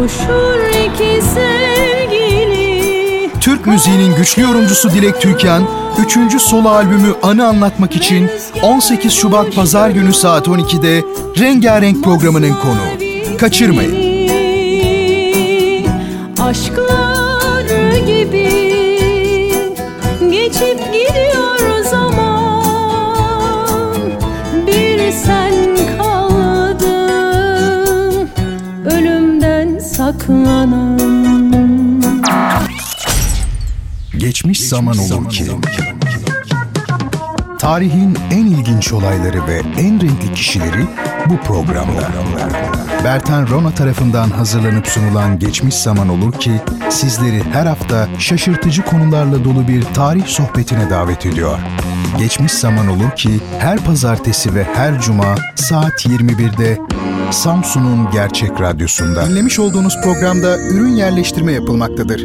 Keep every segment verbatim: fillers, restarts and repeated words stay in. kavuşur iki sevgili. Türk müziğinin güçlü yorumcusu Dilek Türkan, üçüncü solo albümü Anı Anlatmak için on sekiz Şubat Pazar günü saat on ikide Rengarenk programının konuğu. Kaçırmayın. Aşklar gibi geçip gidiyor zaman, bir sen kaldın ölümden saklanan. Geçmiş zaman olur ki. Tarihin en ilginç olayları ve en renkli kişileri bu programda. Bertan Rona tarafından hazırlanıp sunulan Geçmiş Zaman Olur Ki, sizleri her hafta şaşırtıcı konularla dolu bir tarih sohbetine davet ediyor. Geçmiş Zaman Olur Ki, her pazartesi ve her cuma saat yirmi birde Samsun'un Gerçek Radyosu'nda. Dinlemiş olduğunuz programda ürün yerleştirme yapılmaktadır.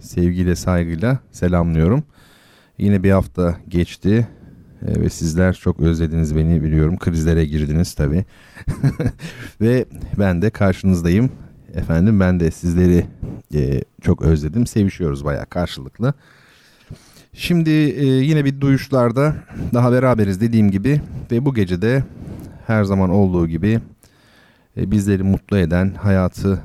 sevgiyle, saygıyla selamlıyorum. Yine bir hafta geçti. Ve sizler çok özlediniz beni, biliyorum. Krizlere girdiniz tabii. Ve ben de karşınızdayım. Efendim, ben de sizleri e, çok özledim. Sevişiyoruz bayağı karşılıklı. Şimdi e, yine bir duyuşlarda daha beraberiz dediğim gibi. Ve bu gece de her zaman olduğu gibi e, bizleri mutlu eden, hayatı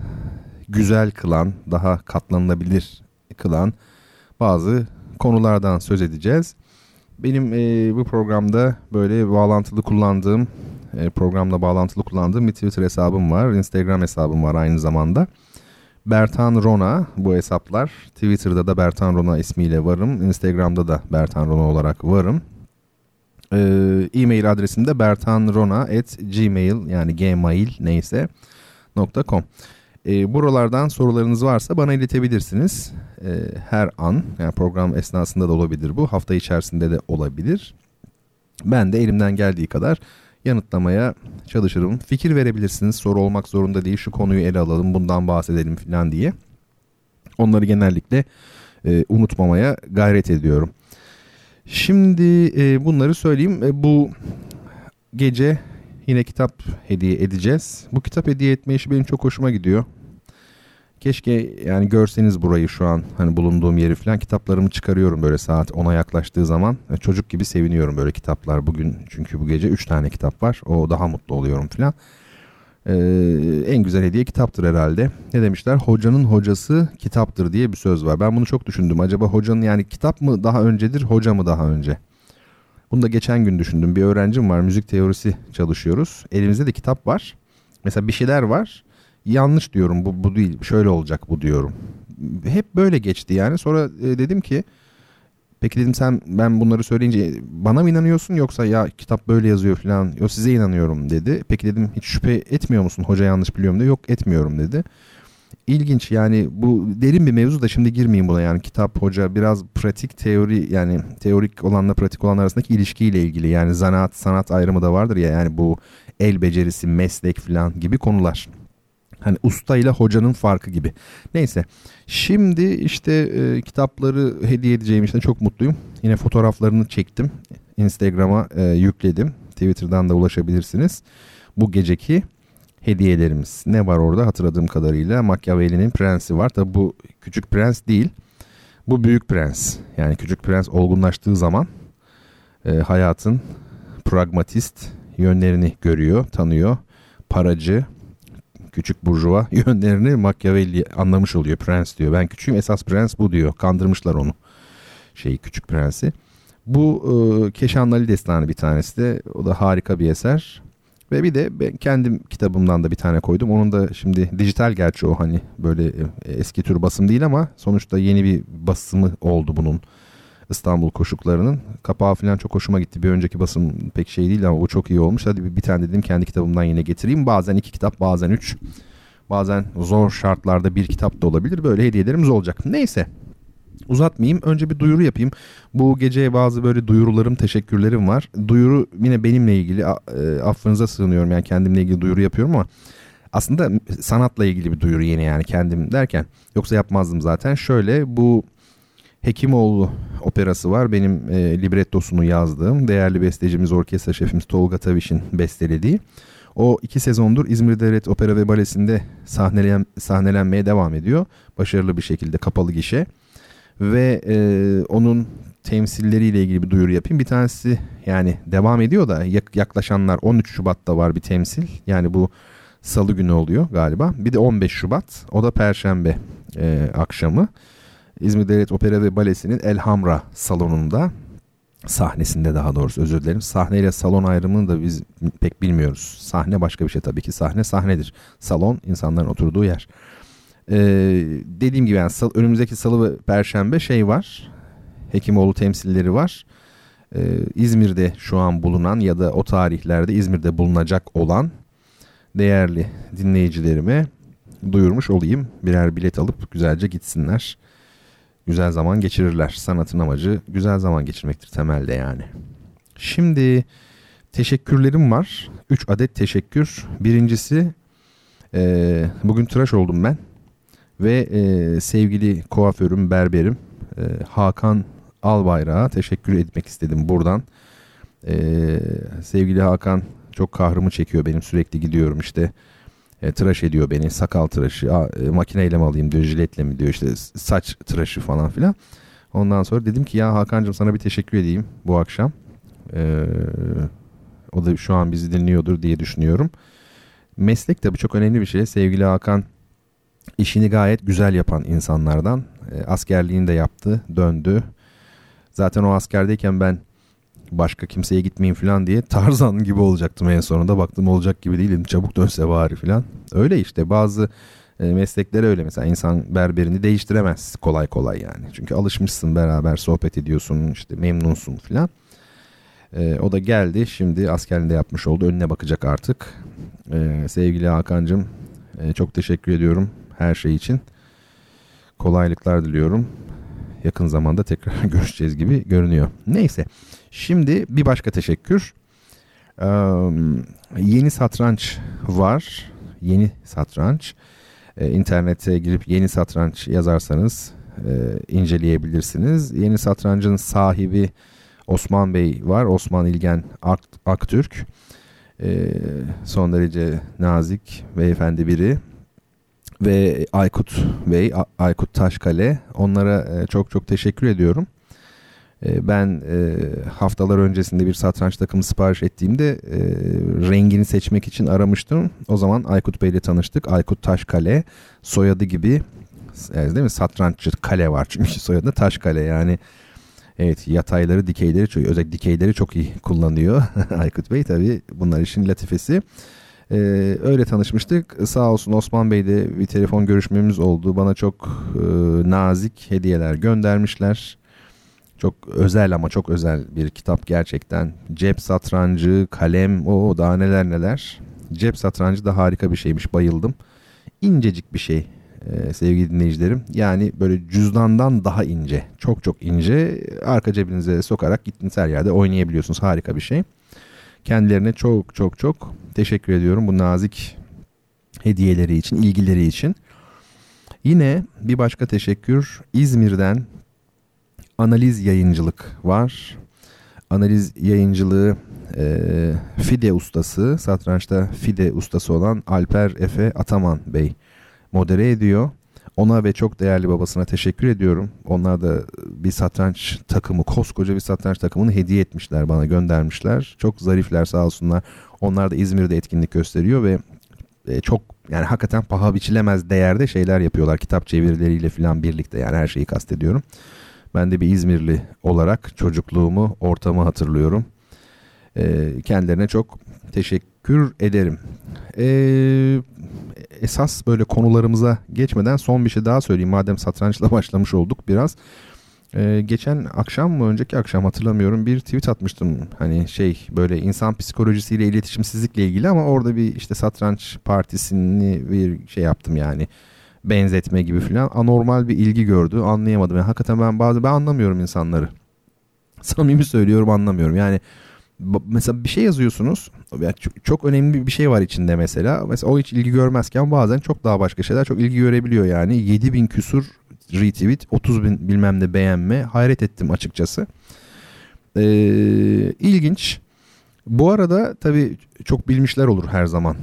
güzel kılan, daha katlanılabilir kılan bazı konulardan söz edeceğiz. Benim e, bu programda böyle bağlantılı kullandığım, e, programla bağlantılı kullandığım bir Twitter hesabım var. Instagram hesabım var aynı zamanda. Bertan Rona bu hesaplar. Twitter'da da Bertan Rona ismiyle varım. Instagram'da da Bertan Rona olarak varım. E, e-mail adresim de bertanrona at gmail, yani gmail neyse nokta com. E, buralardan sorularınız varsa bana iletebilirsiniz. E, her an, yani program esnasında da olabilir bu. Hafta içerisinde de olabilir. Ben de elimden geldiği kadar yanıtlamaya çalışırım. Fikir verebilirsiniz. Soru olmak zorunda değil. Şu konuyu ele alalım, bundan bahsedelim falan diye. Onları genellikle e, unutmamaya gayret ediyorum. Şimdi e, bunları söyleyeyim. E, bu gece yine kitap hediye edeceğiz. Bu kitap hediye etme işi benim çok hoşuma gidiyor. Keşke yani görseniz burayı şu an, hani bulunduğum yeri falan. Kitaplarımı çıkarıyorum böyle saat ona yaklaştığı zaman. Çocuk gibi seviniyorum böyle kitaplar bugün. Çünkü bu gece üç tane kitap var. O daha mutlu oluyorum falan. Ee, en güzel hediye kitaptır herhalde. Ne demişler? Hocanın hocası kitaptır diye bir söz var. Ben bunu çok düşündüm. Acaba hocanın, yani kitap mı daha öncedir, hoca mı daha önce? Bunu da geçen gün düşündüm. Bir öğrencim var. Müzik teorisi çalışıyoruz. Elimizde de kitap var. Mesela bir şeyler var. Yanlış diyorum. Bu, bu değil. Şöyle olacak bu diyorum. Hep böyle geçti yani. Sonra dedim ki, peki dedim, sen ben bunları söyleyince bana mı inanıyorsun, yoksa ya kitap böyle yazıyor falan. Yo, size inanıyorum dedi. Peki dedim, hiç şüphe etmiyor musun? Hoca yanlış biliyorum dedi. Yok, etmiyorum dedi. İlginç yani, bu derin bir mevzu da şimdi girmeyeyim buna. Yani kitap, hoca, biraz pratik, teori, yani teorik olanla pratik olan arasındaki ilişkiyle ilgili. Yani zanaat, sanat ayrımı da vardır ya, yani bu el becerisi, meslek falan gibi konular. Hani usta ile hocanın farkı gibi. Neyse, şimdi işte e, kitapları hediye edeceğim için çok mutluyum. Yine fotoğraflarını çektim. Instagram'a e, yükledim. Twitter'dan da ulaşabilirsiniz. Bu geceki hediyelerimiz. Ne var orada? Hatırladığım kadarıyla Machiavelli'nin Prensi var. Tabi bu Küçük Prens değil. Bu Büyük Prens. Yani Küçük Prens olgunlaştığı zaman e, hayatın pragmatist yönlerini görüyor, tanıyor. Paracı, küçük burjuva yönlerini Machiavelli anlamış oluyor. Prens diyor. Ben küçüğüm, esas prens bu diyor. Kandırmışlar onu. Şey, Küçük Prensi. Bu e, Keşanlı Ali Destanı bir tanesi de. O da harika bir eser. Ve bir de ben kendim kitabımdan da bir tane koydum. Onun da şimdi dijital, gerçi o hani böyle eski tür basım değil ama sonuçta yeni bir basımı oldu bunun, İstanbul Koşukları'nın. Kapağı falan çok hoşuma gitti. Bir önceki basım pek şey değil ama o çok iyi olmuş. Hadi bir tane dedim kendi kitabımdan yine getireyim. Bazen iki kitap, bazen üç. Bazen zor şartlarda bir kitap da olabilir. Böyle hediyelerimiz olacak. Neyse. Uzatmayayım. Önce bir duyuru yapayım. Bu gece bazı böyle duyurularım, teşekkürlerim var. Duyuru yine benimle ilgili. Affınıza sığınıyorum. Yani kendimle ilgili duyuru yapıyorum ama aslında sanatla ilgili bir duyuru yine, yani kendim derken. Yoksa yapmazdım zaten. Şöyle, bu Hekimoğlu operası var. Benim e, librettosunu yazdığım, değerli bestecimiz, orkestra şefimiz Tolga Taviş'in bestelediği. O iki sezondur İzmir Devlet Opera ve Balesi'nde sahnelen, sahnelenmeye devam ediyor. Başarılı bir şekilde, kapalı gişe. Ve e, onun temsilleriyle ilgili bir duyuru yapayım. Bir tanesi, yani devam ediyor da yaklaşanlar, on üç Şubat'ta var bir temsil. Yani bu salı günü oluyor galiba. Bir de on beş Şubat, o da perşembe e, akşamı. İzmir Devlet Opera ve Balesi'nin El Hamra salonunda, sahnesinde daha doğrusu, özür dilerim. Sahneyle salon ayrımını da biz pek bilmiyoruz. Sahne başka bir şey tabii ki. Sahne sahnedir. Salon insanların oturduğu yer. Ee, dediğim gibi yani sal- önümüzdeki salı ve perşembe şey var. Hekimoğlu temsilleri var. Ee, İzmir'de şu an bulunan ya da o tarihlerde İzmir'de bulunacak olan değerli dinleyicilerime duyurmuş olayım. Birer bilet alıp güzelce gitsinler. Güzel zaman geçirirler. Sanatın amacı güzel zaman geçirmektir temelde yani. Şimdi teşekkürlerim var. Üç adet teşekkür. Birincisi, e, bugün tıraş oldum ben. Ve e, sevgili kuaförüm, berberim e, Hakan Albayrak'a teşekkür etmek istedim buradan. E, sevgili Hakan çok kahrımı çekiyor benim. Sürekli gidiyorum işte. E, tıraş ediyor beni, sakal tıraşı, a, e, makineyle mi alayım diyor, jiletle mi diyor, işte saç tıraşı falan filan. Ondan sonra dedim ki ya Hakan'cığım sana bir teşekkür edeyim bu akşam. E, o da şu an bizi dinliyordur diye düşünüyorum. Meslek tabii çok önemli bir şey. Sevgili Hakan işini gayet güzel yapan insanlardan. E, askerliğini de yaptı, döndü. Zaten o askerdeyken ben başka kimseye gitmeyin falan diye Tarzan gibi olacaktım en sonunda. Baktım olacak gibi değilim. Çabuk dönse bari falan. Öyle işte, bazı meslekler öyle. Mesela insan berberini değiştiremez kolay kolay yani. Çünkü alışmışsın, beraber sohbet ediyorsun, işte memnunsun falan. E, o da geldi. Şimdi askerliğinde yapmış oldu. Önüne bakacak artık. E, sevgili Hakan'cığım e, çok teşekkür ediyorum her şey için. Kolaylıklar diliyorum. Yakın zamanda tekrar görüşeceğiz gibi görünüyor. Neyse. Şimdi bir başka teşekkür. Ee, yeni satranç var. Yeni satranç. Ee, internete girip yeni satranç yazarsanız e, inceleyebilirsiniz. Yeni satrancın sahibi Osman Bey var. Osman İlgen Ak- Aktürk. Ee, son derece nazik beyefendi biri. Ve Aykut Bey, Aykut Taşkale, onlara çok çok teşekkür ediyorum. Ben haftalar öncesinde bir satranç takımı sipariş ettiğimde rengini seçmek için aramıştım. O zaman Aykut Bey ile tanıştık. Aykut Taşkale, soyadı gibi değil mi? Satranççı kale var çünkü soyadında Taşkale yani. Evet, yatayları, dikeyleri, özellikle dikeyleri çok iyi kullanıyor Aykut Bey, tabii bunlar işin latifesi. Ee, öyle tanışmıştık. Sağ olsun Osman Bey'de bir telefon görüşmemiz oldu. Bana çok e, nazik hediyeler göndermişler. Çok özel, ama çok özel bir kitap gerçekten. Cep satrancı, kalem, o daha neler neler. Cep satrancı da harika bir şeymiş, bayıldım. İncecik bir şey ee, sevgili dinleyicilerim. Yani böyle cüzdandan daha ince. Çok çok ince. Arka cebinize sokarak gittiğiniz her yerde oynayabiliyorsunuz. Harika bir şey. Kendilerine çok çok çok teşekkür ediyorum bu nazik hediyeleri için, ilgileri için. Yine bir başka teşekkür, İzmir'den Analiz Yayıncılık var. Analiz Yayıncılığı e, FİDE ustası, satrançta FİDE ustası olan Alper Efe Ataman Bey modere ediyor. Ona ve çok değerli babasına teşekkür ediyorum. Onlar da bir satranç takımı, koskoca bir satranç takımını hediye etmişler, bana göndermişler. Çok zarifler sağ olsunlar. Onlar da İzmir'de etkinlik gösteriyor ve çok, yani hakikaten paha biçilemez değerde şeyler yapıyorlar. Kitap çevirileriyle falan birlikte, yani her şeyi kastediyorum. Ben de bir İzmirli olarak çocukluğumu, ortamı hatırlıyorum. Kendilerine çok teşekkür ederim. Ee, esas böyle konularımıza geçmeden son bir şey daha söyleyeyim. Madem satrançla başlamış olduk biraz. Ee, geçen akşam mı önceki akşam hatırlamıyorum bir tweet atmıştım. Hani şey böyle insan psikolojisiyle iletişimsizlikle ilgili ama orada bir işte satranç partisini bir şey yaptım yani. Benzetme gibi filan. Anormal bir ilgi gördü. Anlayamadım. Yani hakikaten ben bazı ben anlamıyorum insanları. Samimi söylüyorum anlamıyorum. Yani mesela bir şey yazıyorsunuz. Çok önemli bir şey var içinde mesela. Mesela o hiç ilgi görmezken bazen çok daha başka şeyler çok ilgi görebiliyor yani. yedi bin küsur retweet, otuz bin bilmem ne beğenme. Hayret ettim açıkçası. Ee, ilginç. Bu arada tabii çok bilmişler olur her zaman.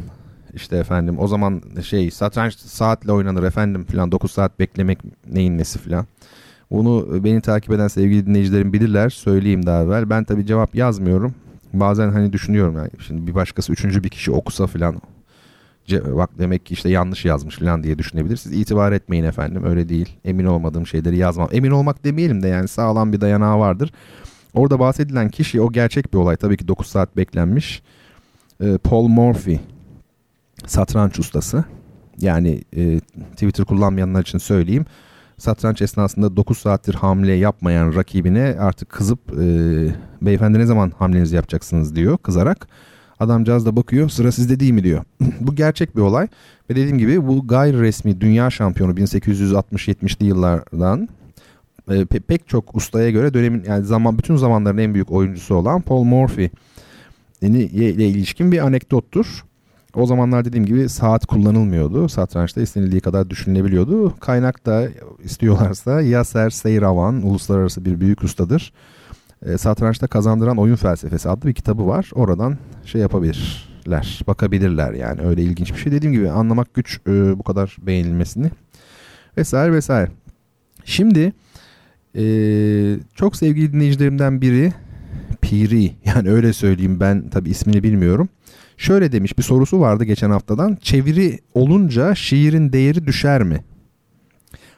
İşte efendim o zaman şey satranç saatle oynanır efendim filan dokuz saat beklemek neyin nesi filan. Bunu beni takip eden sevgili dinleyicilerim bilirler. Söyleyeyim daha evvel. Ben tabii cevap yazmıyorum. Bazen hani düşünüyorum yani şimdi bir başkası üçüncü bir kişi okusa filan bak demek ki işte yanlış yazmış filan diye düşünebilirsiniz. İtibar etmeyin efendim öyle değil. Emin olmadığım şeyleri yazmam. Emin olmak demeyelim de yani sağlam bir dayanağı vardır. Orada bahsedilen kişi o gerçek bir olay. Tabii ki dokuz saat beklenmiş. Paul Morphy. Satranç ustası yani e, Twitter kullanmayanlar için söyleyeyim satranç esnasında dokuz saattir hamle yapmayan rakibine artık kızıp e, beyefendi ne zaman hamlenizi yapacaksınız diyor kızarak adamcağız da bakıyor sıra sizde değil mi diyor. Bu gerçek bir olay ve dediğim gibi bu gayri resmi dünya şampiyonu bin sekiz yüz altmış yetmişli yıllardan e, pe- pek çok ustaya göre dönemin yani zaman bütün zamanların en büyük oyuncusu olan Paul Morphy ile ilişkin bir anekdottur. O zamanlar dediğim gibi saat kullanılmıyordu. Satrançta istenildiği kadar düşünülebiliyordu. Kaynak da istiyorlarsa Yasser Seyravan uluslararası bir büyük ustadır. E, satrançta kazandıran oyun felsefesi adlı bir kitabı var. Oradan şey yapabilirler, bakabilirler yani öyle ilginç bir şey. Dediğim gibi anlamak güç e, bu kadar beğenilmesini vesaire vesaire. Şimdi e, çok sevgili dinleyicilerimden biri Piri yani öyle söyleyeyim ben tabii ismini bilmiyorum. Şöyle demiş bir sorusu vardı geçen haftadan. Çeviri olunca şiirin değeri düşer mi?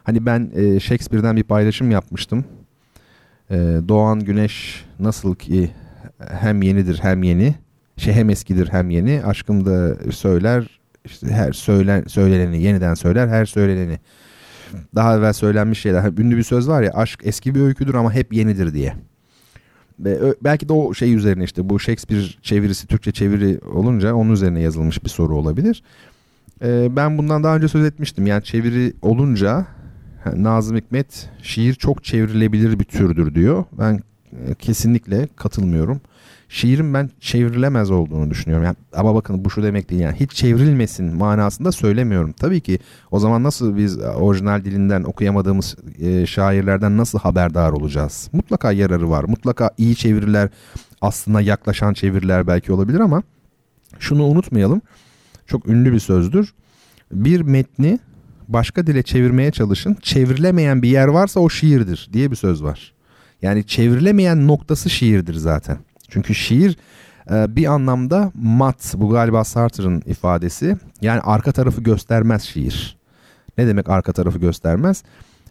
Hani ben e, Shakespeare'den bir paylaşım yapmıştım. E, Doğan güneş nasıl ki hem yenidir hem yeni. Şey hem eskidir hem yeni. Aşkım da söyler işte her söylen, söyleneni yeniden söyler her söyleneni. Daha evvel söylenmiş şeyler. Ünlü bir söz var ya aşk eski bir öyküdür ama hep yenidir diye. Belki de o şey üzerine işte bu Shakespeare çevirisi Türkçe çeviri olunca onun üzerine yazılmış bir soru olabilir. Ben bundan daha önce söz etmiştim. Yani çeviri olunca Nazım Hikmet şiir çok çevrilebilir bir türdür diyor. Ben kesinlikle katılmıyorum. Şiirin ben çevrilemez olduğunu düşünüyorum. Yani, ama bakın bu şu demek değil yani hiç çevrilmesin manasında söylemiyorum. Tabii ki o zaman nasıl biz orijinal dilinden okuyamadığımız e, şairlerden nasıl haberdar olacağız? Mutlaka yararı var. Mutlaka iyi çeviriler aslına yaklaşan çeviriler belki olabilir ama şunu unutmayalım. Çok ünlü bir sözdür. Bir metni başka dile çevirmeye çalışın. Çevrilemeyen bir yer varsa o şiirdir diye bir söz var. Yani çevrilemeyen noktası şiirdir zaten. Çünkü şiir bir anlamda mat. Bu galiba Sartre'ın ifadesi. Yani arka tarafı göstermez şiir. Ne demek arka tarafı göstermez?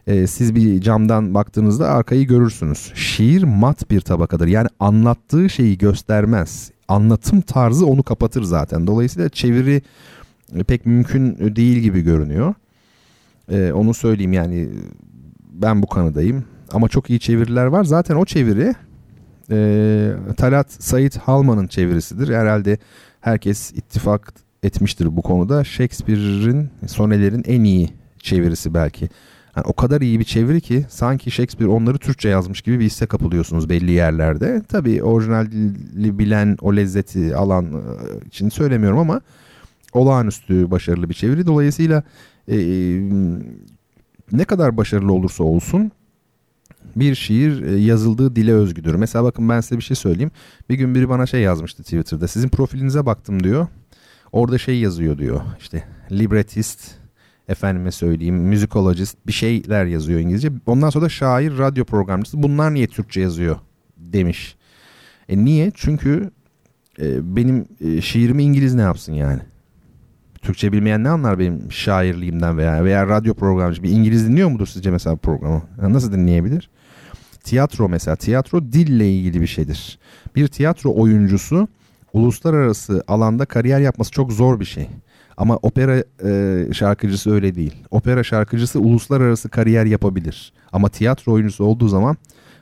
Siz bir camdan baktığınızda arkayı görürsünüz. Şiir mat bir tabakadır. Yani anlattığı şeyi göstermez. Anlatım tarzı onu kapatır zaten. Dolayısıyla çeviri pek mümkün değil gibi görünüyor. Onu söyleyeyim yani ben bu kanıdayım. Ama çok iyi çeviriler var. Zaten o çeviri... E, Talat Said Halman'ın çevirisidir. Herhalde herkes ittifak etmiştir bu konuda. Shakespeare'in, sonelerin en iyi çevirisi belki. Yani o kadar iyi bir çeviri ki sanki Shakespeare onları Türkçe yazmış gibi bir hisse kapılıyorsunuz belli yerlerde. Tabii orijinal dili bilen, o lezzeti alan için söylemiyorum ama olağanüstü başarılı bir çeviri. Dolayısıyla e, ne kadar başarılı olursa olsun bir şiir yazıldığı dile özgüdür. Mesela bakın ben size bir şey söyleyeyim. Bir gün biri bana şey yazmıştı Twitter'da. Sizin profilinize baktım diyor. Orada şey yazıyor diyor. İşte libretist, efendime söyleyeyim, müzikolojist bir şeyler yazıyor İngilizce. Ondan sonra da şair, radyo programcısı. Bunlar niye Türkçe yazıyor demiş. E niye? Çünkü benim şiirimi İngiliz ne yapsın yani? Türkçe bilmeyen ne anlar benim şairliğimden veya veya radyo programcı bir İngiliz dinliyor mudur sizce mesela programı? Nasıl dinleyebilir? Tiyatro mesela. Tiyatro dille ilgili bir şeydir. Bir tiyatro oyuncusu uluslararası alanda kariyer yapması çok zor bir şey. Ama opera e, şarkıcısı öyle değil. Opera şarkıcısı uluslararası kariyer yapabilir. Ama tiyatro oyuncusu olduğu zaman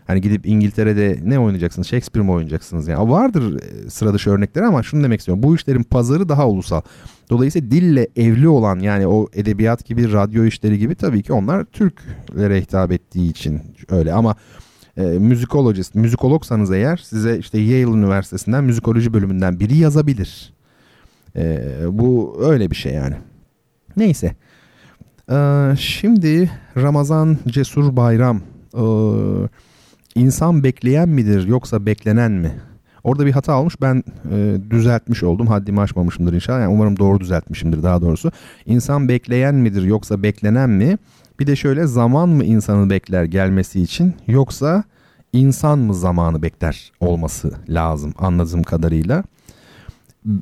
hani gidip İngiltere'de ne oynayacaksınız? Shakespeare mi oynayacaksınız? Yani vardır sıra dışı örnekler ama şunu demek istiyorum. Bu işlerin pazarı daha ulusal. Dolayısıyla dille evli olan, yani o edebiyat gibi, radyo işleri gibi, tabii ki onlar Türklere hitap ettiği için öyle. Ama e, müzikolojist, müzikologsanız eğer, size işte Yale Üniversitesi'nden müzikoloji bölümünden biri yazabilir. E, bu öyle bir şey yani. Neyse. E, şimdi Ramazan Cesur Bayram. E, İnsan bekleyen midir yoksa beklenen mi? Orada bir hata olmuş. Ben e, düzeltmiş oldum. Haddimi aşmamışımdır inşallah. Yani umarım doğru düzeltmişimdir daha doğrusu. İnsan bekleyen midir yoksa beklenen mi? Bir de şöyle, zaman mı insanı bekler gelmesi için, yoksa insan mı zamanı bekler olması lazım anladığım kadarıyla.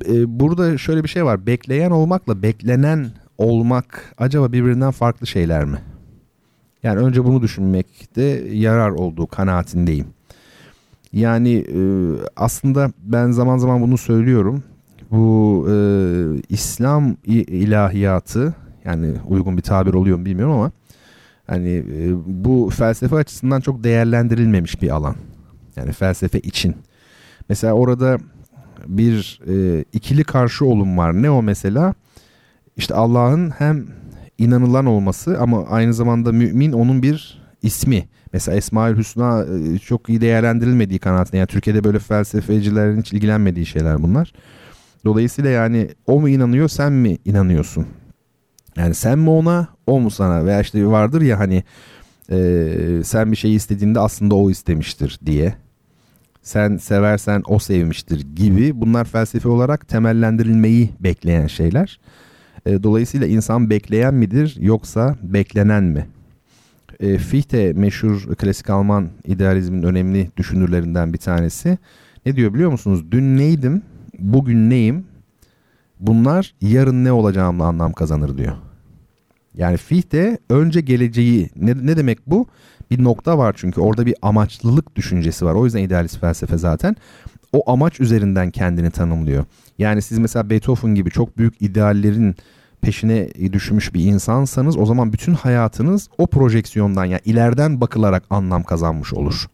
E, burada şöyle bir şey var. Bekleyen olmakla beklenen olmak acaba birbirinden farklı şeyler mi? Yani önce bunu düşünmekte yarar olduğu kanaatindeyim. Yani e, aslında ben zaman zaman bunu söylüyorum. Bu e, İslam ilahiyatı, yani uygun bir tabir oluyor mu bilmiyorum ama hani e, bu felsefe açısından çok değerlendirilmemiş bir alan. Yani felsefe için. Mesela orada bir e, ikili karşı olum var. Ne o mesela? İşte Allah'ın hem inanılan olması ama aynı zamanda mümin onun bir ismi. Mesela Esma-ül Hüsna çok iyi değerlendirilmediği kanaatinde. Yani Türkiye'de böyle felsefecilerin hiç ilgilenmediği şeyler bunlar. Dolayısıyla yani o mu inanıyor, sen mi inanıyorsun? Yani sen mi ona, o mu sana? Veya işte vardır ya hani e, sen bir şeyi istediğinde aslında o istemiştir diye. Sen seversen o sevmiştir gibi. Bunlar felsefi olarak temellendirilmeyi bekleyen şeyler. Dolayısıyla insan bekleyen midir yoksa beklenen mi? E, Fichte, meşhur klasik Alman idealizmin önemli düşünürlerinden bir tanesi. Ne diyor biliyor musunuz? Dün neydim, bugün neyim? Bunlar yarın ne olacağımla anlam kazanır diyor. Yani Fichte önce geleceği, ne, ne demek bu? Bir nokta var çünkü orada bir amaçlılık düşüncesi var. O yüzden idealist felsefe zaten o amaç üzerinden kendini tanımlıyor. Yani siz mesela Beethoven gibi çok büyük ideallerin peşine düşmüş bir insansanız, o zaman bütün hayatınız o projeksiyondan, yani ileriden bakılarak anlam kazanmış olur.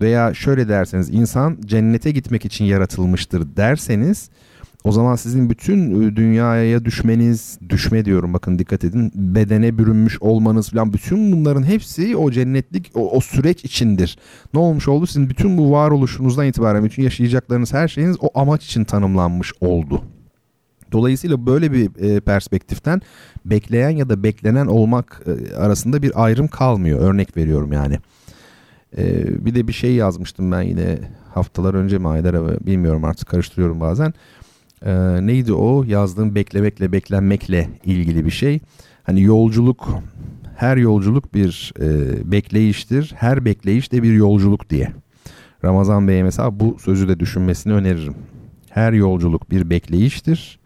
Veya şöyle derseniz, insan cennete gitmek için yaratılmıştır derseniz, o zaman sizin bütün dünyaya düşmeniz, düşme diyorum bakın dikkat edin, bedene bürünmüş olmanız falan, bütün bunların hepsi o cennetlik, o, o süreç içindir. Ne olmuş oldu? Sizin bütün bu varoluşunuzdan itibaren bütün yaşayacaklarınız, her şeyiniz o amaç için tanımlanmış oldu. Dolayısıyla böyle bir perspektiften bekleyen ya da beklenen olmak arasında bir ayrım kalmıyor. Örnek veriyorum yani. Bir de bir şey yazmıştım ben yine haftalar önce mi, aylar, bilmiyorum artık, karıştırıyorum bazen. Ee, neydi o? Yazdığım beklemekle, beklenmekle ilgili bir şey. Hani yolculuk, her yolculuk bir e, bekleyiştir. Her bekleyiş de bir yolculuk diye. Ramazan Bey'e mesela bu sözü de düşünmesini öneririm. Her yolculuk bir bekleyiştir.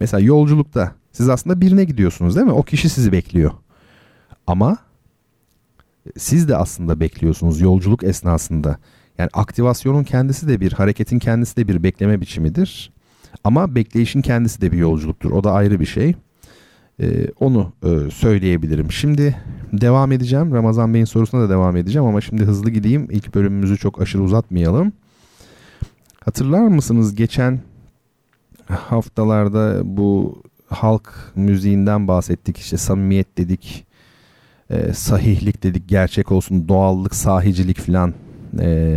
Mesela yolculukta siz aslında birine gidiyorsunuz değil mi? O kişi sizi bekliyor. Ama siz de aslında bekliyorsunuz yolculuk esnasında. Yani aktivasyonun kendisi de bir, hareketin kendisi de bir bekleme biçimidir. Ama bekleyişin kendisi de bir yolculuktur. O da ayrı bir şey. Ee, onu e, söyleyebilirim. Şimdi devam edeceğim. Ramazan Bey'in sorusuna da devam edeceğim. Ama şimdi hızlı gideyim. İlk bölümümüzü çok aşırı uzatmayalım. Hatırlar mısınız? Geçen haftalarda bu halk müziğinden bahsettik. İşte samimiyet dedik. E, sahihlik dedik. Gerçek olsun. Doğallık, sahicilik falan.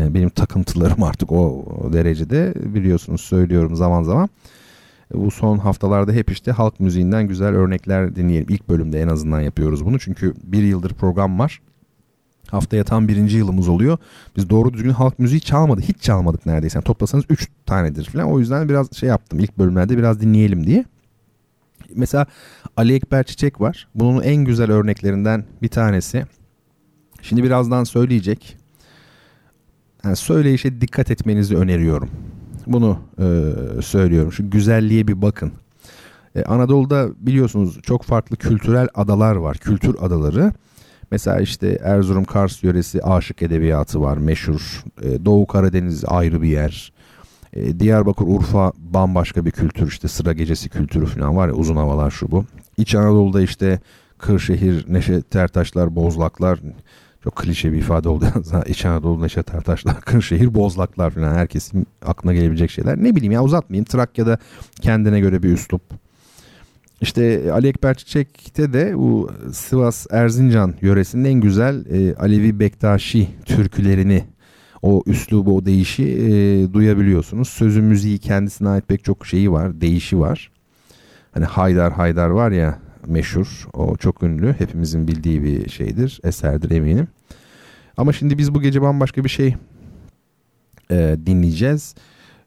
Benim takıntılarım artık o derecede, biliyorsunuz söylüyorum zaman zaman. Bu son haftalarda hep işte halk müziğinden güzel örnekler dinleyelim. İlk bölümde en azından yapıyoruz bunu. Çünkü bir yıldır program var. Haftaya tam birinci yılımız oluyor. Biz doğru düzgün halk müziği çalmadık. Hiç çalmadık neredeyse. Yani toplasanız üç tanedir falan. O yüzden biraz şey yaptım. İlk bölümlerde biraz dinleyelim diye. Mesela Ali Ekber Çiçek var. Bunun en güzel örneklerinden bir tanesi. Şimdi birazdan söyleyecek. Yani söyleyişe dikkat etmenizi öneriyorum. Bunu e, söylüyorum. Şu güzelliğe bir bakın. E, Anadolu'da biliyorsunuz çok farklı kültürel adalar var. Kültür adaları. Mesela işte Erzurum Kars yöresi aşık edebiyatı var meşhur. E, Doğu Karadeniz ayrı bir yer. E, Diyarbakır, Urfa bambaşka bir kültür, işte sıra gecesi kültürü falan var ya, uzun havalar şu bu. İç Anadolu'da işte Kırşehir, Neşet Ertaşlar, Bozlaklar, çok klişe bir ifade oldu yalnız. İç Anadolu, Neşet Ertaşlar, Kırşehir, Bozlaklar falan, herkesin aklına gelebilecek şeyler. Ne bileyim ya, uzatmayayım. Trakya'da kendine göre bir üslup. İşte Ali Ekber Çiçek'te de bu Sivas Erzincan yöresinin en güzel e, Alevi Bektaşi türkülerini, o üslubu, o değişi e, duyabiliyorsunuz. Sözü, müziği, kendisine ait pek çok şeyi var, değişi var. Hani Haydar Haydar var ya, meşhur, o çok ünlü, hepimizin bildiği bir şeydir, eserdir eminim. Ama şimdi biz bu gece bambaşka bir şey e, dinleyeceğiz.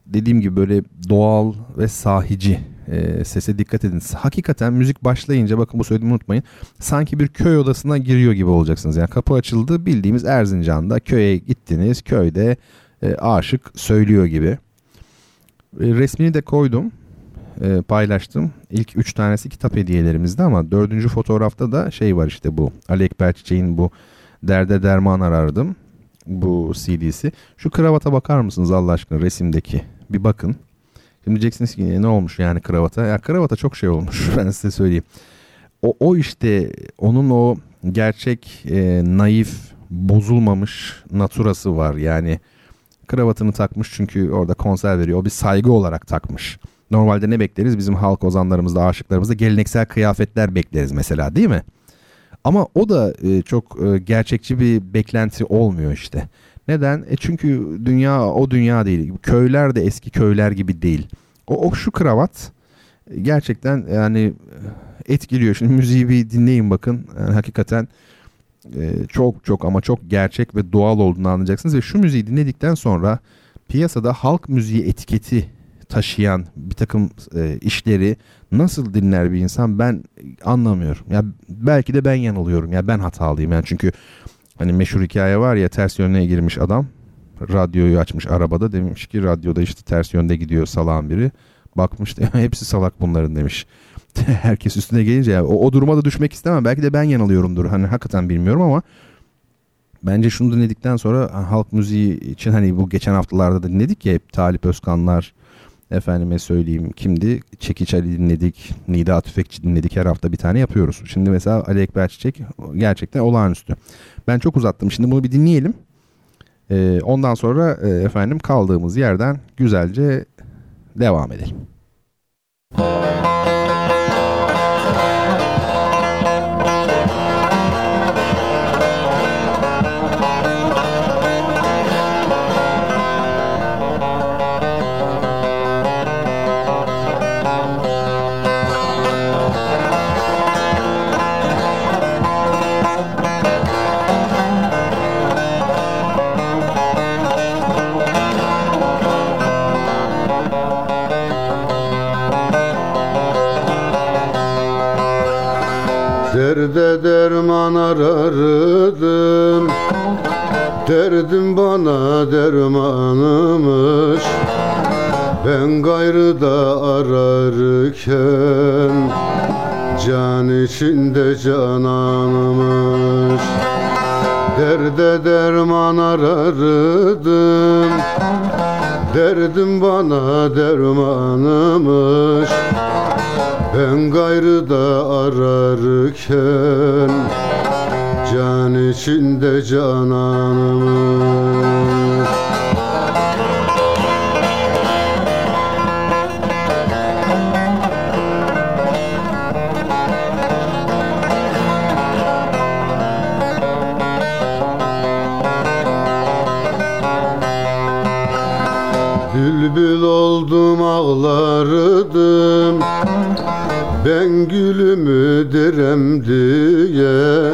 Dediğim gibi böyle doğal ve sahici, e, sese dikkat edin. Hakikaten müzik başlayınca, bakın bu söylediğimi unutmayın, sanki bir köy odasına giriyor gibi olacaksınız. Yani kapı açıldı, bildiğimiz Erzincan'da köye gittiniz, köyde e, aşık söylüyor gibi. E, resmini de koydum, e, paylaştım. İlk üç tanesi kitap hediyelerimizde, ama dördüncü fotoğrafta da şey var işte, bu Ali Ekber Çiçek'in bu Derde Derman Arardım bu C D'si. Şu kravata bakar mısınız Allah aşkına, resimdeki? Bir bakın. Şimdi diyeceksiniz ki ne olmuş yani kravata? Ya kravata çok şey olmuş, ben size söyleyeyim. O, o işte onun o gerçek, e, naif, bozulmamış naturası var. Yani kravatını takmış çünkü orada konser veriyor. O bir saygı olarak takmış. Normalde ne bekleriz? Bizim halk ozanlarımızda, aşıklarımızda geleneksel kıyafetler bekleriz mesela, değil mi? Ama o da e, çok e, gerçekçi bir beklenti olmuyor işte. Neden? E çünkü dünya o dünya değil. Köyler de eski köyler gibi değil. O, o şu kravat gerçekten yani etkiliyor. Şimdi müziği bir dinleyin bakın. Yani hakikaten e, çok çok ama çok gerçek ve doğal olduğunu anlayacaksınız. Ve şu müziği dinledikten sonra piyasada halk müziği etiketi taşıyan bir takım e, işleri nasıl dinler bir insan, ben anlamıyorum. Ya belki de ben yanılıyorum. Ya ben hatalıyım. Yani çünkü hani meşhur hikaye var ya, ters yöne girmiş adam. Radyoyu açmış arabada. Demiş ki radyoda işte ters yönde gidiyor salağın biri. Bakmış da hepsi salak bunların demiş. Herkes üstüne gelince ya, o, o duruma da düşmek istemem. Belki de ben yanılıyorumdur. Hani hakikaten bilmiyorum ama bence şunu dinledikten sonra halk müziği için, hani bu geçen haftalarda da dinledik ya hep, Talip Özkanlar, efendime söyleyeyim kimdi? Çekiç Ali dinledik, Nida Tüfekçi dinledik. Her hafta bir tane yapıyoruz. Şimdi mesela Ali Ekber Çiçek gerçekten olağanüstü. Ben çok uzattım. Şimdi bunu bir dinleyelim. Ee, ondan sonra e, efendim kaldığımız yerden güzelce devam edelim. Derde derman arardım, derdim bana dermanımış. Ben gayrıda ararken can içinde cananmış. Derde derman arardım, derdim bana dermanımış. Ben gayrıda ararken can içinde cananımız. Bülbül oldum ağlardım, ben gülümü direm diye.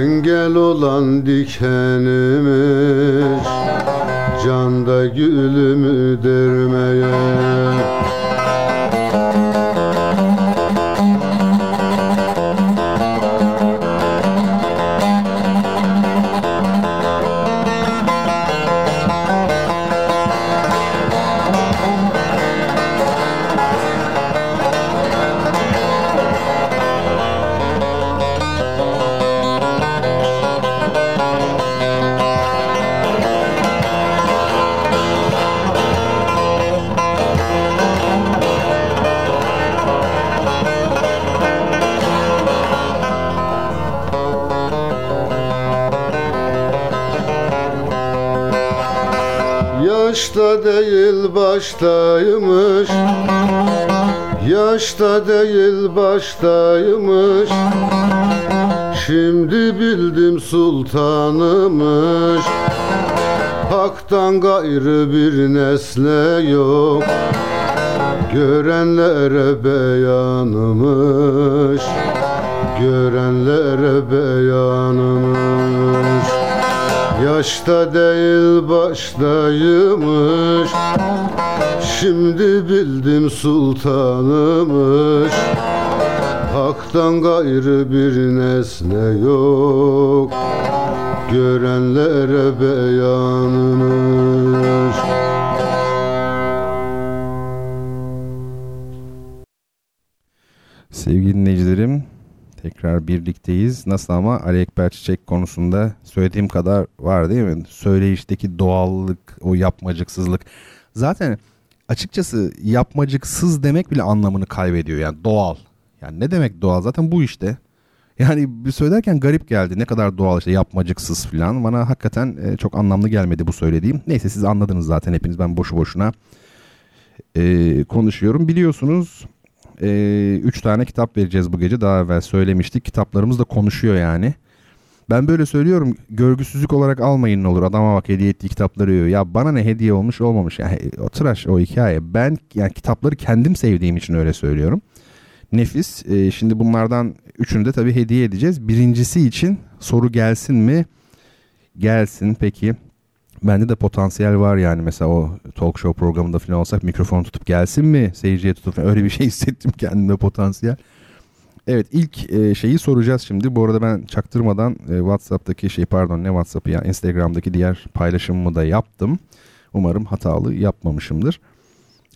Engel olan dikenimiz, canda gülümü dermeye. Yaşta değil baştaymış, yaşta değil baştaymış, şimdi bildim sultanımış. Hak'tan gayrı bir nesne yok, görenlere beyanımış, görenlere beyanımış. Yaşta değil baştaymış, şimdi bildim sultanımış. Hak'tan gayrı bir nesne yok, görenlere beyanımış. Sevgili dinleyicilerim, tekrar birlikteyiz. Nasıl ama Ali Ekber Çiçek konusunda söylediğim kadar var değil mi? Söyleyişteki doğallık, o yapmacıksızlık. Zaten açıkçası yapmacıksız demek bile anlamını kaybediyor. Yani doğal. Yani ne demek doğal? Zaten bu işte. Yani söylerken garip geldi. Ne kadar doğal işte, yapmacıksız falan. Bana hakikaten çok anlamlı gelmedi bu söylediğim. Neyse, siz anladınız zaten hepiniz. Ben boşu boşuna ee, konuşuyorum. Biliyorsunuz Ee, üç tane kitap vereceğiz bu gece. Daha evvel söylemiştik. Kitaplarımız da konuşuyor yani. Ben böyle söylüyorum, görgüsüzlük olarak almayın ne olur. Adama bak, hediye ettiği kitapları yiyor. Ya bana ne hediye olmuş olmamış. Yani o tıraş, o hikaye. Ben yani kitapları kendim sevdiğim için öyle söylüyorum. Nefis. Ee, şimdi bunlardan üçünü de tabii hediye edeceğiz. Birincisi için soru gelsin mi? Gelsin. Peki. Bende de potansiyel var yani, mesela o talk show programında falan olsak mikrofon tutup gelsin mi seyirciye tutup, öyle bir şey hissettim kendime, potansiyel. Evet, ilk şeyi soracağız şimdi. Bu arada ben çaktırmadan WhatsApp'taki şey pardon ne WhatsApp'ı ya Instagram'daki diğer paylaşımımı da yaptım. Umarım hatalı yapmamışımdır.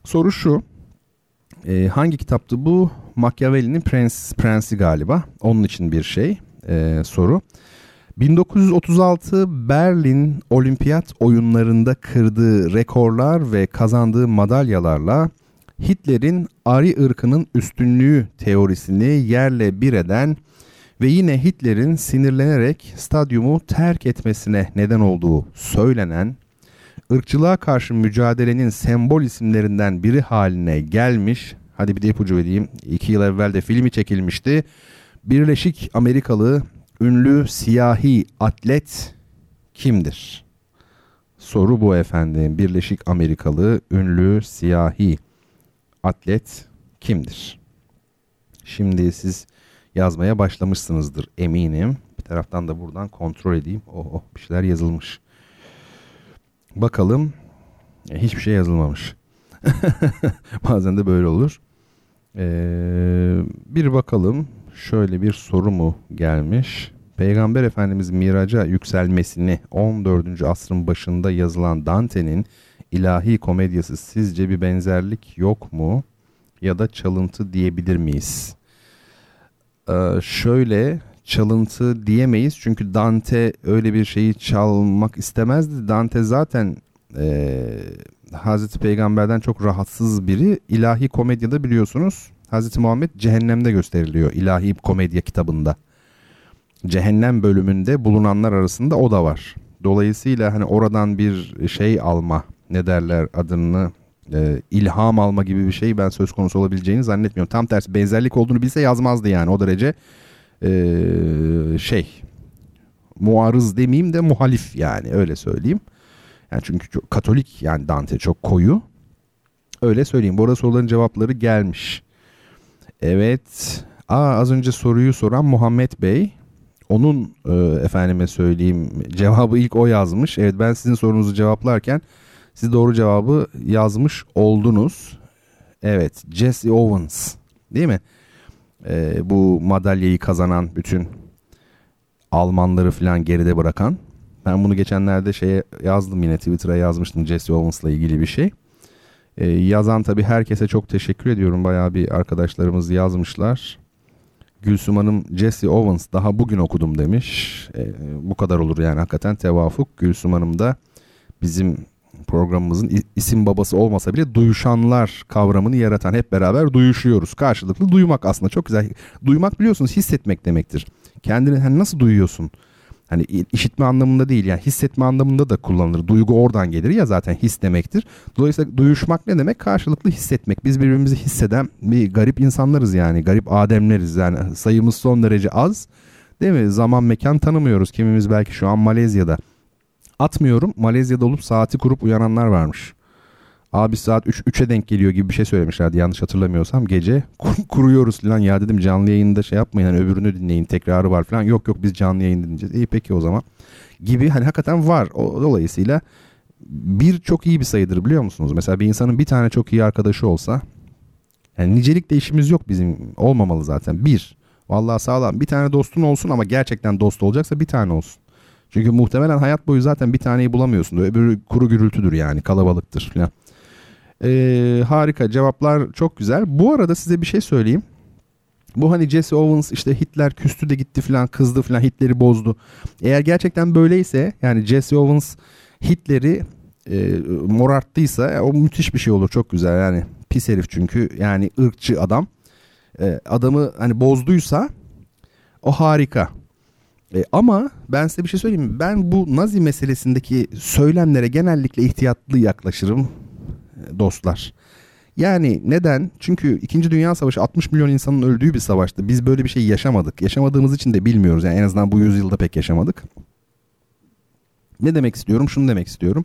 Soru şu. Hangi kitaptı bu? Machiavelli'nin Prens, Prensi galiba. Onun için bir şey soru. bin dokuz yüz otuz altı Berlin Olimpiyat Oyunları'nda kırdığı rekorlar ve kazandığı madalyalarla Hitler'in Ari ırkının üstünlüğü teorisini yerle bir eden ve yine Hitler'in sinirlenerek stadyumu terk etmesine neden olduğu söylenen, ırkçılığa karşı mücadelenin sembol isimlerinden biri haline gelmiş, hadi bir de ipucu vereyim, iki yıl evvel de filmi çekilmişti, Birleşik Amerikalı ünlü siyahi atlet kimdir? Soru bu efendim. Birleşik Amerikalı ünlü siyahi atlet kimdir? Şimdi siz yazmaya başlamışsınızdır eminim. Bir taraftan da buradan kontrol edeyim. Oh, oh bir şeyler yazılmış. Bakalım. Hiçbir şey yazılmamış. Bazen de böyle olur. Ee, bir bakalım. Şöyle bir soru mu gelmiş? Peygamber Efendimiz Miraca yükselmesini on dördüncü asrın başında yazılan Dante'nin ilahi komedyası, sizce bir benzerlik yok mu? Ya da çalıntı diyebilir miyiz? Ee, şöyle çalıntı diyemeyiz. Çünkü Dante öyle bir şeyi çalmak istemezdi. Dante zaten e, Hazreti Peygamber'den çok rahatsız biri. İlahi komedyada biliyorsunuz, Hazreti Muhammed cehennemde gösteriliyor İlahi Komedya kitabında. Cehennem bölümünde bulunanlar arasında o da var. Dolayısıyla hani oradan bir şey alma, ne derler adını, e, ilham alma gibi bir şey ben söz konusu olabileceğini zannetmiyorum. Tam tersi, benzerlik olduğunu bilse yazmazdı yani, o derece e, şey, muarız demeyeyim de muhalif yani, öyle söyleyeyim. Yani çünkü çok Katolik yani Dante, çok koyu. Öyle söyleyeyim. Bu arada soruların cevapları gelmiş. Evet. Aa, az önce soruyu soran Muhammed Bey. Onun e, efendime söyleyeyim cevabı ilk o yazmış. Evet, ben sizin sorunuzu cevaplarken siz doğru cevabı yazmış oldunuz. Evet. Jesse Owens değil mi? E, bu madalyayı kazanan, bütün Almanları falan geride bırakan. Ben bunu geçenlerde şeye yazdım, yine Twitter'a yazmıştım Jesse Owens'la ilgili bir şey. Ee, yazan tabii herkese çok teşekkür ediyorum. Bayağı bir arkadaşlarımız yazmışlar. Gülsüm Hanım, Jesse Owens daha bugün okudum demiş. Ee, bu kadar olur yani, hakikaten tevafuk. Gülsüm Hanım da bizim programımızın isim babası olmasa bile duyuşanlar kavramını yaratan, hep beraber duyuşuyoruz. Karşılıklı duymak aslında çok güzel. Duymak biliyorsunuz hissetmek demektir. Kendini hani nasıl duyuyorsun? Hani işitme anlamında değil, yani hissetme anlamında da kullanılır. Duygu oradan gelir ya, zaten his demektir. Dolayısıyla duyuşmak ne demek? Karşılıklı hissetmek. Biz birbirimizi hisseden bir garip insanlarız yani. Garip ademleriz yani. Sayımız son derece az. Değil mi? Zaman mekan tanımıyoruz. Kimimiz belki şu an Malezya'da. Atmıyorum. Malezya'da olup saati kurup uyananlar varmış. Abi saat üç üçe denk geliyor gibi bir şey söylemişlerdi yanlış hatırlamıyorsam. Gece kur, kuruyoruz falan. Ya dedim canlı yayında şey yapmayın, hani öbürünü dinleyin, tekrarı var falan. Yok yok biz canlı yayın dinleyeceğiz. İyi peki o zaman gibi, hani hakikaten var. O, dolayısıyla bir çok iyi bir sayıdır, biliyor musunuz? Mesela bir insanın bir tane çok iyi arkadaşı olsa, yani nicelikte işimiz yok bizim, olmamalı zaten. Bir, vallahi sağlam bir tane dostun olsun, ama gerçekten dost olacaksa bir tane olsun. Çünkü muhtemelen hayat boyu zaten bir taneyi bulamıyorsun. Öbürü kuru gürültüdür yani, kalabalıktır falan. Ee, harika cevaplar, çok güzel. Bu arada size bir şey söyleyeyim. Bu hani Jesse Owens işte Hitler küstü de gitti falan, kızdı falan, Hitler'i bozdu. Eğer gerçekten böyleyse, yani Jesse Owens Hitler'i e, morarttıysa, o müthiş bir şey olur, çok güzel yani. Pis herif çünkü, yani ırkçı adam. E, adamı hani bozduysa o harika. E, ama ben size bir şey söyleyeyim mi? Ben bu Nazi meselesindeki söylemlere genellikle ihtiyatlı yaklaşırım dostlar. Yani neden? Çünkü ikinci. Dünya Savaşı altmış milyon insanın öldüğü bir savaştı. Biz böyle bir şey yaşamadık. Yaşamadığımız için de bilmiyoruz. Yani en azından bu yüzyılda pek yaşamadık. Ne demek istiyorum? Şunu demek istiyorum.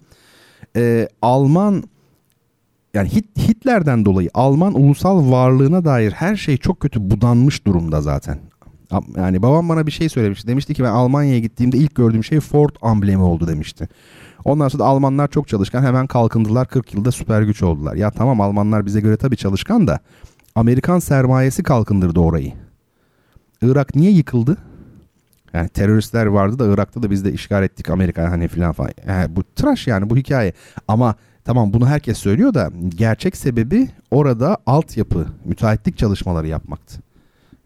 Ee, Alman, yani Hit, Hitler'den dolayı Alman ulusal varlığına dair her şey çok kötü budanmış durumda zaten. Yani babam bana bir şey söylemişti. Demişti ki ben Almanya'ya gittiğimde ilk gördüğüm şey Ford amblemi oldu demişti. Ondan sonra da Almanlar çok çalışkan, hemen kalkındılar, kırk yılda süper güç oldular. Ya tamam, Almanlar bize göre tabii çalışkan da Amerikan sermayesi kalkındırdı orayı. Irak niye yıkıldı? Yani teröristler vardı da Irak'ta da biz de işgal ettik Amerika hani filan falan. Yani bu tıraş yani, bu hikaye. Ama tamam, bunu herkes söylüyor da gerçek sebebi orada altyapı, müteahhitlik çalışmaları yapmaktı.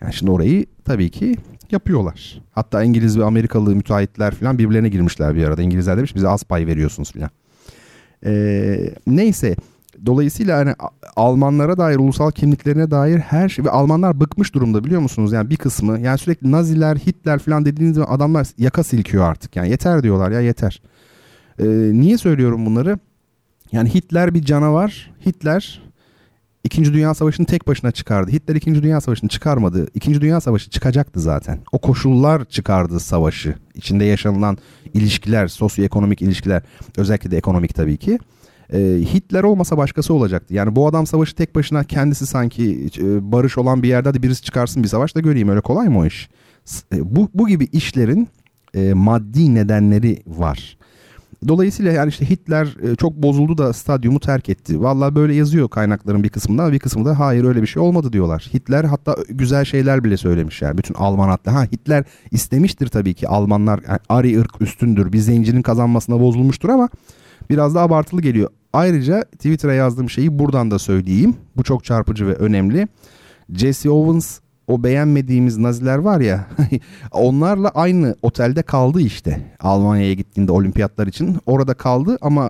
Yani şimdi orayı tabii ki yapıyorlar. Hatta İngiliz ve Amerikalı müteahhitler falan birbirlerine girmişler bir arada. İngilizler demiş bize az pay veriyorsunuz falan. Ee, neyse. Dolayısıyla hani Almanlara dair, ulusal kimliklerine dair her şey. Ve Almanlar bıkmış durumda, biliyor musunuz? Yani bir kısmı, yani sürekli Naziler, Hitler falan dediğiniz zaman adamlar yaka silkiyor artık. Yani yeter diyorlar ya, yeter. Ee, niye söylüyorum bunları? Yani Hitler bir canavar. Hitler İkinci Dünya Savaşı'nı tek başına çıkardı. Hitler İkinci Dünya Savaşı'nı çıkarmadı. İkinci Dünya Savaşı çıkacaktı zaten. O koşullar çıkardı savaşı. İçinde yaşanılan ilişkiler, sosyoekonomik ilişkiler, özellikle de ekonomik tabii ki. Ee, Hitler olmasa başkası olacaktı. Yani bu adam savaşı tek başına, kendisi sanki e, barış olan bir yerde de birisi çıkarsın bir savaş da göreyim. Öyle kolay mı o iş? E, bu, bu gibi işlerin e, maddi nedenleri var. Dolayısıyla yani işte Hitler çok bozuldu da stadyumu terk etti. Vallahi böyle yazıyor kaynakların bir kısmında, bir kısmında hayır öyle bir şey olmadı diyorlar. Hitler hatta güzel şeyler bile söylemiş yani. Bütün Alman hatta. Ha, Hitler istemiştir tabii ki, Almanlar yani Ari ırk üstündür, bir zencinin kazanmasına bozulmuştur, ama biraz da abartılı geliyor. Ayrıca Twitter'a yazdığım şeyi buradan da söyleyeyim. Bu çok çarpıcı ve önemli. Jesse Owens, o beğenmediğimiz Naziler var ya onlarla aynı otelde kaldı işte Almanya'ya gittiğinde olimpiyatlar için. Orada kaldı ama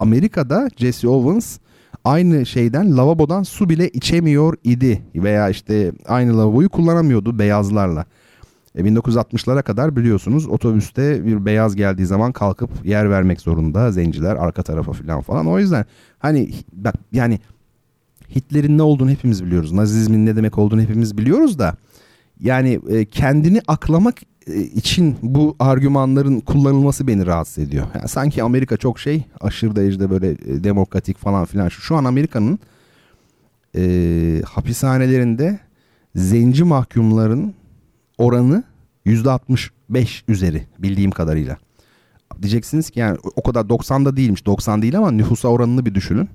Amerika'da Jesse Owens aynı şeyden, lavabodan su bile içemiyor idi. Veya işte aynı lavaboyu kullanamıyordu beyazlarla. E bin dokuz yüz altmışlara kadar biliyorsunuz otobüste bir beyaz geldiği zaman kalkıp yer vermek zorunda zenciler, arka tarafa falan falan. O yüzden hani bak yani... Hitler'in ne olduğunu hepimiz biliyoruz. Nazizmin ne demek olduğunu hepimiz biliyoruz da. Yani e, kendini aklamak e, için bu argümanların kullanılması beni rahatsız ediyor. Yani sanki Amerika çok şey, aşırı derecede böyle e, demokratik falan filan. Şu, şu an Amerika'nın e, hapishanelerinde zenci mahkumların oranı yüzde altmış beş üzeri bildiğim kadarıyla. Diyeceksiniz ki yani o kadar doksanda değilmiş. doksan değil ama nüfusa oranını bir düşünün.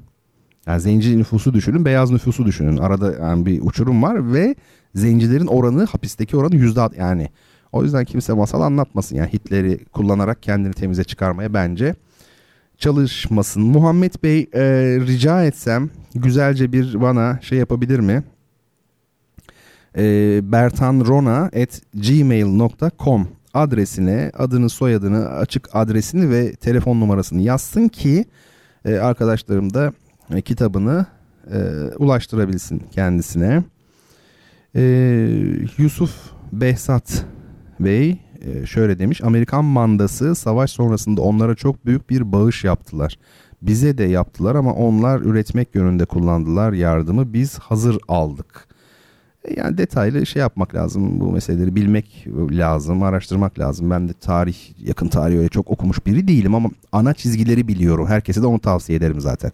Yani zenci nüfusu düşünün, beyaz nüfusu düşünün. Arada yani bir uçurum var ve zencilerin oranı, hapisteki oranı yüzde alt yani. O yüzden kimse masal anlatmasın. Yani Hitler'i kullanarak kendini temize çıkarmaya bence çalışmasın. Muhammed Bey e, rica etsem güzelce bir bana şey yapabilir mi? E, bertan rona at gmail dot com adresine adını, soyadını, açık adresini ve telefon numarasını yazsın ki e, arkadaşlarım da kitabını e, ulaştırabilsin kendisine. E, Yusuf Behzat Bey, e, şöyle demiş: Amerikan mandası savaş sonrasında onlara çok büyük bir bağış yaptılar. Bize de yaptılar ama onlar üretmek yönünde kullandılar yardımı. Biz hazır aldık. Yani detaylı şey yapmak lazım, bu meseleleri bilmek lazım, araştırmak lazım. Ben de tarih, yakın tarih öyle çok okumuş biri değilim ama ana çizgileri biliyorum. Herkese de onu tavsiye ederim zaten.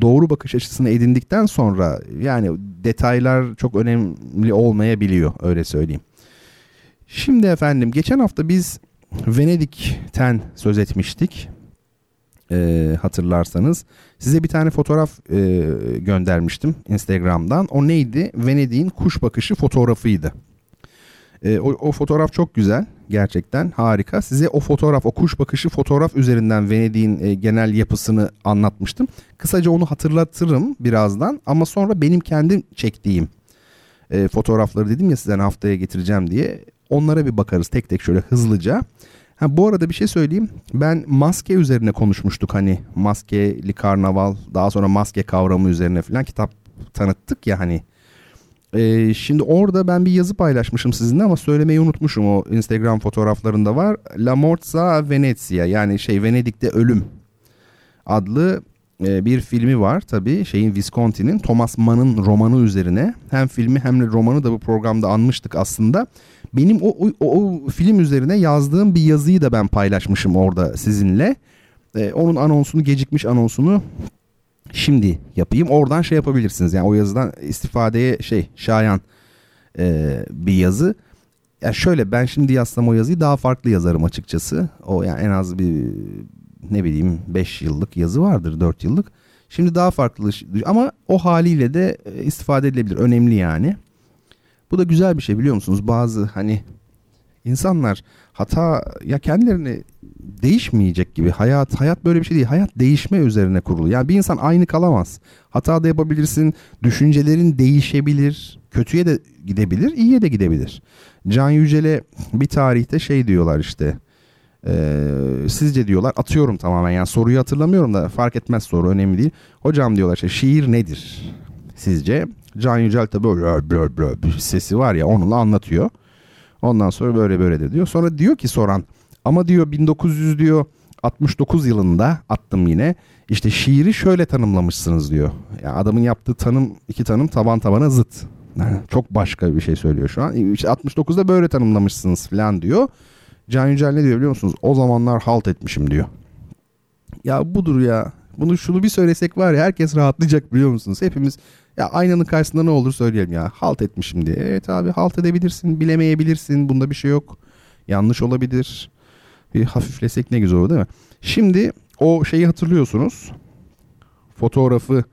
Doğru bakış açısını edindikten sonra yani detaylar çok önemli olmayabiliyor, öyle söyleyeyim. Şimdi efendim, geçen hafta biz Venedik'ten söz etmiştik. E, hatırlarsanız size bir tane fotoğraf e, göndermiştim Instagram'dan. O neydi? Venedik'in kuş bakışı fotoğrafıydı. E, o, o fotoğraf çok güzel, gerçekten harika. Size o fotoğraf, o kuş bakışı fotoğraf üzerinden Venedik'in e, genel yapısını anlatmıştım. Kısaca onu hatırlatırım birazdan ama sonra benim kendim çektiğim e, fotoğrafları dedim ya size haftaya getireceğim diye, onlara bir bakarız tek tek şöyle hızlıca. Ha, bu arada bir şey söyleyeyim. Ben maske üzerine konuşmuştuk, hani maskeli karnaval, daha sonra maske kavramı üzerine falan kitap tanıttık ya hani. Ee, şimdi orada ben bir yazı paylaşmışım sizinle ama söylemeyi unutmuşum, o Instagram fotoğraflarında var. La Morza Venezia, yani şey Venedik'te Ölüm adlı e, bir filmi var tabii, şeyin Visconti'nin, Thomas Mann'ın romanı üzerine. Hem filmi hem de romanı da bu programda anmıştık aslında. Benim o, o, o film üzerine yazdığım bir yazıyı da ben paylaşmışım orada sizinle. Ee, onun anonsunu, gecikmiş anonsunu şimdi yapayım. Oradan şey yapabilirsiniz. Yani o yazıdan istifadeye şey şayan e, bir yazı. Yani şöyle, ben şimdi yazsam o yazıyı daha farklı yazarım açıkçası. O yani en az bir ne bileyim beş yıllık yazı vardır, dört yıllık. Şimdi daha farklı ama o haliyle de istifade edilebilir. Önemli yani. Bu da güzel bir şey, biliyor musunuz? Bazı hani insanlar hata ya kendilerini değişmeyecek gibi, hayat hayat böyle bir şey değil. Hayat değişme üzerine kurulu. Yani bir insan aynı kalamaz. Hata da yapabilirsin, düşüncelerin değişebilir, kötüye de gidebilir, iyiye de gidebilir. Can Yücel'e bir tarihte şey diyorlar işte, e, sizce diyorlar, atıyorum tamamen yani soruyu hatırlamıyorum da fark etmez, soru önemli değil. Hocam diyorlar işte, şiir nedir sizce? Can Yücel tabii böyle böyle böyle bir sesi var ya, onunla anlatıyor. Ondan sonra böyle böyle de diyor. Sonra diyor ki soran, ama diyor bin dokuz yüz diyor altmış dokuz yılında attım yine. İşte şiiri şöyle tanımlamışsınız diyor. Ya adamın yaptığı tanım, iki tanım taban tabana zıt. Çok başka bir şey söylüyor şu an. İşte altmış dokuzda böyle tanımlamışsınız falan diyor. Can Yücel ne diyor biliyor musunuz? O zamanlar halt etmişim diyor. Ya budur ya. Bunu şunu bir söylesek var ya, herkes rahatlayacak, biliyor musunuz? Hepimiz ya aynanın karşısında ne olur söyleyelim ya, halt etmişim diye. Evet abi, halt edebilirsin, bilemeyebilirsin, bunda bir şey yok. Yanlış olabilir. Bir hafiflesek ne güzel olur değil mi? Şimdi o şeyi hatırlıyorsunuz. Fotoğrafı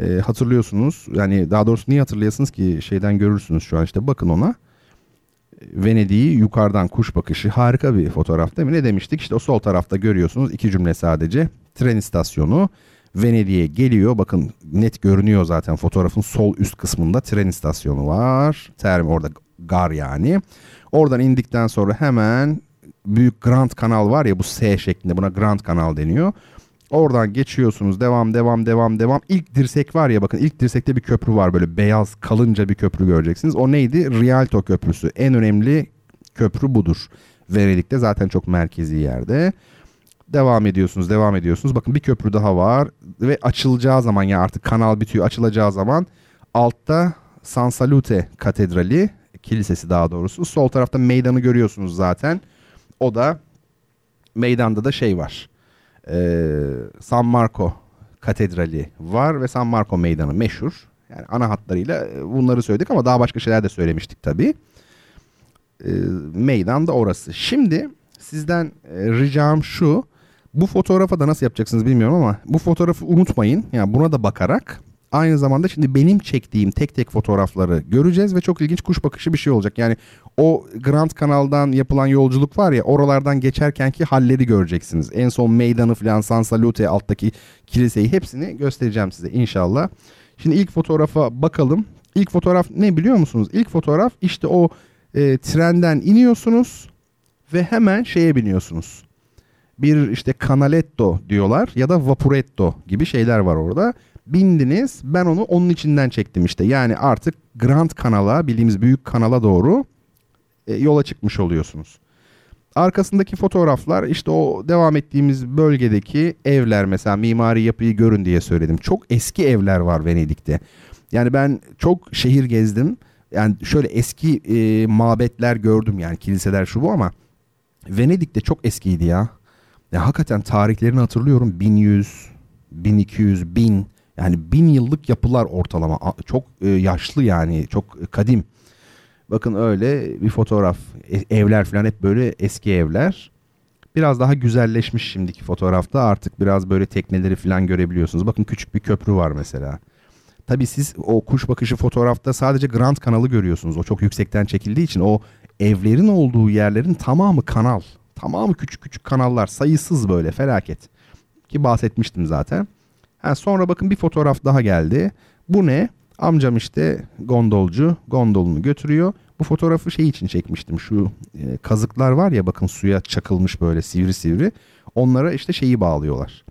e, hatırlıyorsunuz. Yani daha doğrusu niye hatırlayasınız ki, şeyden görürsünüz şu an işte, bakın ona. Venedik'i yukarıdan kuş bakışı, harika bir fotoğraf değil mi? Ne demiştik? İşte o sol tarafta görüyorsunuz, iki cümle sadece. Tren istasyonu Venedik'e geliyor. Bakın net görünüyor zaten fotoğrafın sol üst kısmında tren istasyonu var. Term orada, gar yani. Oradan indikten sonra hemen büyük Grand Kanal var ya, bu S şeklinde, buna Grand Kanal deniyor. Oradan geçiyorsunuz, devam devam devam devam. İlk dirsek var ya, bakın ilk dirsekte bir köprü var, böyle beyaz kalınca bir köprü göreceksiniz. O neydi? Rialto Köprüsü. En önemli köprü budur Venedik'te, zaten çok merkezi yerde. Devam ediyorsunuz, devam ediyorsunuz. Bakın bir köprü daha var ve açılacağı zaman, ya artık kanal bitiyor, açılacağı zaman altta San Salute Katedrali, kilisesi daha doğrusu. Sol tarafta meydanı görüyorsunuz zaten. O da meydanda da şey var. Ee, San Marco Katedrali var ve San Marco Meydanı meşhur. Yani ana hatlarıyla bunları söyledik ama daha başka şeyler de söylemiştik tabii. Ee, meydan da orası. Şimdi sizden ricam şu. Bu fotoğrafa da nasıl yapacaksınız bilmiyorum ama bu fotoğrafı unutmayın. Yani buna da bakarak aynı zamanda şimdi benim çektiğim tek tek fotoğrafları göreceğiz ve çok ilginç kuş bakışı bir şey olacak. Yani o Grand Kanal'dan yapılan yolculuk var ya, oralardan geçerkenki halleri göreceksiniz. En son meydanı falan, San Salute alttaki kiliseyi, hepsini göstereceğim size inşallah. Şimdi ilk fotoğrafa bakalım. İlk fotoğraf ne biliyor musunuz? İlk fotoğraf işte o e, trenden iniyorsunuz ve hemen şeye biniyorsunuz. Bir işte canaletto diyorlar ya da vaporetto gibi şeyler var orada. Bindiniz, ben onu onun içinden çektim işte. Yani artık Grand Kanal'a, bildiğimiz büyük kanala doğru e, yola çıkmış oluyorsunuz. Arkasındaki fotoğraflar işte o devam ettiğimiz bölgedeki evler, mesela mimari yapıyı görün diye söyledim. Çok eski evler var Venedik'te. Yani ben çok şehir gezdim. Yani şöyle eski e, mabetler gördüm, yani kiliseler şu bu, ama Venedik'te çok eskiydi ya. Ya hakikaten tarihlerini hatırlıyorum. bin yüz, bin iki yüz, bin yani bin yıllık yapılar ortalama. Çok e, yaşlı yani, çok kadim. Bakın öyle bir fotoğraf. Evler falan hep böyle eski evler. Biraz daha güzelleşmiş şimdiki fotoğrafta. Artık biraz böyle tekneleri falan görebiliyorsunuz. Bakın küçük bir köprü var mesela. Tabii siz o kuş bakışı fotoğrafta sadece Grand Kanal'ı görüyorsunuz. O çok yüksekten çekildiği için o evlerin olduğu yerlerin tamamı kanal. Tamamı küçük küçük kanallar. Sayısız böyle felaket. Ki bahsetmiştim zaten. Ha, sonra bakın bir fotoğraf daha geldi. Bu ne? Amcam işte gondolcu, gondolunu götürüyor. Bu fotoğrafı şey için çekmiştim. Şu e, kazıklar var ya, bakın suya çakılmış böyle sivri sivri. Onlara işte şeyi bağlıyorlar.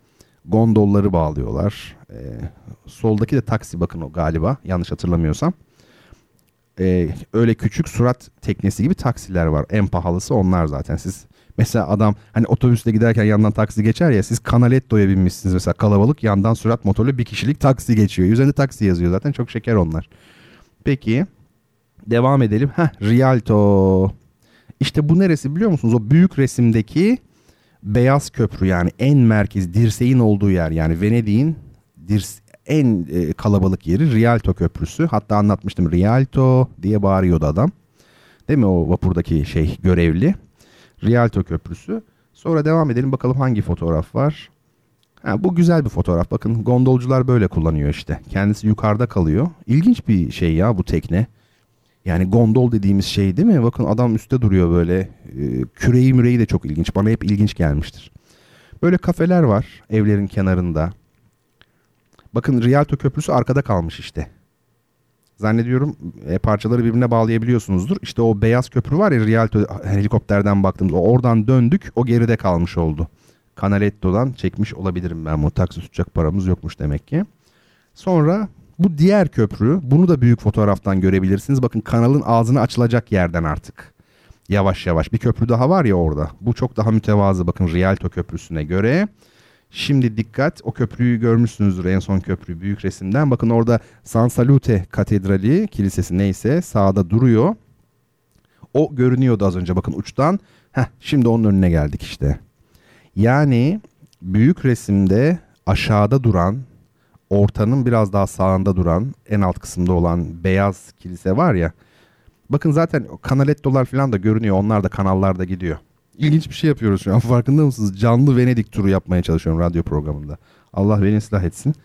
Gondolları bağlıyorlar. E, soldaki de taksi, bakın o galiba, yanlış hatırlamıyorsam. E, öyle küçük surat teknesi gibi taksiler var. En pahalısı onlar zaten. Siz mesela adam hani otobüsle giderken yandan taksi geçer ya, siz Canaletto'ya binmişsiniz mesela, kalabalık, yandan sürat motorlu bir kişilik taksi geçiyor. Üzerinde taksi yazıyor zaten, çok şeker onlar. Peki devam edelim. Heh, Rialto. İşte bu neresi biliyor musunuz? O büyük resimdeki beyaz köprü, yani en merkez, dirseğin olduğu yer, yani Venedik'in dirse- en e, kalabalık yeri Rialto Köprüsü. Hatta anlatmıştım, Rialto diye bağırıyordu adam. Değil mi o vapurdaki şey görevli? Rialto Köprüsü. Sonra devam edelim bakalım hangi fotoğraf var. Ha, bu güzel bir fotoğraf. Bakın gondolcular böyle kullanıyor işte. Kendisi yukarıda kalıyor. İlginç bir şey ya bu tekne. Yani gondol dediğimiz şey değil mi? Bakın adam üstte duruyor böyle. E, küreği müreği de çok ilginç. Bana hep ilginç gelmiştir. Böyle kafeler var evlerin kenarında. Bakın Rialto Köprüsü arkada kalmış işte. Zannediyorum e, parçaları birbirine bağlayabiliyorsunuzdur. İşte o beyaz köprü var ya, Rialto helikopterden baktığımız, oradan döndük, o geride kalmış oldu. Canaletto'dan çekmiş olabilirim ben bunu. Taksi tutacak paramız yokmuş demek ki. Sonra bu diğer köprü, bunu da büyük fotoğraftan görebilirsiniz. Bakın kanalın ağzını açılacak yerden artık. Yavaş yavaş bir köprü daha var ya orada. Bu çok daha mütevazı bakın Rialto Köprüsü'ne göre. Şimdi dikkat, o köprüyü görmüşsünüzdür, en son köprü büyük resimden. Bakın orada San Salute Katedrali, kilisesi neyse sağda duruyor. O görünüyordu az önce bakın uçtan. Heh, şimdi onun önüne geldik işte. Yani büyük resimde aşağıda duran, ortanın biraz daha sağında duran, en alt kısımda olan beyaz kilise var ya. Bakın zaten Canaletto'lar falan da görünüyor, onlar da kanallarda gidiyor. İlginç bir şey yapıyoruz şu an. Farkında mısınız? Canlı Venedik turu yapmaya çalışıyorum radyo programında. Allah beni ıslah etsin.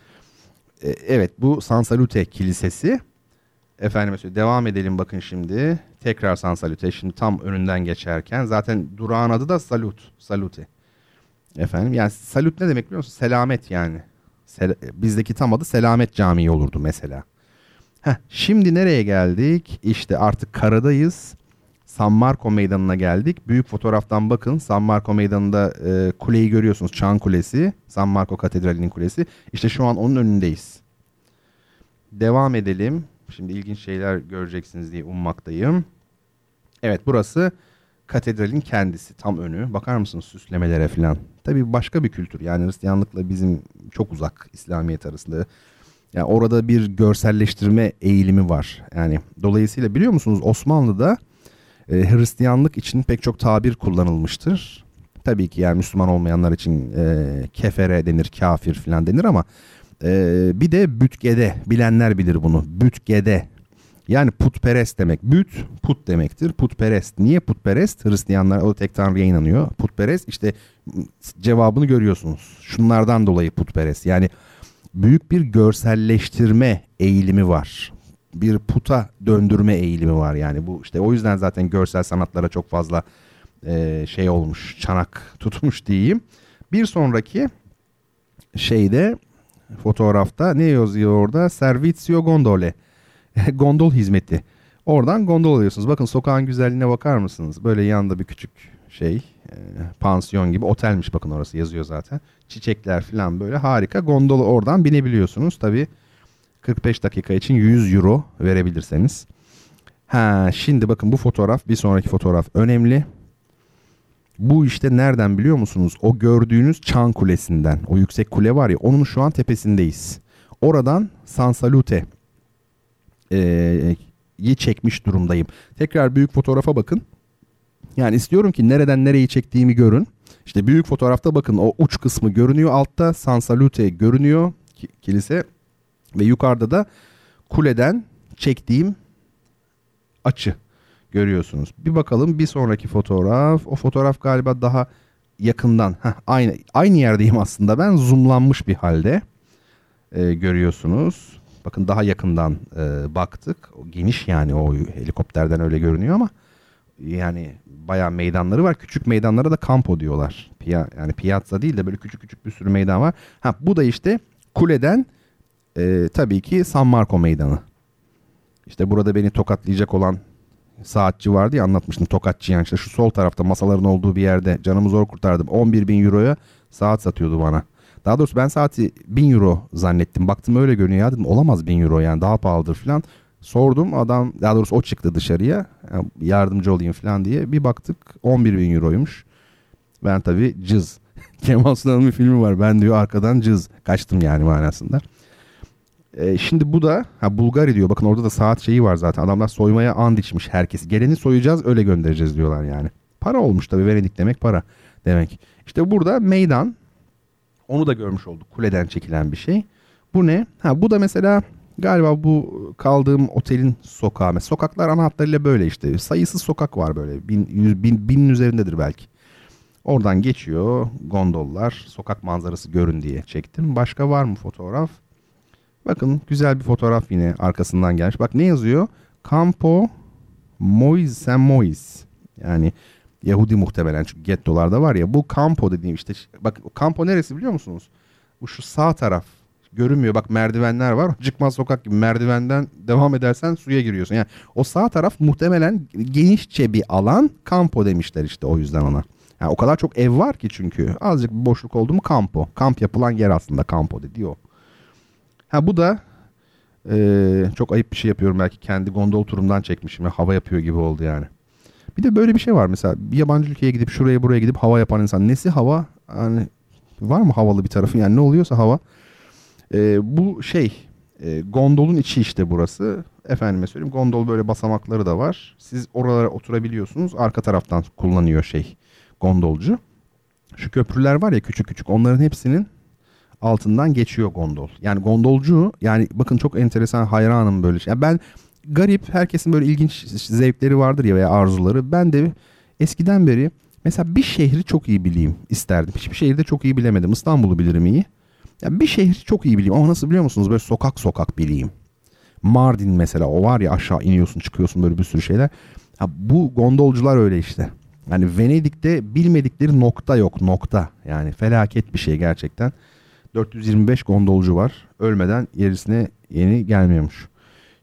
Ee, evet, bu San Salute Kilisesi. Efendime söyleyeyim. Devam edelim bakın şimdi. Tekrar San Salute. Şimdi tam önünden geçerken. Zaten durağın adı da Salut. Salute. Efendim, yani Salut ne demek biliyor musun? Selamet yani. Sel- Bizdeki tam adı Selamet Camii olurdu mesela. Heh, şimdi nereye geldik? İşte artık karadayız. San Marco Meydanı'na geldik. Büyük fotoğraftan bakın. San Marco Meydanı'nda e, kuleyi görüyorsunuz. Çan Kulesi. San Marco Katedrali'nin kulesi. İşte şu an onun önündeyiz. Devam edelim. Şimdi ilginç şeyler göreceksiniz diye ummaktayım. Evet, burası katedralin kendisi. Tam önü. Bakar mısınız süslemelere falan? Tabii başka bir kültür. Yani Hristiyanlıkla bizim çok uzak, İslamiyet arasında. Yani orada bir görselleştirme eğilimi var. Yani dolayısıyla biliyor musunuz Osmanlı'da Hristiyanlık için pek çok tabir kullanılmıştır. Tabii ki yani Müslüman olmayanlar için e, kefere denir, kafir falan denir ama e, bir de bütgede, bilenler bilir bunu. Bütgede yani putperest demek. Büt put demektir. Putperest. Niye putperest? Hristiyanlar o tek tanrıya inanıyor. Putperest işte, cevabını görüyorsunuz. Şunlardan dolayı putperest. Yani büyük bir görselleştirme eğilimi var. Bir puta döndürme eğilimi var yani bu işte, o yüzden zaten görsel sanatlara çok fazla e, şey olmuş, çanak tutmuş diyeyim. Bir sonraki şeyde, fotoğrafta ne yazıyor orada? Servizio gondole. Gondol hizmeti. Oradan gondol alıyorsunuz. Bakın sokağın güzelliğine bakar mısınız? Böyle yanında bir küçük şey, e, pansiyon gibi, otelmiş bakın orası, yazıyor zaten. Çiçekler falan böyle harika. Gondolu oradan binebiliyorsunuz tabii. kırk beş dakika için yüz euro verebilirseniz. Ha, şimdi bakın bu fotoğraf, bir sonraki fotoğraf önemli. Bu işte nereden biliyor musunuz? O gördüğünüz Çan Kulesi'nden. O yüksek kule var ya, onun şu an tepesindeyiz. Oradan San Salute'yi e, çekmiş durumdayım. Tekrar büyük fotoğrafa bakın. Yani istiyorum ki nereden nereyi çektiğimi görün. İşte büyük fotoğrafta bakın, o uç kısmı görünüyor. Altta San Salute görünüyor, kilise. Ve yukarıda da kuleden çektiğim açı görüyorsunuz. Bir bakalım bir sonraki fotoğraf. O fotoğraf galiba daha yakından. Heh, aynı aynı yerdeyim aslında ben. Zoomlanmış bir halde e, görüyorsunuz. Bakın daha yakından e, baktık. O geniş, yani o helikopterden öyle görünüyor ama yani bayağı meydanları var. Küçük meydanlara da kampo diyorlar. Piya, yani piyatsa değil de böyle küçük küçük bir sürü meydan var. Ha, bu da işte kuleden e, tabii ki San Marco Meydanı. İşte burada beni tokatlayacak olan saatçi vardı ya, anlatmıştım, tokatçı yani işte şu sol tarafta masaların olduğu bir yerde, canımı zor kurtardım. on bir bin euroya saat satıyordu bana. Daha doğrusu ben saati bin euro zannettim. Baktım öyle görünüyor ya, dedim olamaz bin euro yani, daha pahalıdır falan. Sordum adam, daha doğrusu o çıktı dışarıya, yani yardımcı olayım falan diye. Bir baktık on bir bin euroymuş. Ben tabii cız. Kemal Sunal'ın bir filmi var, ben diyor arkadan cız. Kaçtım yani manasında. Ee, şimdi bu da ha, Bulgari diyor. Bakın orada da saat şeyi var zaten. Adamlar soymaya and içmiş herkesi. Geleni soyacağız öyle göndereceğiz diyorlar yani. Para olmuş tabii, Venedik demek para demek. İşte burada meydan. Onu da görmüş olduk. Kuleden çekilen bir şey. Bu ne? Ha, bu da mesela... Galiba bu kaldığım otelin sokağı. Sokaklar ana hatlarıyla böyle işte. Sayısız sokak var böyle. Bin, yüz, bin, binin üzerindedir belki. Oradan geçiyor gondollar. Sokak manzarası görün diye çektim. Başka var mı fotoğraf? Bakın güzel bir fotoğraf yine arkasından gelmiş. Bak ne yazıyor? Campo Moïse Saint Moïse. Yani Yahudi muhtemelen. Çünkü gettolarda var ya. Bu Campo dediğim işte. Bak Campo neresi biliyor musunuz? Bu şu sağ taraf. Görünmüyor. Bak merdivenler var. Çıkmaz sokak gibi merdivenden devam edersen suya giriyorsun. Yani o sağ taraf muhtemelen genişçe bir alan. Kampo demişler işte o yüzden ona. Yani o kadar çok ev var ki çünkü. Azıcık bir boşluk oldu mu kampo. Kamp yapılan yer aslında kampo dediği o. Ha bu da e, çok ayıp bir şey yapıyorum belki. Kendi gondol turumdan çekmişim. Yani hava yapıyor gibi oldu yani. Bir de böyle bir şey var mesela. Bir yabancı ülkeye gidip şuraya buraya gidip hava yapan insan. Nesi hava? Yani var mı havalı bir tarafı? Yani ne oluyorsa hava. Ee, bu şey e, gondolun içi işte burası. Efendime söyleyeyim, gondol böyle basamakları da var. Siz oralara oturabiliyorsunuz. Arka taraftan kullanıyor şey gondolcu. Şu köprüler var ya küçük küçük, onların hepsinin altından geçiyor gondol. Yani gondolcu, yani bakın çok enteresan, hayranım böyle şey. Yani ben garip, herkesin böyle ilginç zevkleri vardır ya veya arzuları. Ben de eskiden beri mesela bir şehri çok iyi bileyim isterdim. Hiçbir şehirde çok iyi bilemedim. İstanbul'u bilirim iyi. Ya bir şehri çok iyi bileyim ama nasıl biliyor musunuz? Böyle sokak sokak bileyim. Mardin mesela, o var ya aşağı iniyorsun çıkıyorsun böyle bir sürü şeyler. Ya bu gondolcular öyle işte. Yani Venedik'te bilmedikleri nokta yok, nokta. Yani felaket bir şey gerçekten. dört yüz yirmi beş gondolcu var. Ölmeden yerisine yeni gelmiyormuş.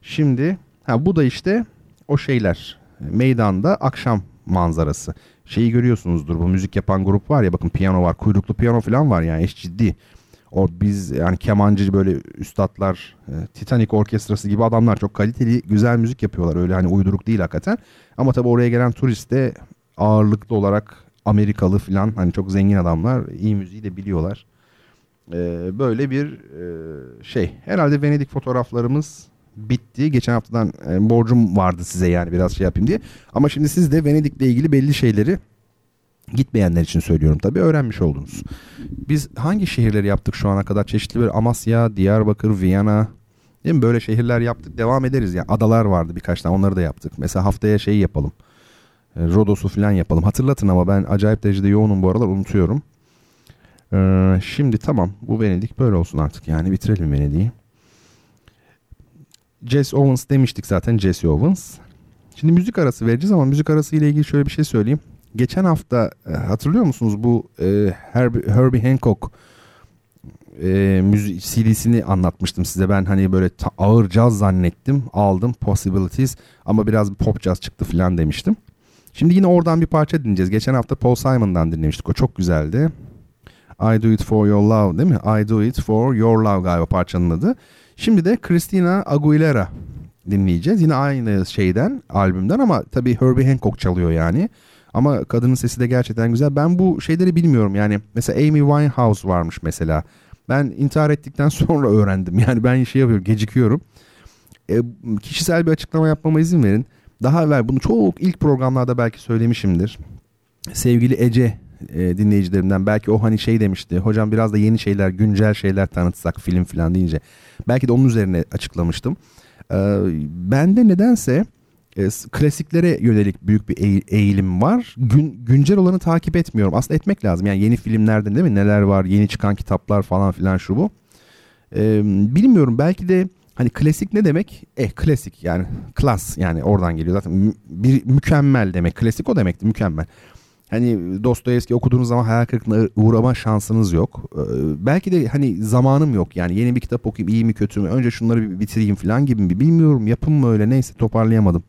Şimdi ha bu da işte o şeyler. Meydanda akşam manzarası. Şeyi görüyorsunuzdur, bu müzik yapan grup var ya, bakın piyano var, kuyruklu piyano falan var yani, eş ciddi. O biz yani kemancı böyle üstatlar, e, Titanic orkestrası gibi adamlar, çok kaliteli güzel müzik yapıyorlar. Öyle hani uyduruk değil hakikaten. Ama tabii oraya gelen turist de ağırlıklı olarak Amerikalı falan, hani çok zengin adamlar, iyi müziği de biliyorlar. E, böyle bir e, şey. Herhalde Venedik fotoğraflarımız bitti. Geçen haftadan e, borcum vardı size yani, biraz şey yapayım diye. Ama şimdi siz de Venedik'le ilgili belli şeyleri, gitmeyenler için söylüyorum tabii, öğrenmiş oldunuz. Biz hangi şehirleri yaptık şu ana kadar? Çeşitli bir Amasya, Diyarbakır, Viyana, değil mi? Böyle şehirler yaptık. Devam ederiz yani. Adalar vardı birkaç tane. Onları da yaptık. Mesela haftaya şey yapalım. Rodos'u falan yapalım. Hatırlatın ama ben acayip derecede yoğunum bu aralar. Unutuyorum. Ee, şimdi tamam. Bu Venedik böyle olsun artık. Yani bitirelim Venedik'i. Jesse Owens demiştik zaten. Jesse Owens. Şimdi müzik arası vereceğiz ama müzik arası ile ilgili şöyle bir şey söyleyeyim. Geçen hafta hatırlıyor musunuz bu e, Herbie, Herbie Hancock e, müzik C D'sini anlatmıştım size. Ben hani böyle ta, ağır caz zannettim. Aldım Possibilities ama biraz pop caz çıktı falan demiştim. Şimdi yine oradan bir parça dinleyeceğiz. Geçen hafta Paul Simon'dan dinlemiştik. O çok güzeldi. I Do It For Your Love değil mi? I Do It For Your Love galiba parçanın adı. Şimdi de Christina Aguilera dinleyeceğiz. Yine aynı şeyden, albümden ama tabii Herbie Hancock çalıyor yani. Ama kadının sesi de gerçekten güzel. Ben bu şeyleri bilmiyorum yani. Mesela Amy Winehouse varmış mesela. Ben intihar ettikten sonra öğrendim. Yani ben şey yapıyorum, gecikiyorum. E, kişisel bir açıklama yapmama izin verin. Daha evvel bunu çok ilk programlarda belki söylemişimdir. Sevgili Ece e, dinleyicilerimden belki o hani şey demişti. Hocam biraz da yeni şeyler, güncel şeyler tanıtsak film falan deyince. Belki de onun üzerine açıklamıştım. E, ben de nedense e, klasiklere yönelik büyük bir eğilim var. Gün, güncel olanı takip etmiyorum. Aslında etmek lazım. Yani yeni filmlerden değil mi? Neler var? Yeni çıkan kitaplar falan filan şu bu. E, bilmiyorum belki de hani klasik ne demek? Eh klasik yani klas yani oradan geliyor zaten mü- bir mükemmel demek. Klasik o demekti, mükemmel. Hani Dostoyevski okuduğunuz zaman hayal kırıklığına uğrama şansınız yok. Ee, belki de hani zamanım yok yani yeni bir kitap okuyayım iyi mi kötü mü önce şunları bir bitireyim falan gibi mi bilmiyorum yapım mı öyle neyse toparlayamadım.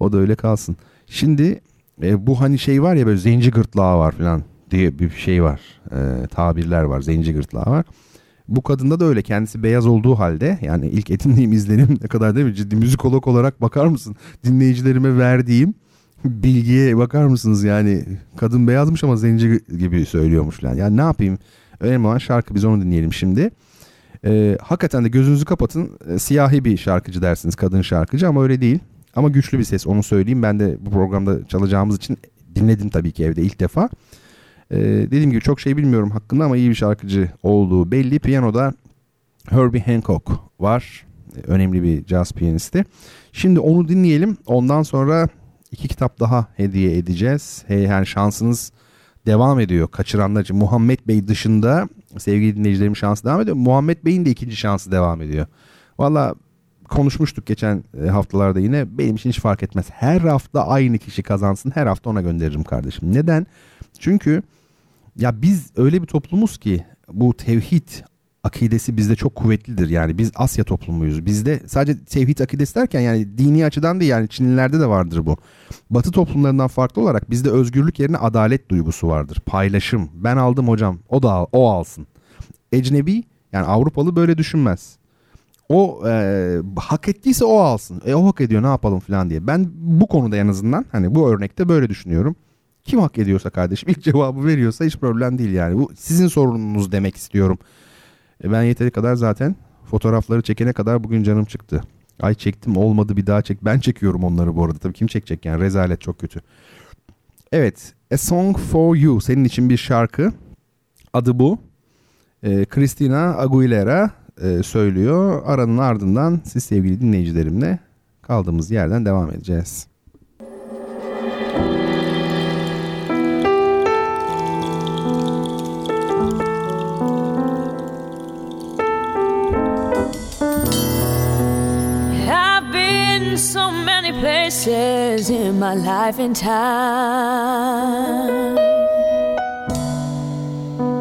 O da öyle kalsın. Şimdi e, bu hani şey var ya böyle zenci gırtlağı var falan diye bir şey var e, tabirler var zenci gırtlağı var. Bu kadında da öyle kendisi beyaz olduğu halde yani ilk edindiğim izlenim ne kadar değil mi ciddi müzikolog olarak bakar mısın dinleyicilerime verdiğim bilgiye bakar mısınız yani kadın beyazmış ama zenci gibi söylüyormuş yani, yani ne yapayım önemli olan şarkı biz onu dinleyelim şimdi ee, hakikaten de gözünüzü kapatın siyahi bir şarkıcı dersiniz kadın şarkıcı ama öyle değil ama güçlü bir ses onu söyleyeyim ben de bu programda çalacağımız için dinledim tabii ki evde ilk defa. Ee, dediğim gibi çok şey bilmiyorum hakkında ama iyi bir şarkıcı olduğu belli. Piyanoda Herbie Hancock var. Önemli bir caz piyanisti. Şimdi onu dinleyelim. Ondan sonra iki kitap daha hediye edeceğiz. Hey, yani şansınız devam ediyor. Kaçıranlar için Muhammed Bey dışında sevgili dinleyicilerim şansı devam ediyor. Muhammed Bey'in de ikinci şansı devam ediyor. Valla konuşmuştuk geçen haftalarda yine. Benim için hiç fark etmez. Her hafta aynı kişi kazansın. Her hafta ona gönderirim kardeşim. Neden? Çünkü ya biz öyle bir toplumuz ki bu tevhid akidesi bizde çok kuvvetlidir. Yani biz Asya toplumuyuz. Bizde sadece tevhid akidesi derken yani dini açıdan değil yani Çinlilerde de vardır bu. Batı toplumlarından farklı olarak bizde özgürlük yerine adalet duygusu vardır. Paylaşım. Ben aldım hocam. O da al, o alsın. Ecnebi yani Avrupalı böyle düşünmez. O e, hak ettiyse o alsın. E o hak ediyor ne yapalım falan diye. Ben bu konuda en azından hani bu örnekte böyle düşünüyorum. Kim hak ediyorsa kardeşim ilk cevabı veriyorsa hiç problem değil yani. Bu sizin sorununuz demek istiyorum. Ben yeteri kadar zaten fotoğrafları çekene kadar bugün canım çıktı. Ay çektim olmadı bir daha çek. Ben çekiyorum onları bu arada. Tabii kim çekecek yani rezalet çok kötü. Evet A Song For You senin için bir şarkı. Adı bu. E, Christina Aguilera e, söylüyor. Aranın ardından siz sevgili dinleyicilerimle kaldığımız yerden devam edeceğiz. So many places in my life and time.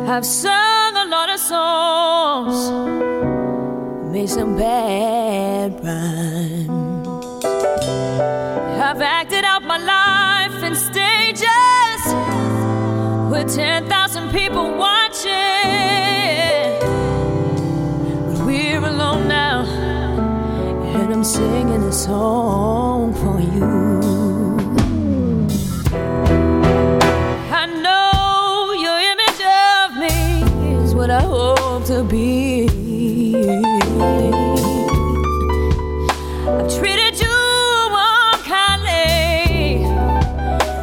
I've sung a lot of songs, made some bad rhymes. I've acted out my life in stages with ten thousand people watching. But we're alone now. I'm singing a song for you. I know your image of me is what I hope to be. I've treated you unkindly,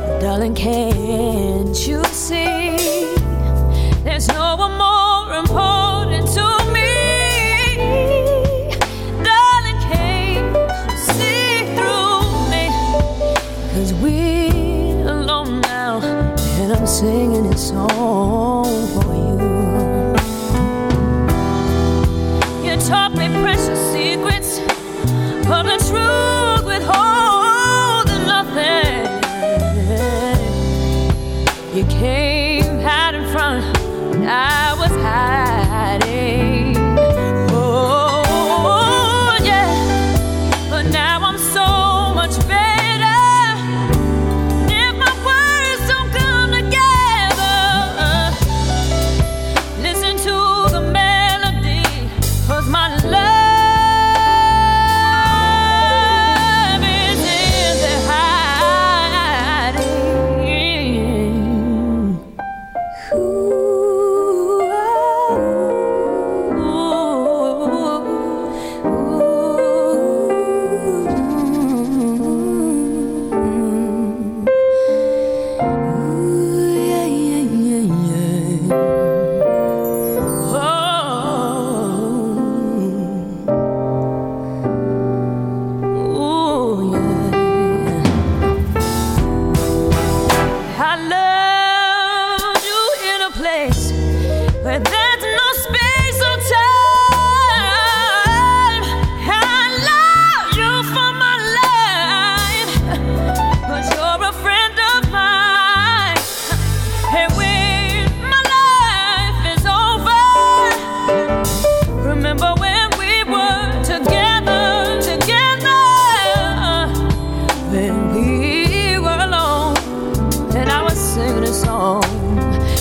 but darling, can't you see? There's no one more important to me. Singing a song for you. You taught me precious secrets, but the truth withholding nothing. You came out in front, and I was hiding. Oh yeah, but now I'm so much better.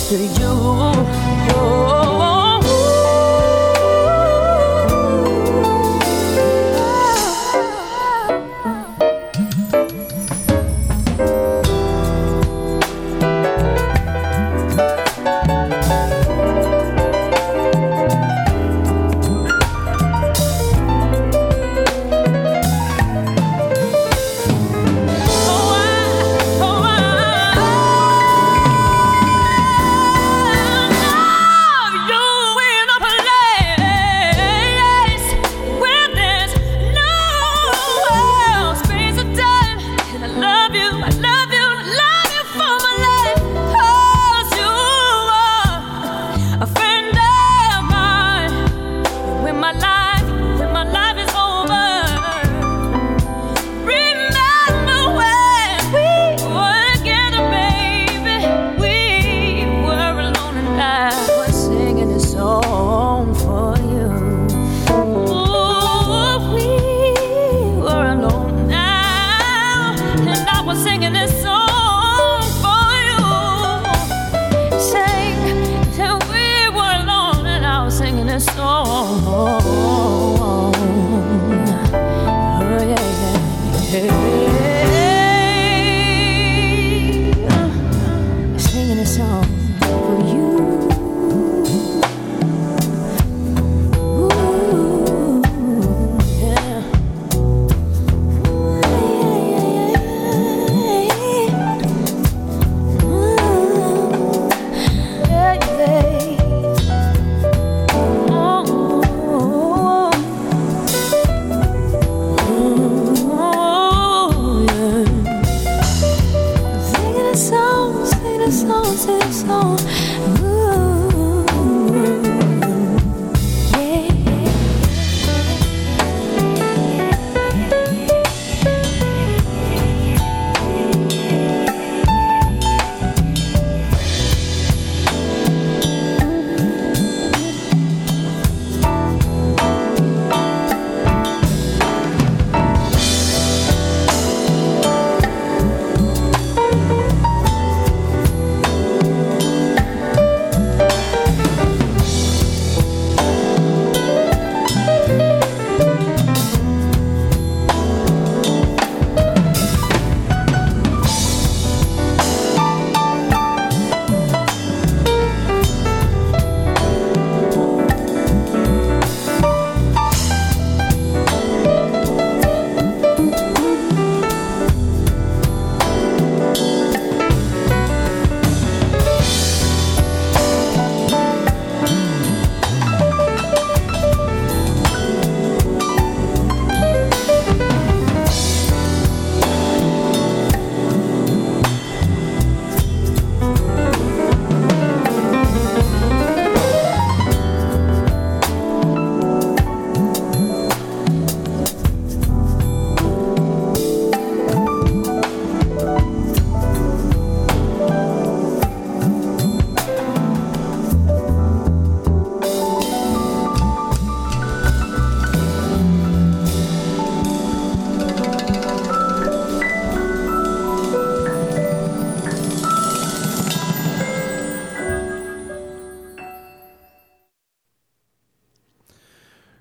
to you.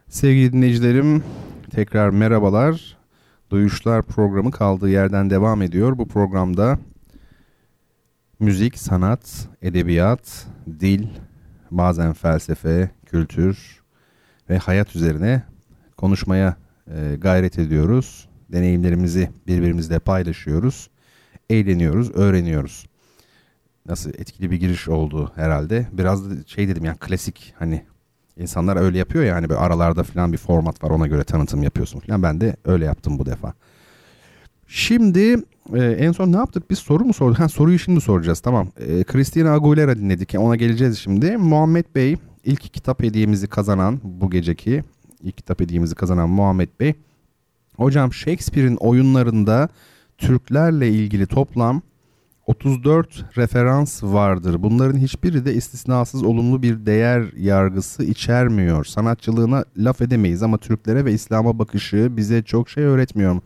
Sevgili dinleyicilerim, tekrar merhabalar. Duyuşlar programı kaldığı yerden devam ediyor. Bu programda müzik, sanat, edebiyat, dil, bazen felsefe, kültür ve hayat üzerine konuşmaya gayret ediyoruz. Deneyimlerimizi birbirimizle paylaşıyoruz, eğleniyoruz, öğreniyoruz. Nasıl etkili bir giriş oldu herhalde. Biraz da şey dedim yani klasik hani... İnsanlar öyle yapıyor ya hani böyle aralarda falan bir format var ona göre tanıtım yapıyorsun falan. Ben de öyle yaptım bu defa. Şimdi e, en son ne yaptık biz soru mu sorduk? Ha, soruyu şimdi soracağız tamam. E, Christina Aguilera dinledik yani ona geleceğiz şimdi. Muhammed Bey ilk kitap hediyemizi kazanan bu geceki ilk kitap hediyemizi kazanan Muhammed Bey. Hocam Shakespeare'in oyunlarında Türklerle ilgili toplam otuz dört referans vardır. Bunların hiçbiri de istisnasız olumlu bir değer yargısı içermiyor. Sanatçılığına laf edemeyiz ama Türklere ve İslam'a bakışı bize çok şey öğretmiyor.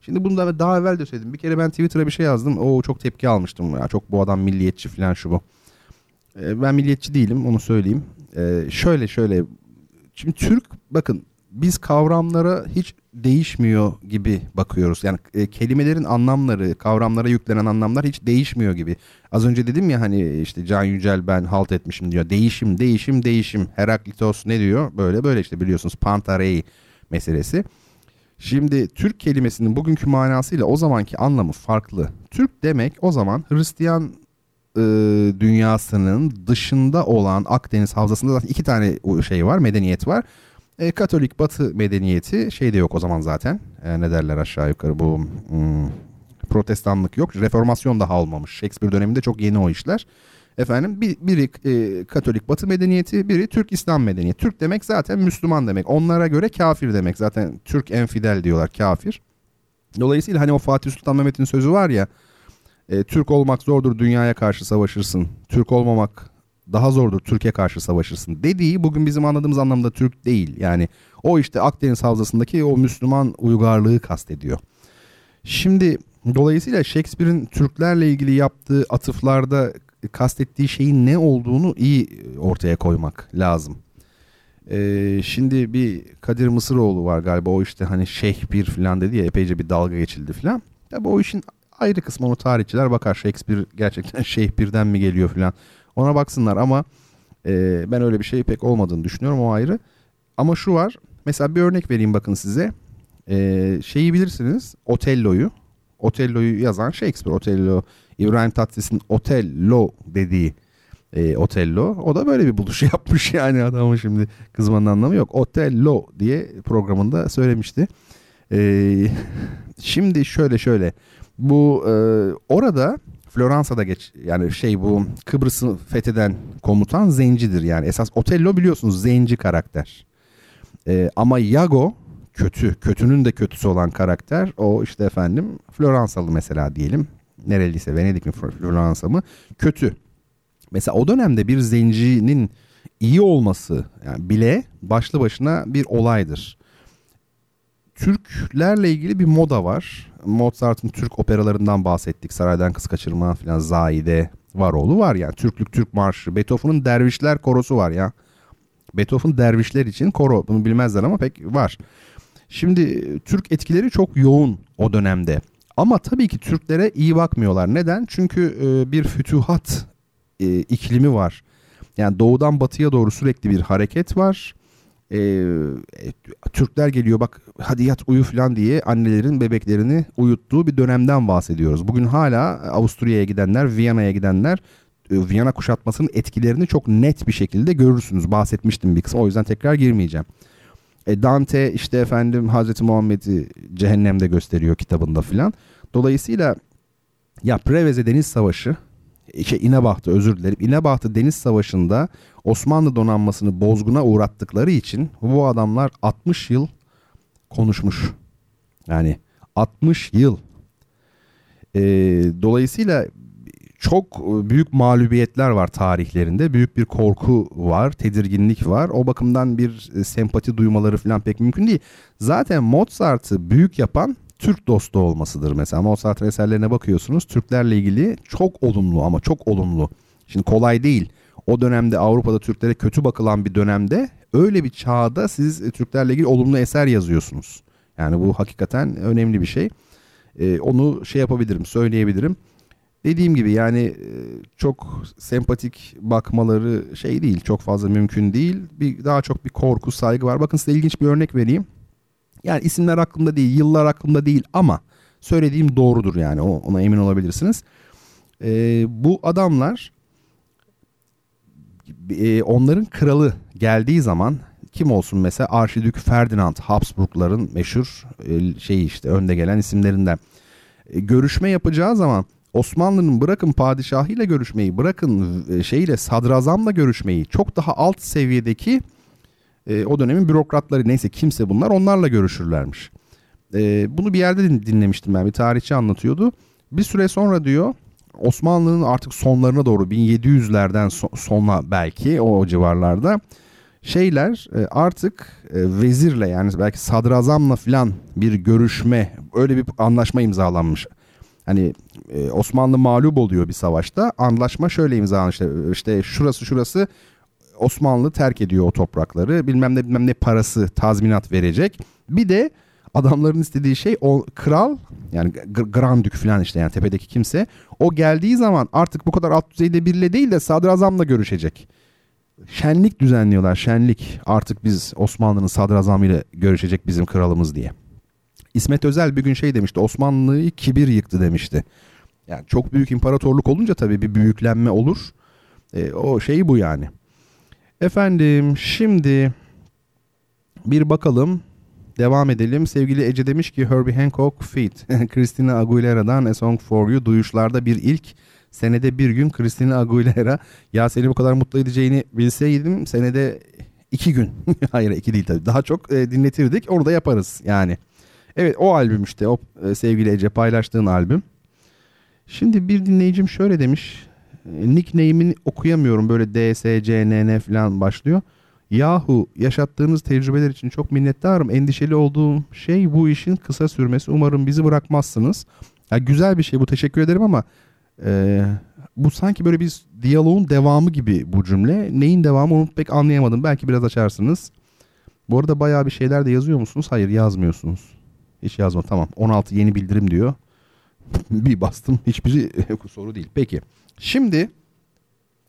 Şimdi bunu da daha evvel de söyledim. Bir kere ben Twitter'a bir şey yazdım. Oo çok tepki almıştım. Ya çok bu adam milliyetçi falan şu bu. E, ben milliyetçi değilim, onu söyleyeyim. E, şöyle şöyle. Şimdi Türk, bakın biz kavramlara hiç değişmiyor gibi bakıyoruz. Yani e, kelimelerin anlamları, kavramlara yüklenen anlamlar hiç değişmiyor gibi. Az önce dedim ya hani işte Can Yücel ben halt etmişim diyor. Değişim, değişim, değişim. Heraklitos ne diyor? Böyle böyle işte biliyorsunuz Pantarei meselesi. Şimdi Türk kelimesinin bugünkü manasıyla o zamanki anlamı farklı. Türk demek o zaman Hristiyan e, dünyasının dışında olan Akdeniz havzasında zaten iki tane şey var, medeniyet var. E, Katolik Batı medeniyeti şey de yok o zaman zaten. E, ne derler aşağı yukarı bu hmm, protestanlık yok. Reformasyon daha olmamış. Shakespeare döneminde çok yeni o işler. Efendim bir, biri e, Katolik Batı medeniyeti, biri Türk İslam medeniyeti. Türk demek zaten Müslüman demek. Onlara göre kafir demek. Zaten Türk enfidel diyorlar, kafir. Dolayısıyla hani o Fatih Sultan Mehmet'in sözü var ya. E, Türk olmak zordur, dünyaya karşı savaşırsın. Türk olmamak daha zordur, Türkiye karşı savaşırsın dediği bugün bizim anladığımız anlamda Türk değil. Yani o işte Akdeniz havzasındaki o Müslüman uygarlığı kastediyor. Şimdi dolayısıyla Shakespeare'in Türklerle ilgili yaptığı atıflarda kastettiği şeyin ne olduğunu iyi ortaya koymak lazım. Ee, şimdi bir Kadir Mısıroğlu var galiba, o işte hani Şeyh bir falan dedi ya, epeyce bir dalga geçildi falan. Tabii o işin ayrı kısmı, onu tarihçiler bakar, Shakespeare gerçekten Şeyh birden mi geliyor falan. Ona baksınlar ama e, ben öyle bir şey pek olmadığını düşünüyorum, o ayrı. Ama şu var mesela, bir örnek vereyim bakın size. E, şeyi bilirsiniz, Otello'yu. Otello'yu yazan Shakespeare. Otello, İbrahim Tatlıses'in Otello dediği e, Otello. O da böyle bir buluş yapmış yani, adamın şimdi kızmanın anlamı yok. Otello diye programında söylemişti. E, şimdi şöyle şöyle bu e, orada... Floransa'da geç yani şey bu Kıbrıs'ı fetheden komutan zencidir yani. Esas Otello biliyorsunuz zenci karakter. Ee, ama Iago kötü. Kötünün de kötüsü olan karakter. O işte efendim Floransalı mesela diyelim. Nereliyse, Venedik mi Floransa mı? Kötü. Mesela o dönemde bir zencinin iyi olması yani bile başlı başına bir olaydır. Türklerle ilgili bir moda var. Mozart'ın Türk operalarından bahsettik. Saraydan Kız Kaçırma falan, Zahide, Varolu var yani. Türklük, Türk Marşı. Beethoven'ın Dervişler Korosu var ya. Beethoven dervişler için koro. Bunu bilmezler ama pek var. Şimdi Türk etkileri çok yoğun o dönemde. Ama tabii ki Türklere iyi bakmıyorlar. Neden? Çünkü bir fütühat iklimi var. Yani doğudan batıya doğru sürekli bir hareket var. Ee, Türkler geliyor bak hadi yat uyu falan diye annelerin bebeklerini uyuttuğu bir dönemden bahsediyoruz. Bugün hala Avusturya'ya gidenler, Viyana'ya gidenler Viyana kuşatmasının etkilerini çok net bir şekilde görürsünüz. Bahsetmiştim bir kısmı, o yüzden tekrar girmeyeceğim. E Dante işte efendim Hazreti Muhammed'i cehennemde gösteriyor kitabında filan. Dolayısıyla ya Preveze Deniz Savaşı, İşte İnebahtu, özür dilerim. İnebahtu Deniz Savaşı'nda Osmanlı donanmasını bozguna uğrattıkları için bu adamlar altmış yıl konuşmuş. Yani altmış yıl. Ee, dolayısıyla çok büyük mağlubiyetler var tarihlerinde. Büyük bir korku var, tedirginlik var. O bakımdan bir sempati duymaları falan pek mümkün değil. Zaten Mozart'ı büyük yapan Türk dostu olmasıdır mesela. Mozart'ın eserlerine bakıyorsunuz. Türklerle ilgili çok olumlu, ama çok olumlu. Şimdi kolay değil. O dönemde Avrupa'da Türklere kötü bakılan bir dönemde, öyle bir çağda siz Türklerle ilgili olumlu eser yazıyorsunuz. Yani bu hakikaten önemli bir şey. Ee, onu şey yapabilirim, söyleyebilirim. Dediğim gibi yani çok sempatik bakmaları şey değil, çok fazla mümkün değil. Bir, daha çok bir korku, saygı var. Bakın size ilginç bir örnek vereyim. Yani isimler aklımda değil, yıllar aklımda değil ama söylediğim doğrudur yani, ona emin olabilirsiniz. Ee, bu adamlar, e, onların kralı geldiği zaman kim olsun mesela, Arşidük Ferdinand, Habsburgların meşhur e, şeyi işte önde gelen isimlerinden. E, görüşme yapacağı zaman Osmanlı'nın bırakın padişahıyla görüşmeyi, bırakın e, şeyle sadrazamla görüşmeyi, çok daha alt seviyedeki E, o dönemin bürokratları neyse kimse bunlar, onlarla görüşürlermiş. E, bunu bir yerde dinlemiştim ben, bir tarihçi anlatıyordu. Bir süre sonra diyor Osmanlı'nın artık sonlarına doğru bin yedi yüzlerden so- sonra belki o, o civarlarda şeyler e, artık e, vezirle yani belki sadrazamla falan bir görüşme, öyle bir anlaşma imzalanmış. hani e, Osmanlı mağlup oluyor bir savaşta. Anlaşma şöyle imzalanmıştı. İşte şurası şurası Osmanlı terk ediyor o toprakları. Bilmem ne bilmem ne parası, tazminat verecek. Bir de adamların istediği şey o kral, yani Grand Dük falan işte, yani tepedeki kimse. O geldiği zaman artık bu kadar alt düzeyde biriyle değil de sadrazamla görüşecek. Şenlik düzenliyorlar, şenlik. Artık biz Osmanlı'nın sadrazamıyla görüşecek bizim kralımız diye. İsmet Özel bir gün şey demişti, Osmanlı'yı kibir yıktı demişti. Yani çok büyük imparatorluk olunca tabii bir büyüklenme olur. E, o şey bu yani. Efendim şimdi bir bakalım, devam edelim. Sevgili Ece demiş ki Herbie Hancock feat Christina Aguilera'dan A Song For You, duyuşlarda bir ilk. Senede bir gün Christina Aguilera. Ya seni bu kadar mutlu edeceğini bilseydim senede iki gün. Hayır iki değil tabii. Daha çok e, dinletirdik. Onu da yaparız yani. Evet o albüm işte. O e, sevgili Ece paylaştığın albüm. Şimdi bir dinleyicim şöyle demiş. Nickname'ini okuyamıyorum. Böyle D S C N N falan başlıyor. Yahu yaşattığınız tecrübeler için çok minnettarım. Endişeli olduğum şey bu işin kısa sürmesi. Umarım bizi bırakmazsınız. Ya, güzel bir şey bu. Teşekkür ederim ama Ee, bu sanki böyle bir diyaloğun devamı gibi bu cümle. Neyin devamı onu pek anlayamadım. Belki biraz açarsınız. Bu arada bayağı bir şeyler de yazıyor musunuz? Hayır yazmıyorsunuz. Hiç yazma tamam. on altı yeni bildirim diyor. Bir bastım. Hiçbiri soru değil. Peki. Şimdi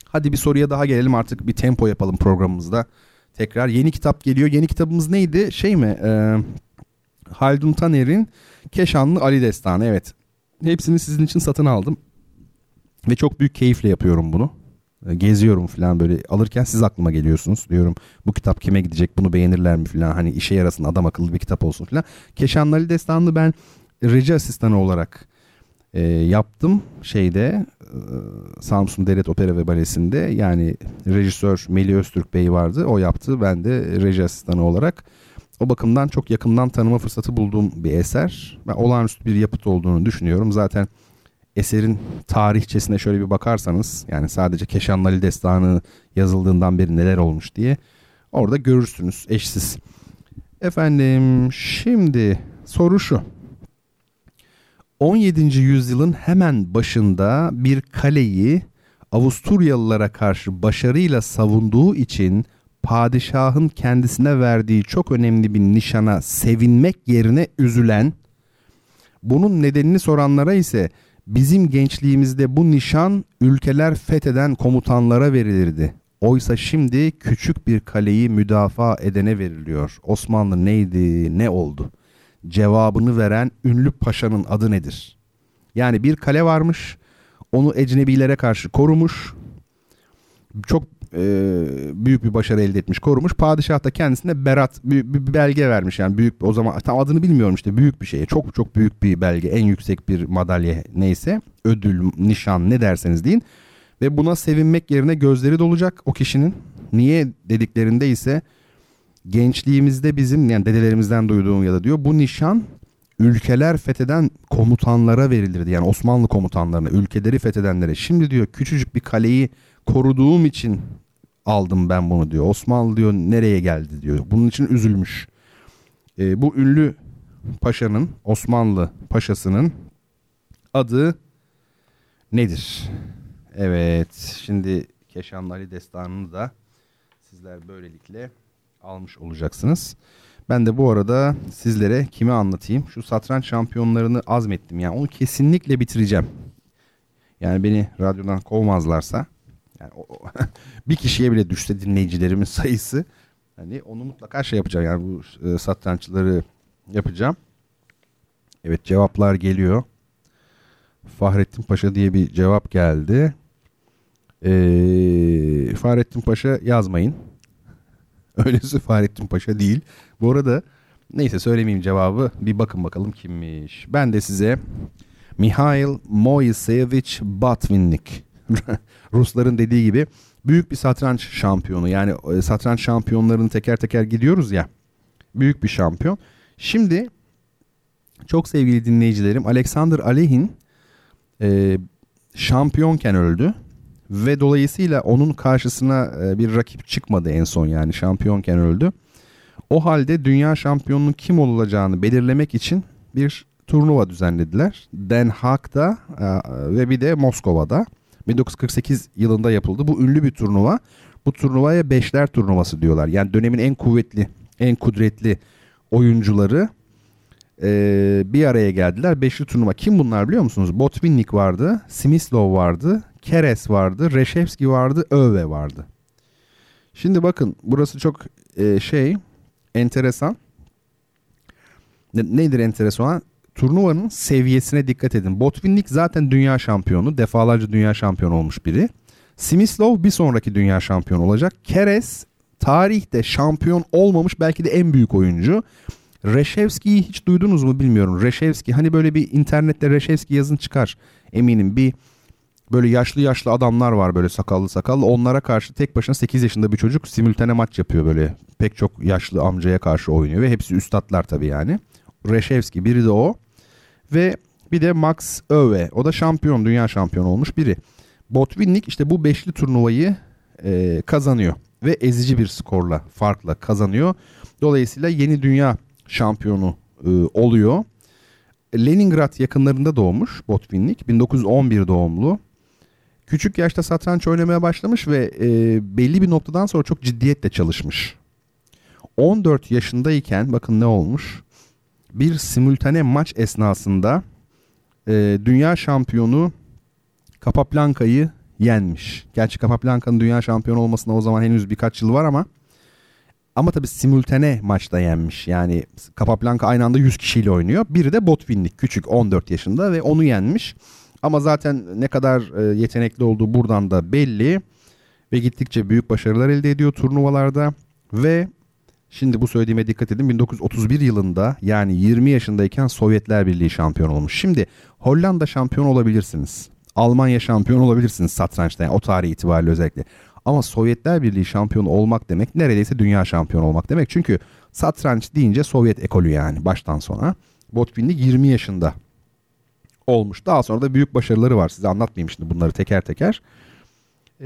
hadi bir soruya daha gelelim artık. Bir tempo yapalım programımızda. Tekrar yeni kitap geliyor. Yeni kitabımız neydi? Şey mi? Ee, Haldun Taner'in Keşanlı Ali Destanı. Evet. Hepsini sizin için satın aldım. Ve çok büyük keyifle yapıyorum bunu. Geziyorum falan böyle. Alırken siz aklıma geliyorsunuz. Diyorum bu kitap kime gidecek? Bunu beğenirler mi falan? Hani işe yarasın, adam akıllı bir kitap olsun falan. Keşanlı Ali Destanı'nı ben reji asistanı olarak e, yaptım. Şeyde e, Samsun Devlet Opera ve Balesi'nde. Yani rejisör Melih Öztürk Bey vardı. O yaptı. Ben de reji asistanı olarak. O bakımdan çok yakından tanıma fırsatı bulduğum bir eser. Ben olağanüstü bir yapıt olduğunu düşünüyorum. Zaten eserin tarihçesine şöyle bir bakarsanız, yani sadece Keşanlı Ali Destanı yazıldığından beri neler olmuş diye orada görürsünüz, eşsiz. Efendim şimdi soru şu. on yedinci yüzyılın hemen başında bir kaleyi Avusturyalılara karşı başarıyla savunduğu için padişahın kendisine verdiği çok önemli bir nişana sevinmek yerine üzülen, bunun nedenini soranlara ise bizim gençliğimizde bu nişan ülkeler fetheden komutanlara verilirdi. Oysa şimdi küçük bir kaleyi müdafaa edene veriliyor. Osmanlı neydi, ne oldu? Cevabını veren ünlü paşanın adı nedir? Yani bir kale varmış, onu ecnebilere karşı korumuş, çok e, büyük bir başarı elde etmiş, korumuş. Padişah da kendisine berat bir, bir belge vermiş, yani büyük, o zaman tam adını bilmiyorum işte, büyük bir şeye, çok çok büyük bir belge, en yüksek bir madalya, neyse, ödül, nişan, ne derseniz deyin. Ve buna sevinmek yerine gözleri dolacak o kişinin. Niye dediklerinde ise gençliğimizde bizim, yani dedelerimizden duyduğum ya da diyor, bu nişan ülkeler fetheden komutanlara verilirdi. Yani Osmanlı komutanlarına, ülkeleri fethedenlere. Şimdi diyor küçücük bir kaleyi koruduğum için aldım ben bunu diyor. Osmanlı diyor nereye geldi diyor. Bunun için üzülmüş. E, bu ünlü paşanın, Osmanlı paşasının adı nedir? Evet, şimdi Keşanlı Ali Destanı'nı da sizler böylelikle almış olacaksınız. Ben de bu arada sizlere kimi anlatayım? Şu satranç şampiyonlarını azmettim. Yani onu kesinlikle bitireceğim. Yani beni radyodan kovmazlarsa, yani o, o, bir kişiye bile düşse dinleyicilerimin sayısı, hani onu mutlaka şey yapacağım. Yani bu e, satrançları yapacağım. Evet, cevaplar geliyor. Fahrettin Paşa diye bir cevap geldi. Ee, Fahrettin Paşa yazmayın. Öylesi Fahrettin Paşa değil. Bu arada neyse, söylemeyeyim cevabı. Bir bakın bakalım kimmiş. Ben de size Mikhail Moiseyevich Botvinnik. Rusların dediği gibi büyük bir satranç şampiyonu. Yani satranç şampiyonlarını teker teker gidiyoruz ya. Büyük bir şampiyon. Şimdi çok sevgili dinleyicilerim, Alexander Alehin e, şampiyonken öldü. Ve dolayısıyla onun karşısına bir rakip çıkmadı en son, yani şampiyonken öldü. O halde dünya şampiyonunun kim olacağını belirlemek için bir turnuva düzenlediler. Den Haag'da ve bir de Moskova'da. bin dokuz yüz kırk sekiz yılında yapıldı. Bu ünlü bir turnuva. Bu turnuvaya beşler turnuvası diyorlar. Yani dönemin en kuvvetli, en kudretli oyuncuları e, bir araya geldiler. Beşli turnuva. Kim bunlar biliyor musunuz? Botvinnik vardı, Smyslov vardı, Keres vardı, Reşevski vardı, Öve vardı. Şimdi bakın burası çok e, şey enteresan. Ne, nedir enteresan? Turnuvanın seviyesine dikkat edin. Botvinnik zaten dünya şampiyonu. Defalarca dünya şampiyonu olmuş biri. Smyslov bir sonraki dünya şampiyonu olacak. Keres tarihte şampiyon olmamış belki de en büyük oyuncu. Reşevski'yi hiç duydunuz mu bilmiyorum. Reşevski hani böyle bir internette Reşevski yazın çıkar eminim. Bir böyle yaşlı yaşlı adamlar var böyle sakallı sakallı. Onlara karşı tek başına sekiz yaşında bir çocuk simültane maç yapıyor böyle. Pek çok yaşlı amcaya karşı oynuyor ve hepsi üstatlar tabii yani. Reşevski biri de o. Ve bir de Max Öve. O da şampiyon, dünya şampiyonu olmuş biri. Botvinnik işte bu beşli turnuvayı e, kazanıyor. Ve ezici bir skorla, farkla kazanıyor. Dolayısıyla yeni dünya şampiyonu e, oluyor. Leningrad yakınlarında doğmuş Botvinnik. bin dokuz yüz on bir doğumlu. Küçük yaşta satranç oynamaya başlamış ve e, belli bir noktadan sonra çok ciddiyetle çalışmış. on dört yaşındayken bakın ne olmuş. Bir simultane maç esnasında e, dünya şampiyonu Capabianca'yı yenmiş. Gerçi Capabianca'nın dünya şampiyonu olmasına o zaman henüz birkaç yıl var ama ama tabii simultane maçta yenmiş. Yani Capabianca aynı anda yüz kişiyle oynuyor. Biri de Botvinnik küçük on dört yaşında ve onu yenmiş. Ama zaten ne kadar e, yetenekli olduğu buradan da belli ve gittikçe büyük başarılar elde ediyor turnuvalarda ve şimdi bu söylediğime dikkat edin. bin dokuz yüz otuz bir yılında yani yirmi yaşındayken Sovyetler Birliği şampiyon olmuş. Şimdi Hollanda şampiyon olabilirsiniz. Almanya şampiyon olabilirsiniz satrançta yani o tarih itibariyle özellikle. Ama Sovyetler Birliği şampiyonu olmak demek neredeyse dünya şampiyonu olmak demek. Çünkü satranç deyince Sovyet ekolü yani baştan sona. Botvinnik yirmi yaşında olmuş. Daha sonra da büyük başarıları var. Size anlatmayayım şimdi bunları teker teker. Ee,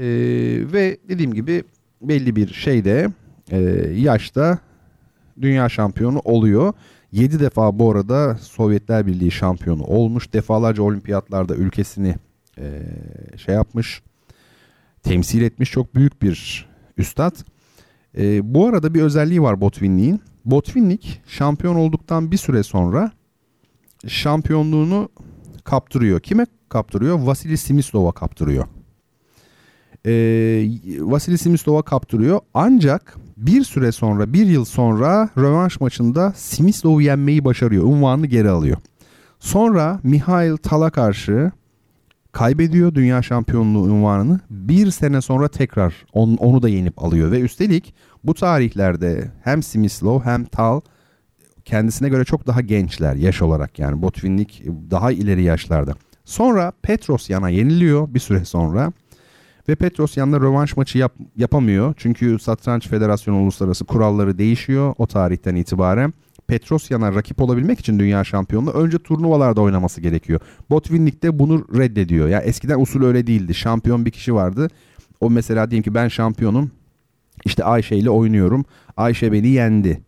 ve dediğim gibi belli bir şeyde... Ee, yaşta dünya şampiyonu oluyor. yedi defa bu arada Sovyetler Birliği şampiyonu olmuş. Defalarca olimpiyatlarda ülkesini e, şey yapmış, temsil etmiş. Çok büyük bir üstad. E, bu arada bir özelliği var Botvinnik'in. Botvinnik şampiyon olduktan bir süre sonra şampiyonluğunu kaptırıyor. Kime kaptırıyor? Vasili Smyslov'a kaptırıyor. E, Vasili Smyslov'a kaptırıyor. Ancak bir süre sonra, bir yıl sonra rövanş maçında Smyslov'u yenmeyi başarıyor. Unvanını geri alıyor. Sonra Mikhail Tal'a karşı kaybediyor dünya şampiyonluğu unvanını. Bir sene sonra tekrar on, onu da yenip alıyor. Ve üstelik bu tarihlerde hem Smyslov hem Tal kendisine göre çok daha gençler yaş olarak. Yani Botvinnik daha ileri yaşlarda. Sonra Petrosyan'a yeniliyor bir süre sonra. Ve Petrosyan'la rövanş maçı yap, yapamıyor. Çünkü Satranç Federasyonu Uluslararası kuralları değişiyor o tarihten itibaren. Petrosyan'a rakip olabilmek için dünya şampiyonluğu önce turnuvalarda oynaması gerekiyor. Botvinnik de bunu reddediyor. Yani eskiden usul öyle değildi. Şampiyon bir kişi vardı. O mesela diyeyim ki ben şampiyonum. İşte Ayşe ile oynuyorum. Ayşe beni yendi.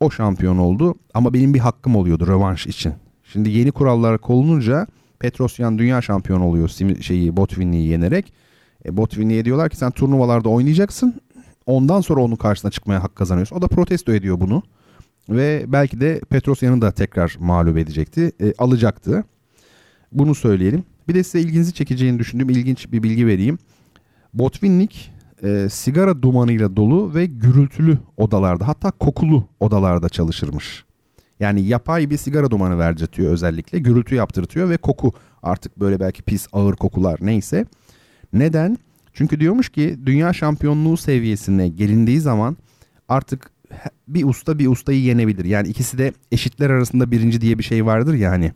O şampiyon oldu ama benim bir hakkım oluyordu rövanş için. Şimdi yeni kurallara konulunca Petrosyan dünya şampiyonu oluyor şeyi Botvinnik'i yenerek. E, Botvinnik'e diyorlar ki sen turnuvalarda oynayacaksın. Ondan sonra onun karşısına çıkmaya hak kazanıyorsun. O da protesto ediyor bunu. Ve belki de Petrosyan'ı da tekrar mağlup edecekti. E, alacaktı. Bunu söyleyelim. Bir de size ilginizi çekeceğini düşündüğüm ilginç bir bilgi vereyim. Botvinnik e, sigara dumanıyla dolu ve gürültülü odalarda hatta kokulu odalarda çalışırmış. Yani yapay bir sigara dumanı verdirtiyor özellikle. Gürültü yaptırtıyor ve koku artık böyle belki pis ağır kokular neyse. Neden? Çünkü diyormuş ki dünya şampiyonluğu seviyesine gelindiği zaman artık bir usta bir ustayı yenebilir. Yani ikisi de eşitler arasında birinci diye bir şey vardır ya hani.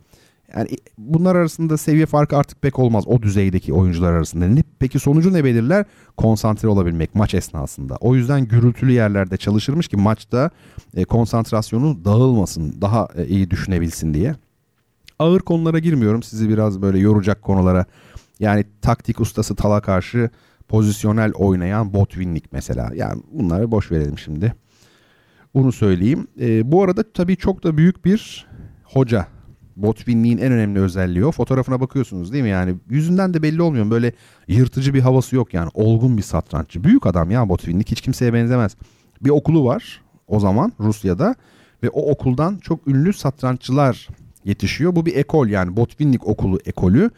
Yani bunlar arasında seviye farkı artık pek olmaz o düzeydeki oyuncular arasında. Peki sonucu ne belirler? Konsantre olabilmek maç esnasında. O yüzden gürültülü yerlerde çalışırmış ki maçta konsantrasyonu dağılmasın, daha iyi düşünebilsin diye. Ağır konulara girmiyorum. Sizi biraz böyle yoracak konulara. Yani taktik ustası Tal'a karşı pozisyonel oynayan Botvinnik mesela. Yani bunları boş verelim şimdi. Bunu söyleyeyim. E, bu arada tabii çok da büyük bir hoca Botvinnik'in en önemli özelliği o. Fotoğrafına bakıyorsunuz değil mi? Yani yüzünden de belli olmuyor. Böyle yırtıcı bir havası yok yani. Olgun bir satranççı. Büyük adam ya Botvinnik. Hiç kimseye benzemez. Bir okulu var o zaman Rusya'da ve o okuldan çok ünlü satranççılar yetişiyor. Bu bir ekol yani. Botvinnik okulu ekolü.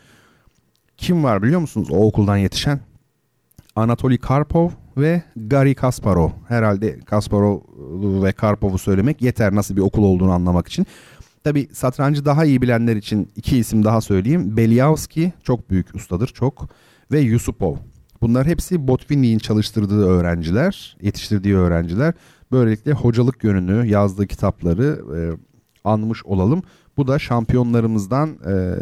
Kim var biliyor musunuz o okuldan yetişen? Anatoli Karpov ve Gary Kasparov. Herhalde Kasparov'u ve Karpov'u söylemek yeter nasıl bir okul olduğunu anlamak için. Tabii satrancı daha iyi bilenler için iki isim daha söyleyeyim. Belyavski çok büyük ustadır çok ve Yusupov. Bunlar hepsi Botvinnik'in çalıştırdığı öğrenciler, yetiştirdiği öğrenciler. Böylelikle hocalık yönünü, yazdığı kitapları e, anmış olalım. Bu da şampiyonlarımızdan e,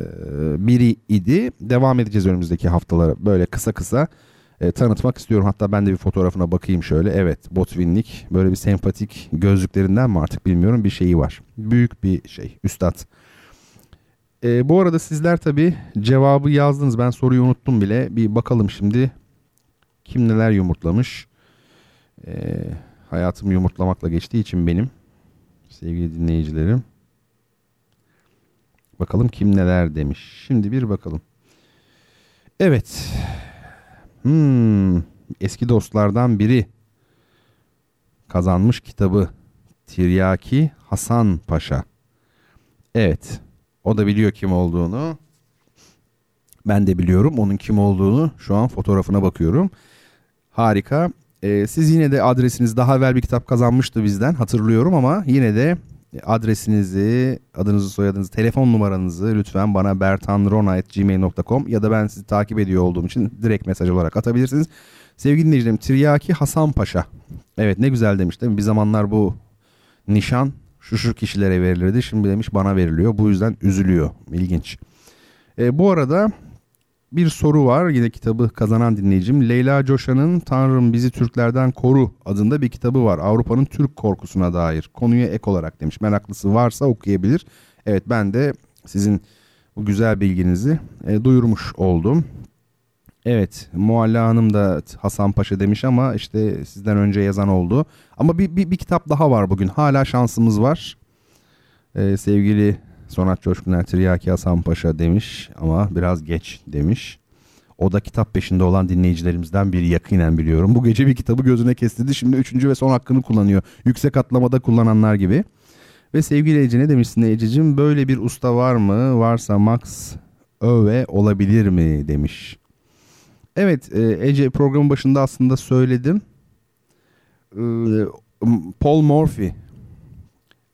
biri idi. Devam edeceğiz önümüzdeki haftalara böyle kısa kısa e, tanıtmak istiyorum. Hatta ben de bir fotoğrafına bakayım şöyle. Evet, Botvinnik böyle bir sempatik gözlüklerinden mi artık bilmiyorum bir şeyi var. Büyük bir şey, üstad. E, bu arada sizler tabii cevabı yazdınız. Ben soruyu unuttum bile. Bir bakalım şimdi kim neler yumurtlamış. E, hayatım yumurtlamakla geçtiği için benim sevgili dinleyicilerim. Bakalım kim neler demiş. Şimdi bir bakalım. Evet. Hmm. Eski dostlardan biri kazanmış kitabı. Tiryaki Hasan Paşa. Evet. O da biliyor kim olduğunu. Ben de biliyorum onun kim olduğunu. Şu an fotoğrafına bakıyorum. Harika. Ee, siz yine de adresiniz daha evvel bir kitap kazanmıştı bizden. Hatırlıyorum ama yine de adresinizi, adınızı, soyadınızı, telefon numaranızı lütfen bana bertan rona at gmail nokta com ya da ben sizi takip ediyor olduğum için direkt mesaj olarak atabilirsiniz. Sevgili dinleyicilerim, Tiryaki Hasan Paşa. Evet, ne güzel demiş değil mi? Bir zamanlar bu nişan şu şu kişilere verilirdi. Şimdi demiş bana veriliyor. Bu yüzden üzülüyor. İlginç. E, bu arada bir soru var. Yine kitabı kazanan dinleyicim. Leyla Coşan'ın Tanrım Bizi Türklerden Koru adında bir kitabı var. Avrupa'nın Türk korkusuna dair. Konuya ek olarak demiş. Meraklısı varsa okuyabilir. Evet, ben de sizin bu güzel bilginizi e, duyurmuş oldum. Evet, Mualla Hanım da Hasan Paşa demiş ama işte sizden önce yazan oldu. Ama bir, bir, bir kitap daha var bugün. Hala şansımız var. E, sevgili Sonat Coşkuner Tiryaki Hasan Paşa demiş ama biraz geç demiş. O da kitap peşinde olan dinleyicilerimizden biri yakinen biliyorum. Bu gece bir kitabı gözüne kestirdi. Şimdi üçüncü ve son hakkını kullanıyor. Yüksek atlamada kullananlar gibi. Ve sevgili Ece ne demişsin Ececiğim? Böyle bir usta var mı? Varsa Max Öve olabilir mi? Demiş. Evet Ece, programın başında aslında söyledim. Paul Morphy.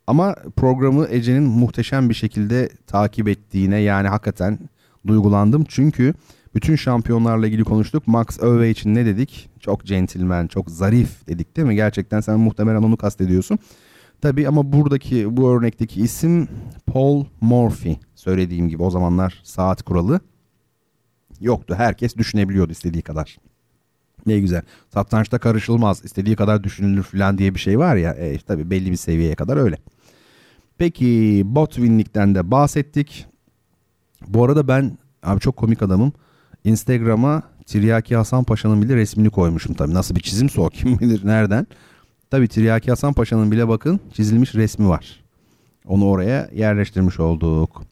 Ama programı Ece'nin muhteşem bir şekilde takip ettiğine yani hakikaten duygulandım. Çünkü bütün şampiyonlarla ilgili konuştuk. Max Öve için ne dedik? Çok centilmen, çok zarif dedik değil mi? Gerçekten sen muhtemelen onu kastediyorsun. Tabii ama buradaki bu örnekteki isim Paul Morphy. Söylediğim gibi o zamanlar saat kuralı yoktu. Herkes düşünebiliyordu istediği kadar. Ne güzel. Satrançta karışılmaz, istediği kadar düşünülür falan diye bir şey var ya. E, tabii belli bir seviyeye kadar öyle. Peki Botvinnik'ten de bahsettik. Bu arada ben abi çok komik adamım. Instagram'a Tiryaki Hasan Paşa'nın bile resmini koymuşum tabii. Nasıl bir çizimse o kim bilir nereden. Tabii Tiryaki Hasan Paşa'nın bile bakın çizilmiş resmi var. Onu oraya yerleştirmiş olduk.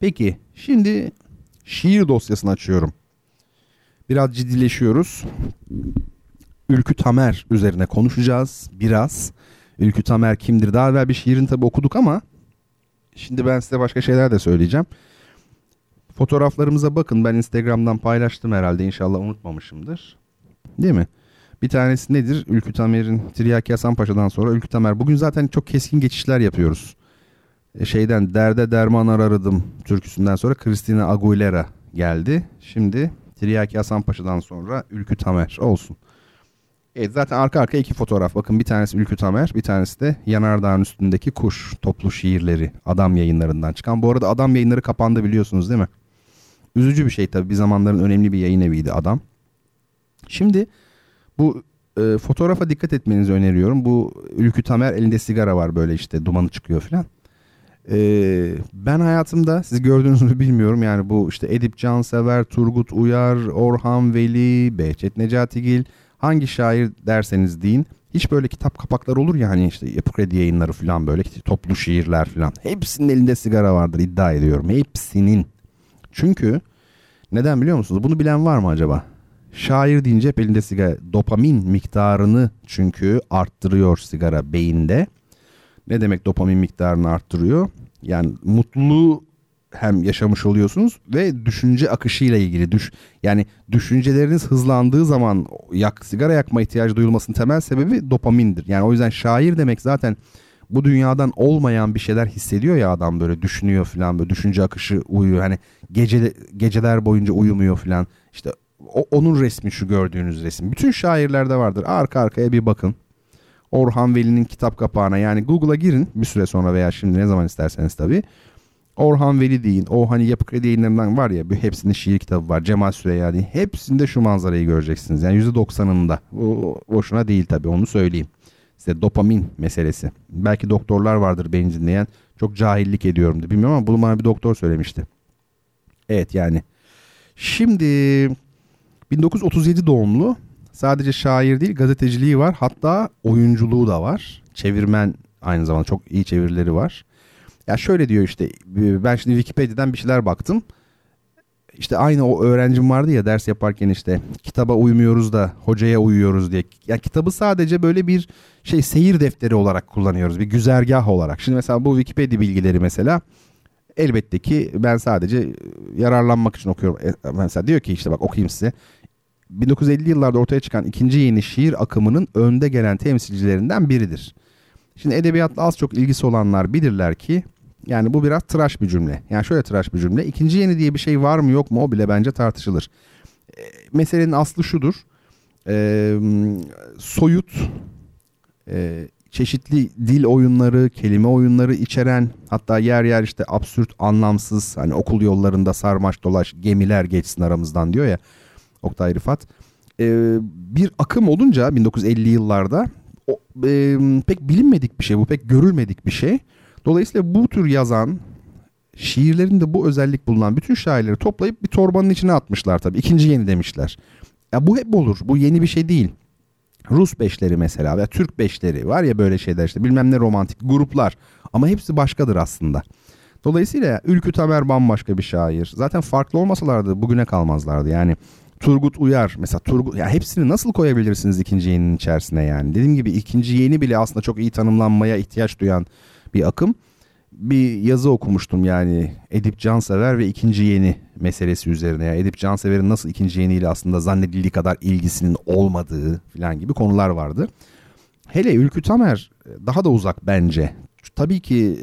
Peki şimdi şiir dosyasını açıyorum. Biraz ciddileşiyoruz. Ülkü Tamer üzerine konuşacağız biraz. Ülkü Tamer kimdir? Daha evvel bir şiirini tabii okuduk ama şimdi ben size başka şeyler de söyleyeceğim. Fotoğraflarımıza bakın. Ben Instagram'dan paylaştım herhalde. İnşallah unutmamışımdır. Değil mi? Bir tanesi nedir? Ülkü Tamer'in Tiryaki Hasan Paşa'dan sonra Ülkü Tamer. Bugün zaten çok keskin geçişler yapıyoruz. Şeyden derde derman aradım türküsünden sonra Christina Aguilera geldi. Şimdi Tiryaki Hasan Paşa'dan sonra Ülkü Tamer olsun. Evet, zaten arka arka iki fotoğraf. Bakın bir tanesi Ülkü Tamer, bir tanesi de Yanardağ'ın Üstündeki Kuş toplu şiirleri. Adam Yayınları'ndan çıkan. Bu arada Adam Yayınları kapandı biliyorsunuz değil mi? Üzücü bir şey tabii. Bir zamanların önemli bir yayın eviydi Adam. Şimdi bu e, fotoğrafa dikkat etmenizi öneriyorum. Bu Ülkü Tamer elinde sigara var böyle işte dumanı çıkıyor falan. Ee, ben hayatımda siz gördünüz mü bilmiyorum yani bu işte Edip Cansever, Turgut Uyar, Orhan Veli, Behçet Necatigil hangi şair derseniz deyin Hiç böyle kitap kapakları olur ya hani işte Yapı Kredi Yayınları falan böyle toplu şiirler falan. Hepsinin elinde sigara vardır iddia ediyorum. Hepsinin. Çünkü neden biliyor musunuz? Bunu bilen var mı acaba? Şair deyince hep elinde sigara. Dopamin miktarını çünkü arttırıyor sigara beyinde. Ne demek dopamin miktarını arttırıyor? Yani mutluluğu hem yaşamış oluyorsunuz ve düşünce akışıyla ilgili düş yani düşünceleriniz hızlandığı zaman yak sigara yakma ihtiyacı duyulmasının temel sebebi dopamindir. Yani o yüzden şair demek zaten bu dünyadan olmayan bir şeyler hissediyor ya adam, böyle düşünüyor falan, böyle düşünce akışı uyuyor. Hani gece geceler boyunca uyumuyor falan. İşte o, onun resmi şu gördüğünüz resim. Bütün şairlerde vardır. Arka arkaya bir bakın. Orhan Veli'nin kitap kapağına, yani Google'a girin bir süre sonra veya şimdi ne zaman isterseniz tabii. Orhan Veli deyin, o hani Yapı Kredi Yayınları'ndan var ya, hepsinin şiir kitabı var, Cemal Süreyya deyin, hepsinde şu manzarayı göreceksiniz. Yani yüzde doksanında. Bu boşuna değil tabii, onu söyleyeyim. İşte dopamin meselesi. Belki doktorlar vardır beni dinleyen, çok cahillik ediyorum da bilmiyorum ama bunu bana bir doktor söylemişti. Evet yani. Şimdi bin dokuz yüz otuz yedi doğumlu, sadece şair değil gazeteciliği var, hatta oyunculuğu da var. Çevirmen aynı zamanda, çok iyi çevirileri var. Ya şöyle diyor işte, ben şimdi Wikipedia'dan bir şeyler baktım. İşte aynı o öğrencim vardı ya ders yaparken işte kitaba uymuyoruz da hocaya uyuyoruz diye. Ya kitabı sadece böyle bir şey, seyir defteri olarak kullanıyoruz, bir güzergah olarak. Şimdi mesela bu Wikipedia bilgileri mesela elbette ki ben sadece yararlanmak için okuyorum. Mesela diyor ki işte bak okuyayım size. bin dokuz yüz elli yıllarda ortaya çıkan ikinci yeni şiir akımının önde gelen temsilcilerinden biridir. Şimdi edebiyatla az çok ilgisi olanlar bilirler ki yani bu biraz tıraş bir cümle. Yani şöyle tıraş bir cümle. İkinci yeni diye bir şey var mı yok mu o bile bence tartışılır. E, meselenin aslı şudur. E, soyut, e, çeşitli dil oyunları, kelime oyunları içeren, hatta yer yer işte absürt, anlamsız, hani okul yollarında sarmaş dolaş gemiler geçsin aramızdan diyor ya Oktay Rıfat. E, bir akım olunca bin dokuz yüz elli yıllarda O, e, pek bilinmedik bir şey bu, pek görülmedik bir şey. Dolayısıyla bu tür yazan, şiirlerinde bu özellik bulunan bütün şairleri toplayıp bir torbanın içine atmışlar tabii. İkinci yeni demişler. Ya bu hep olur. Bu yeni bir şey değil. Rus beşleri mesela veya Türk beşleri var ya, böyle şeyler işte bilmem ne romantik gruplar. Ama hepsi başkadır aslında. Dolayısıyla Ülkü Tamer bambaşka bir şair. Zaten farklı olmasalardı bugüne kalmazlardı yani. Turgut Uyar mesela, Turgut ya, hepsini nasıl koyabilirsiniz ikinci yeninin içerisine yani? Dediğim gibi ikinci yeni bile aslında çok iyi tanımlanmaya ihtiyaç duyan bir akım. Bir yazı okumuştum yani Edip Cansever ve ikinci yeni meselesi üzerine. Yani Edip Cansever'in nasıl ikinci yeniyle aslında zannedildiği kadar ilgisinin olmadığı falan gibi konular vardı. Hele Ülkü Tamer daha da uzak bence. Tabii ki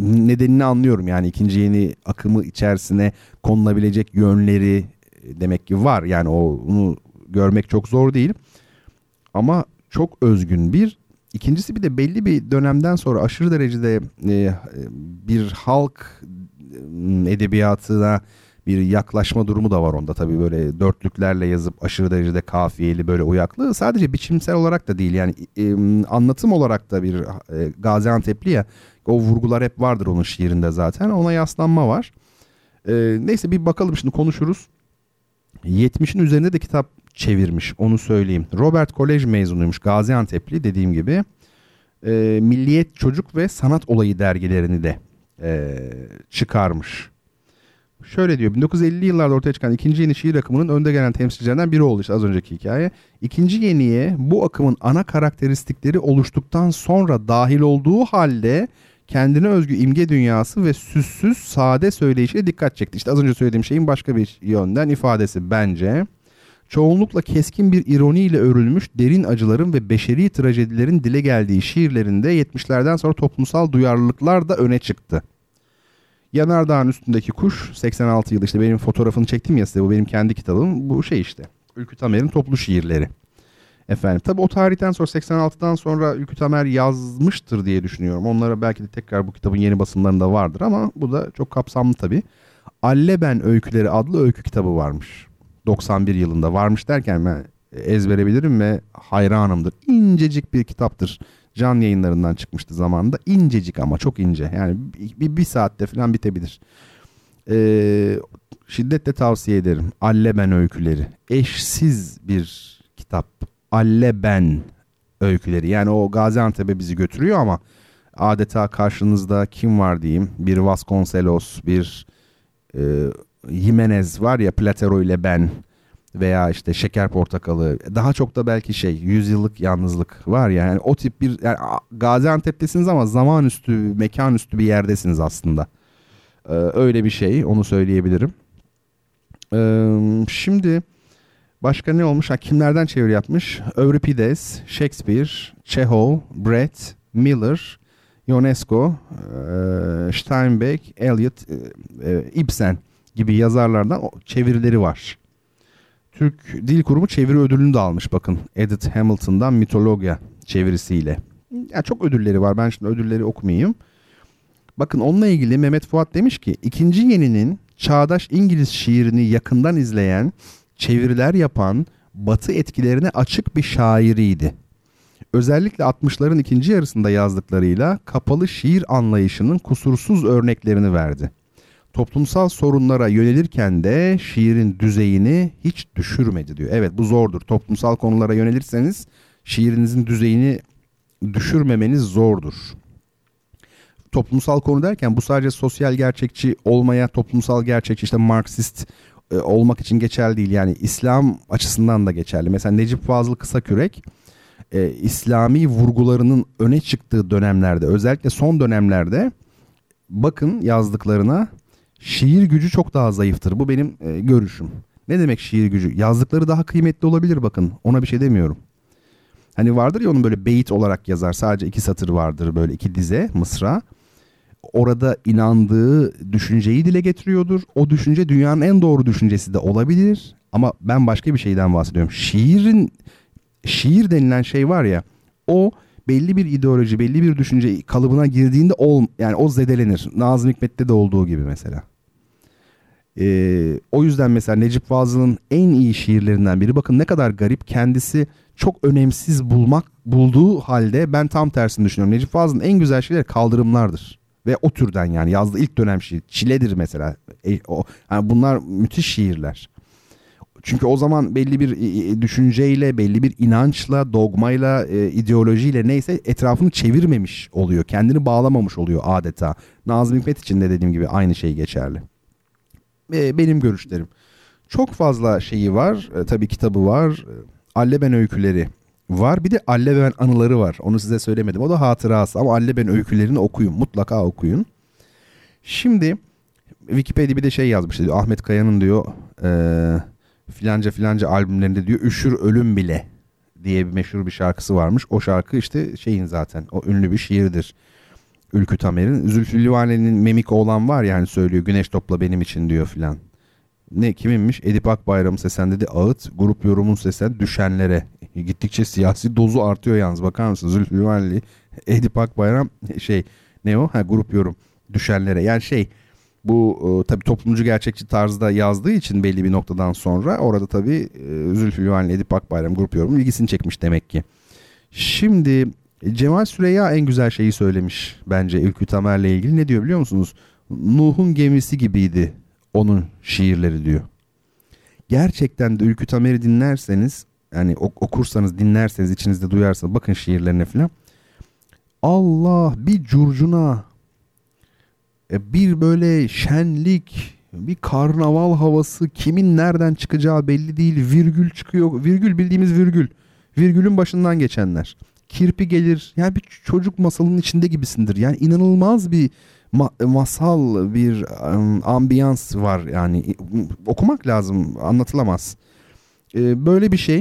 nedenini anlıyorum yani, ikinci yeni akımı içerisine konulabilecek yönleri demek ki var. Yani onu görmek çok zor değil. Ama çok özgün bir. İkincisi bir de belli bir dönemden sonra aşırı derecede bir halk edebiyatına bir yaklaşma durumu da var onda. Tabii böyle dörtlüklerle yazıp aşırı derecede kafiyeli, böyle uyaklı. Sadece biçimsel olarak da değil yani, anlatım olarak da bir Gaziantep'li ya, o vurgular hep vardır onun şiirinde zaten. Ona yaslanma var. Neyse bir bakalım, şimdi konuşuruz. yetmişin üzerinde de kitap çevirmiş, onu söyleyeyim. Robert Kolej mezunuymuş, Gaziantep'li dediğim gibi. E, Milliyet Çocuk ve Sanat Olayı dergilerini de e, çıkarmış. Şöyle diyor, bin dokuz yüz elli yıllarda ortaya çıkan ikinci yeni şiir akımının önde gelen temsilcilerinden biri oldu, işte az önceki hikaye. İkinci yeniye bu akımın ana karakteristikleri oluştuktan sonra dahil olduğu halde kendine özgü imge dünyası ve süssüz, sade söyleyişe dikkat çekti. İşte az önce söylediğim şeyin başka bir yönden ifadesi bence. Çoğunlukla keskin bir ironiyle örülmüş derin acıların ve beşeri trajedilerin dile geldiği şiirlerinde yetmişlerden sonra toplumsal duyarlılıklar da öne çıktı. Yanardağ'ın Üstündeki Kuş, seksen altı yılı, işte benim fotoğrafını çektim ya size, bu benim kendi kitabım. Bu şey işte Ülkü Tamer'in toplu şiirleri. Efendim tabii o tarihten sonra, seksen altıdan sonra Ülkü Tamer yazmıştır diye düşünüyorum. Onlara belki de tekrar bu kitabın yeni basımlarında vardır ama bu da çok kapsamlı tabii. Alleben Öyküleri adlı öykü kitabı varmış. doksan bir yılında varmış derken ben ezbere bilirim ve hayranımdır. İncecik bir kitaptır. Can Yayınları'ndan çıkmıştı zamanında. İncecik ama çok ince. Yani bir, bir saatte falan bitebilir. Ee, şiddetle tavsiye ederim. Alleben Öyküleri. Eşsiz bir kitap. Alleben öyküleri. Yani o Gaziantep'e bizi götürüyor ama adeta karşınızda kim var diyeyim, bir Vasconcelos, bir e, Jimenez var ya, Platero ile ben veya işte Şeker Portakalı, daha çok da belki şey, yüzyıllık yalnızlık var ya, yani o tip bir, yani Gaziantep'tesiniz ama zaman üstü, mekan üstü bir yerdesiniz aslında. Ee, öyle bir şey, onu söyleyebilirim. Ee, şimdi başka ne olmuş? Ha, kimlerden çeviri yapmış? Euripides, Shakespeare, Chekhov, Brett, Miller, Ionesco, e, Steinbeck, Eliot, e, e, Ibsen gibi yazarlardan çevirileri var. Türk Dil Kurumu çeviri ödülünü de almış bakın. Edith Hamilton'dan Mitologia çevirisiyle. Ya çok ödülleri var. Ben şimdi ödülleri okumayayım. Bakın onunla ilgili Mehmet Fuat demiş ki, ikinci yeninin çağdaş İngiliz şiirini yakından izleyen, çeviriler yapan, Batı etkilerine açık bir şairiydi. Özellikle altmışların ikinci yarısında yazdıklarıyla kapalı şiir anlayışının kusursuz örneklerini verdi. Toplumsal sorunlara yönelirken de şiirin düzeyini hiç düşürmedi diyor. Evet, bu zordur. Toplumsal konulara yönelirseniz şiirinizin düzeyini düşürmemeniz zordur. Toplumsal konu derken bu sadece sosyal gerçekçi olmaya, toplumsal gerçekçi işte Marksist e, olmak için geçerli değil. Yani İslam açısından da geçerli. Mesela Necip Fazıl Kısakürek e, İslami vurgularının öne çıktığı dönemlerde, özellikle son dönemlerde bakın yazdıklarına, şiir gücü çok daha zayıftır. Bu benim e, görüşüm. Ne demek şiir gücü? Yazdıkları daha kıymetli olabilir bakın. Ona bir şey demiyorum. Hani vardır ya onun böyle beyit olarak yazar. Sadece iki satır vardır, böyle iki dize, mısra. Orada inandığı düşünceyi dile getiriyordur. O düşünce dünyanın en doğru düşüncesi de olabilir. Ama ben başka bir şeyden bahsediyorum. Şiirin, şiir denilen şey var ya, o belli bir ideoloji, belli bir düşünce kalıbına girdiğinde ol, yani o zedelenir. Nazım Hikmet'te de olduğu gibi mesela. Ee, o yüzden mesela Necip Fazıl'ın en iyi şiirlerinden biri. Bakın ne kadar garip, kendisi çok önemsiz bulmak bulduğu halde ben tam tersini düşünüyorum. Necip Fazıl'ın en güzel şeyleri kaldırımlardır. Ve o türden, yani yazdığı ilk dönem şiir. Çiledir mesela. E, o, yani bunlar müthiş şiirler. Çünkü o zaman belli bir düşünceyle, belli bir inançla, dogmayla, e, ideolojiyle neyse etrafını çevirmemiş oluyor. Kendini bağlamamış oluyor adeta. Nazım Hikmet için de dediğim gibi aynı şey geçerli. E, benim görüşlerim. Çok fazla şeyi var. E, tabii kitabı var. Alleben Öyküleri var. Bir de Alleben Anıları var. Onu size söylemedim. O da hatırası ama Alleben Öykülerini okuyun. Mutlaka okuyun. Şimdi Wikipedia bir de şey yazmış. Diyor, Ahmet Kaya'nın diyor... E, filanca filanca albümlerinde diyor Üşür Ölüm Bile diye bir meşhur bir şarkısı varmış. O şarkı işte şeyin zaten, o ünlü bir şiirdir. Ülkü Tamer'in. Zülfü Livaneli'nin Memik Oğlan var ya, hani söylüyor güneş topla benim için diyor filan. Ne kiminmiş? Edip Akbayram'ın seslendi de Ağıt. Grup Yorum'un seslendi Düşenlere. Gittikçe siyasi dozu artıyor yalnız. Bakar mısın? Zülfü Livaneli, Edip Akbayram, şey ne o? Ha, Grup Yorum, Düşenlere. Yani şey, bu e, tabii toplumcu gerçekçi tarzda yazdığı için belli bir noktadan sonra orada tabii e, Zülfü Livaneli, Edip Akbayram, Grup Yorum'un ilgisini çekmiş demek ki. Şimdi Cemal Süreyya en güzel şeyi söylemiş bence Ülkü Tamer'le ilgili. Ne diyor biliyor musunuz? Nuh'un gemisi gibiydi onun şiirleri diyor. Gerçekten de Ülkü Tamer'i dinlerseniz, yani okursanız, dinlerseniz, içinizde duyarsanız, bakın şiirlerine falan. Allah, bir curcuna, bir böyle şenlik, bir karnaval havası, kimin nereden çıkacağı belli değil, virgül çıkıyor, virgül bildiğimiz virgül, virgülün başından geçenler, kirpi gelir, yani bir çocuk masalının içinde gibisindir, yani inanılmaz bir ma- masal bir um, ambiyans var, yani okumak lazım, anlatılamaz ee, böyle bir şey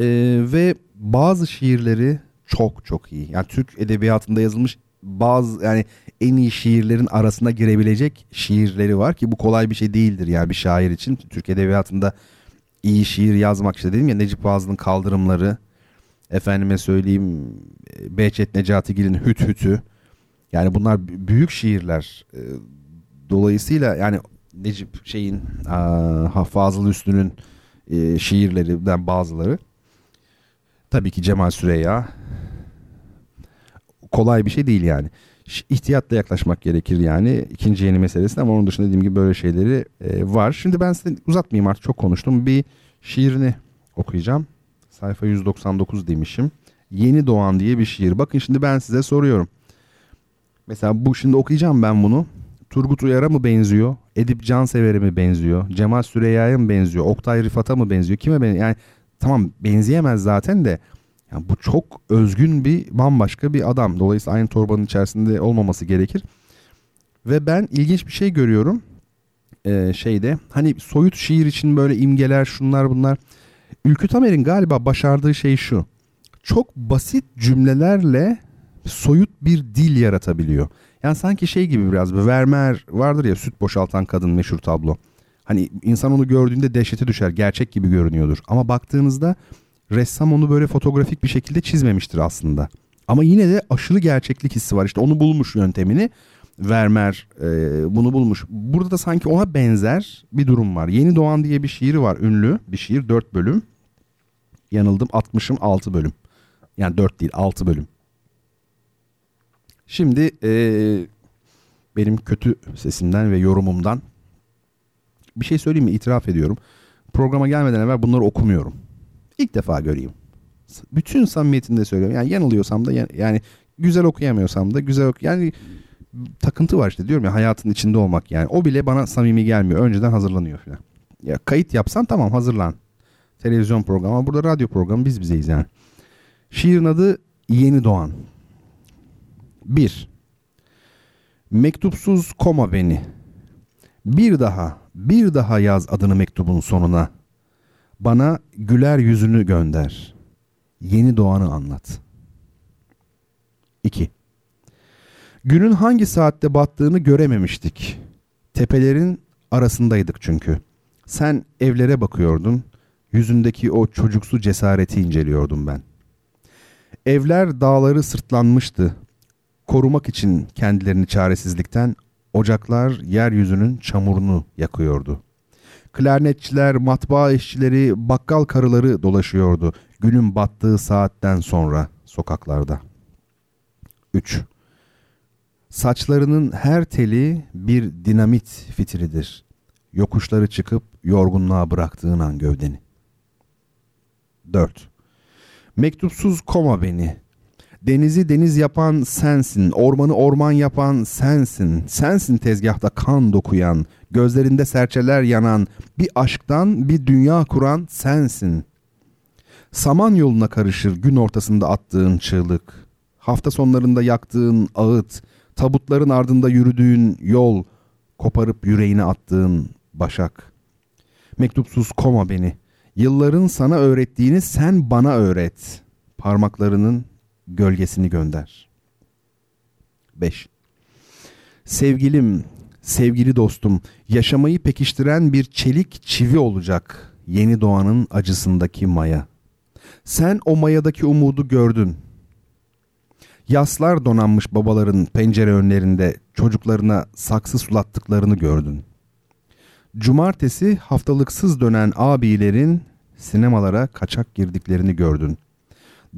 ee, ve bazı şiirleri çok çok iyi, yani Türk edebiyatında yazılmış bazı, yani en iyi şiirlerin arasına girebilecek şiirleri var ki bu kolay bir şey değildir yani bir şair için. Türk edebiyatında iyi şiir yazmak, işte dedim ya, Necip Fazıl'ın Kaldırımları, efendime söyleyeyim Behçet Necatigil'in Hüt Hüt'ü, yani bunlar büyük şiirler. Dolayısıyla yani Necip şeyin aa, Fazıl Üstü'nün e, şiirlerinden bazıları, tabii ki Cemal Süreyya, kolay bir şey değil yani. İhtiyatla yaklaşmak gerekir yani ikinci yeni meselesine, ama onun dışında dediğim gibi böyle şeyleri e, var. Şimdi ben size uzatmayayım, artık çok konuştum. Bir şiirini okuyacağım. Sayfa yüz doksan dokuz demişim. Yeni Doğan diye bir şiir. Bakın şimdi ben size soruyorum. Mesela bu şimdi okuyacağım ben bunu. Turgut Uyar'a mı benziyor? Edip Cansever'e mi benziyor? Cemal Süreyya'ya mı benziyor? Oktay Rıfat'a mı benziyor? Kime benziyor? Yani tamam benzeyemez zaten de. Yani bu çok özgün bir bambaşka bir adam. Dolayısıyla aynı torbanın içerisinde olmaması gerekir. Ve ben ilginç bir şey görüyorum. Ee, şeyde hani soyut şiir için böyle imgeler şunlar bunlar. Ülkü Tamer'in galiba başardığı şey şu. Çok basit cümlelerle soyut bir dil yaratabiliyor. Yani sanki şey gibi biraz bir Vermeer vardır ya, süt boşaltan kadın meşhur tablo. Hani insan onu gördüğünde dehşete düşer, gerçek gibi görünüyordur. Ama baktığınızda ressam onu böyle fotoğrafik bir şekilde çizmemiştir aslında. Ama yine de aşırı gerçeklik hissi var. İşte onu bulmuş yöntemini. Vermeer e, bunu bulmuş. Burada da sanki ona benzer bir durum var. Yeni Doğan diye bir şiiri var, ünlü bir şiir, dört bölüm. Yanıldım, altmışım altı bölüm. Yani dört değil, altı bölüm. Şimdi e, benim kötü sesimden ve yorumumdan bir şey söyleyeyim mi? İtiraf ediyorum. Programa gelmeden evvel bunları okumuyorum. İlk defa göreyim. Bütün samimiyetimle söylüyorum. Yani yanılıyorsam da yani güzel okuyamıyorsam da güzel ok- yani takıntı var işte diyorum ya, hayatın içinde olmak yani. O bile bana samimi gelmiyor. Önceden hazırlanıyor falan. Ya kayıt yapsan tamam, hazırlan. Televizyon programı ama burada radyo programı, biz bizeyiz yani. Şiirin adı Yeni Doğan. bir. Mektupsuz koma beni. Bir daha, bir daha yaz adını mektubun sonuna. Bana güler yüzünü gönder. Yeni doğanı anlat. iki. Günün hangi saatte battığını görememiştik. Tepelerin arasındaydık çünkü. Sen evlere bakıyordun. Yüzündeki o çocuksu cesareti inceliyordum ben. Evler dağları sırtlanmıştı. Korumak için kendilerini çaresizlikten, ocaklar yeryüzünün çamurunu yakıyordu. Klarnetçiler, matbaa işçileri, bakkal karıları dolaşıyordu günün battığı saatten sonra sokaklarda. üç. Saçlarının her teli bir dinamit fitilidir. Yokuşları çıkıp yorgunluğa bıraktığın an gövdeni. dört. Mektupsuz koma beni. Denizi deniz yapan sensin, ormanı orman yapan sensin. Sensin tezgahta kan dokuyan, gözlerinde serçeler yanan, bir aşktan bir dünya kuran sensin. Saman yoluna karışır gün ortasında attığın çığlık. Hafta sonlarında yaktığın ağıt, tabutların ardında yürüdüğün yol, koparıp yüreğine attığın başak. Mektupsuz koma beni. Yılların sana öğrettiğini sen bana öğret. Parmaklarının gölgesini gönder. beş. Sevgilim, sevgili dostum, yaşamayı pekiştiren bir çelik çivi olacak yeni doğanın acısındaki maya. Sen o mayadaki umudu gördün. Yaslar donanmış babaların pencere önlerinde çocuklarına saksı sulattıklarını gördün. Cumartesi haftalıksız dönen abilerin sinemalara kaçak girdiklerini gördün.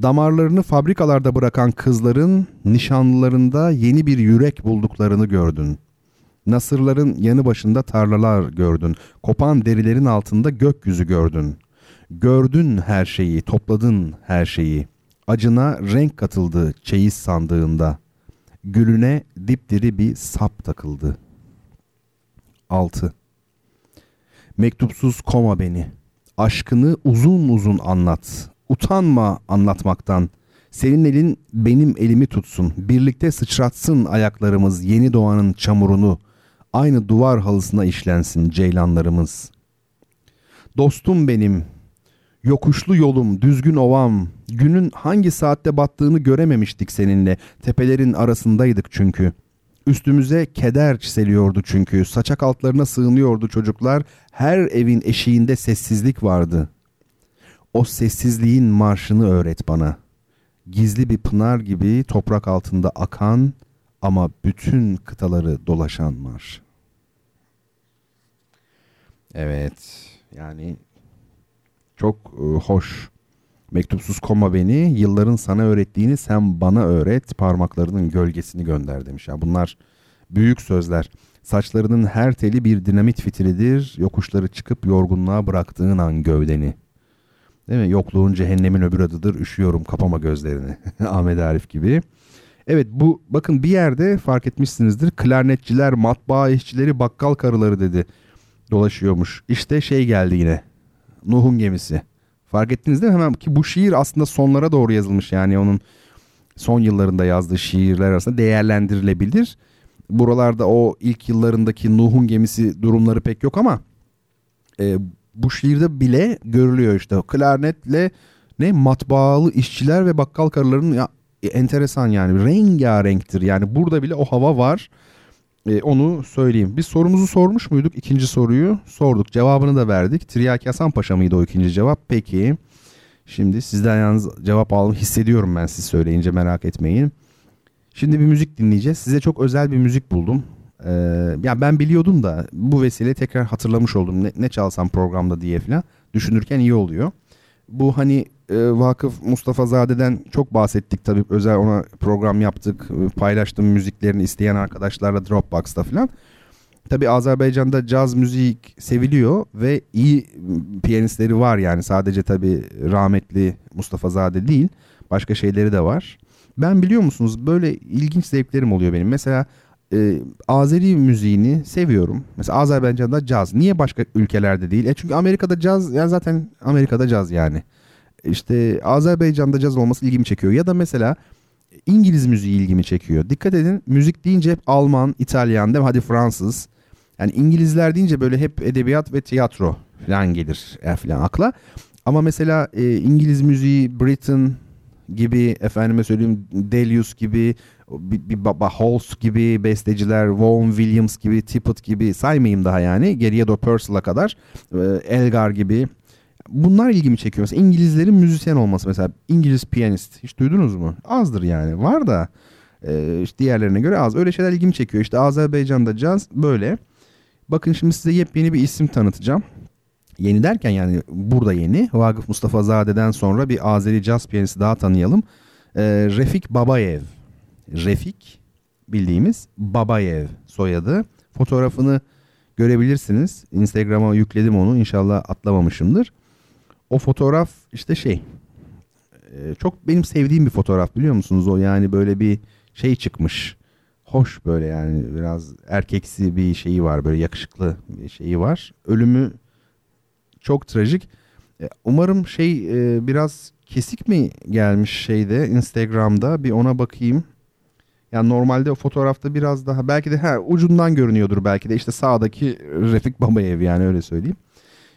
Damarlarını fabrikalarda bırakan kızların nişanlılarında yeni bir yürek bulduklarını gördün. Nasırların yanı başında tarlalar gördün. Kopan derilerin altında gökyüzü gördün. Gördün her şeyi, topladın her şeyi. Acına renk katıldı çeyiz sandığında. Gülüne dipdiri bir sap takıldı. altı. Mektupsuz koma beni. Aşkını uzun uzun anlat. Utanma anlatmaktan. Senin elin benim elimi tutsun. Birlikte sıçratsın ayaklarımız yeni doğanın çamurunu. Aynı duvar halısına işlensin ceylanlarımız. Dostum benim. Yokuşlu yolum, düzgün ovam. Günün hangi saatte battığını görememiştik seninle. Tepelerin arasındaydık çünkü. Üstümüze keder çiseliyordu çünkü. Saçak altlarına sığınıyordu çocuklar. Her evin eşiğinde sessizlik vardı. O sessizliğin marşını öğret bana. Gizli bir pınar gibi toprak altında akan ama bütün kıtaları dolaşan marş. Evet, yani çok hoş. Mektupsuz koma beni, yılların sana öğrettiğini sen bana öğret, parmaklarının gölgesini gönder demiş. Ya bunlar büyük sözler. Saçlarının her teli bir dinamit fitilidir, yokuşları çıkıp yorgunluğa bıraktığın an gövdeni. Değil mi? Yokluğun cehennemin öbür adıdır. Üşüyorum, kapama gözlerini. Ahmet Arif gibi. Evet, bu bakın bir yerde fark etmişsinizdir. Klarnetçiler, matbaa işçileri, bakkal karıları dedi. Dolaşıyormuş. İşte şey geldi yine. Nuh'un gemisi. Fark ettiniz değil mi? Hemen ki bu şiir aslında sonlara doğru yazılmış. Yani onun son yıllarında yazdığı şiirler arasında değerlendirilebilir. Buralarda o ilk yıllarındaki Nuh'un gemisi durumları pek yok ama e, bu şiirde bile görülüyor işte. Klarnetle ne matbaalı işçiler ve bakkal karılarının ya, e, enteresan yani rengarenktir. Yani burada bile o hava var. E, onu söyleyeyim. Biz sorumuzu sormuş muyduk? İkinci soruyu sorduk. Cevabını da verdik. Tiryaki Hasan Paşa mıydı o ikinci cevap? Peki. Şimdi sizden yalnız cevap aldım. Hissediyorum ben siz söyleyince, merak etmeyin. Şimdi bir müzik dinleyeceğiz. Size çok özel bir müzik buldum. Ee, ya ben biliyordum da bu vesile tekrar hatırlamış oldum. Ne, ne çalsam programda diye falan düşünürken iyi oluyor. Bu hani e, Vakıf Mustafazade'den çok bahsettik tabii. Özel ona program yaptık. Paylaştım müziklerini isteyen arkadaşlarla Dropbox'ta falan. Tabii Azerbaycan'da caz müzik seviliyor ve iyi piyanistleri var yani. Sadece tabii rahmetli Mustafazade değil. Başka şeyleri de var. Ben biliyor musunuz böyle ilginç zevklerim oluyor benim. Mesela e, Azeri müziğini seviyorum. Mesela Azerbaycan'da caz. Niye başka ülkelerde değil? E çünkü Amerika'da caz, yani zaten Amerika'da caz yani. İşte Azerbaycan'da caz olması ilgimi çekiyor. Ya da mesela İngiliz müziği ilgimi çekiyor. Dikkat edin, müzik deyince hep Alman, İtalyan, değil mi? Hadi Fransız. Yani İngilizler deyince böyle hep edebiyat ve tiyatro falan gelir e, falan akla. Ama mesela e, İngiliz müziği, Britain gibi, efendime söyleyeyim Delius gibi, Holst gibi besteciler, Vaughan Williams gibi, Tippett gibi, saymayayım daha yani. Geriye de Purcell'a kadar Elgar gibi. Bunlar ilgimi çekiyor. Mesela İngilizlerin müzisyen olması, mesela İngiliz piyanist hiç duydunuz mu? Azdır yani. Var da işte diğerlerine göre az. Öyle şeyler ilgimi çekiyor. İşte Azerbaycan'da caz böyle. Bakın şimdi size yepyeni bir isim tanıtacağım. Yeni derken yani burada yeni. Vagif Mustafazade'den sonra bir Azeri caz piyanisti daha tanıyalım. Ee, Refik Babayev. Refik bildiğimiz Babayev soyadı. Fotoğrafını görebilirsiniz. Instagram'a yükledim onu. İnşallah atlamamışımdır. O fotoğraf işte şey. Çok benim sevdiğim bir fotoğraf, biliyor musunuz? O yani böyle bir şey çıkmış. Hoş böyle yani biraz erkeksi bir şeyi var. Böyle yakışıklı bir şeyi var. Ölümü çok trajik. Umarım şey biraz kesik mi gelmiş şeyde, Instagram'da bir ona bakayım. Yani normalde o fotoğrafta biraz daha belki de he, ucundan görünüyordur belki de işte sağdaki Refik Babayev, yani öyle söyleyeyim.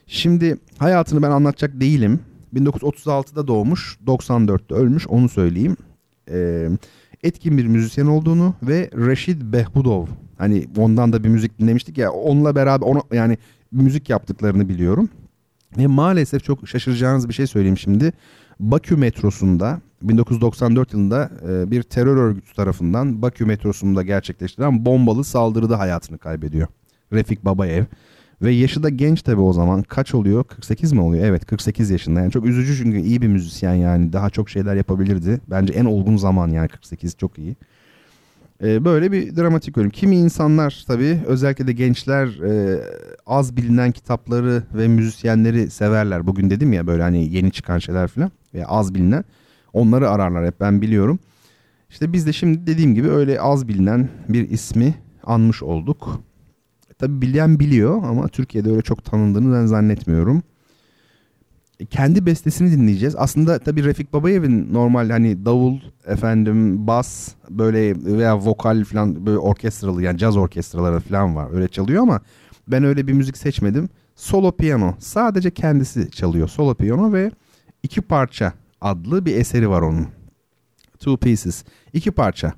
Şimdi hayatını ben anlatacak değilim. bin dokuz yüz otuz altıda doğmuş, doksan dörtte ölmüş, onu söyleyeyim. E, etkin bir müzisyen olduğunu ve Reşid Behbudov, hani ondan da bir müzik dinlemiştik ya, onunla beraber ona, yani müzik yaptıklarını biliyorum. Ve maalesef çok şaşıracağınız bir şey söyleyeyim şimdi. Bakü metrosunda bin dokuz yüz doksan dört yılında bir terör örgütü tarafından Bakü metrosunda gerçekleştirilen bombalı saldırıda hayatını kaybediyor Refik Babayev. Ve yaşı da genç tabii o zaman. Kaç oluyor? kırk sekiz mi oluyor? Evet, kırk sekiz yaşında. Yani çok üzücü çünkü iyi bir müzisyen yani. Daha çok şeyler yapabilirdi. Bence en olgun zaman yani kırk sekiz, çok iyi. Böyle bir dramatik ölüm. Kimi insanlar tabii, özellikle de gençler az bilinen kitapları ve müzisyenleri severler. Bugün dedim ya böyle hani yeni çıkan şeyler falan ve az bilinen. Onları ararlar hep, ben biliyorum. İşte biz de şimdi dediğim gibi öyle az bilinen bir ismi anmış olduk. Tabii bilen biliyor ama Türkiye'de öyle çok tanındığını ben zannetmiyorum. Kendi bestesini dinleyeceğiz. Aslında tabii Refik Babayev'in normal hani davul, efendim bas böyle veya vokal falan, böyle orkestralı yani caz orkestraları falan var. Öyle çalıyor ama ben öyle bir müzik seçmedim. Solo piyano. Sadece kendisi çalıyor. Solo piyano ve iki parça adlı bir eseri var onun. Two Pieces. İki parça.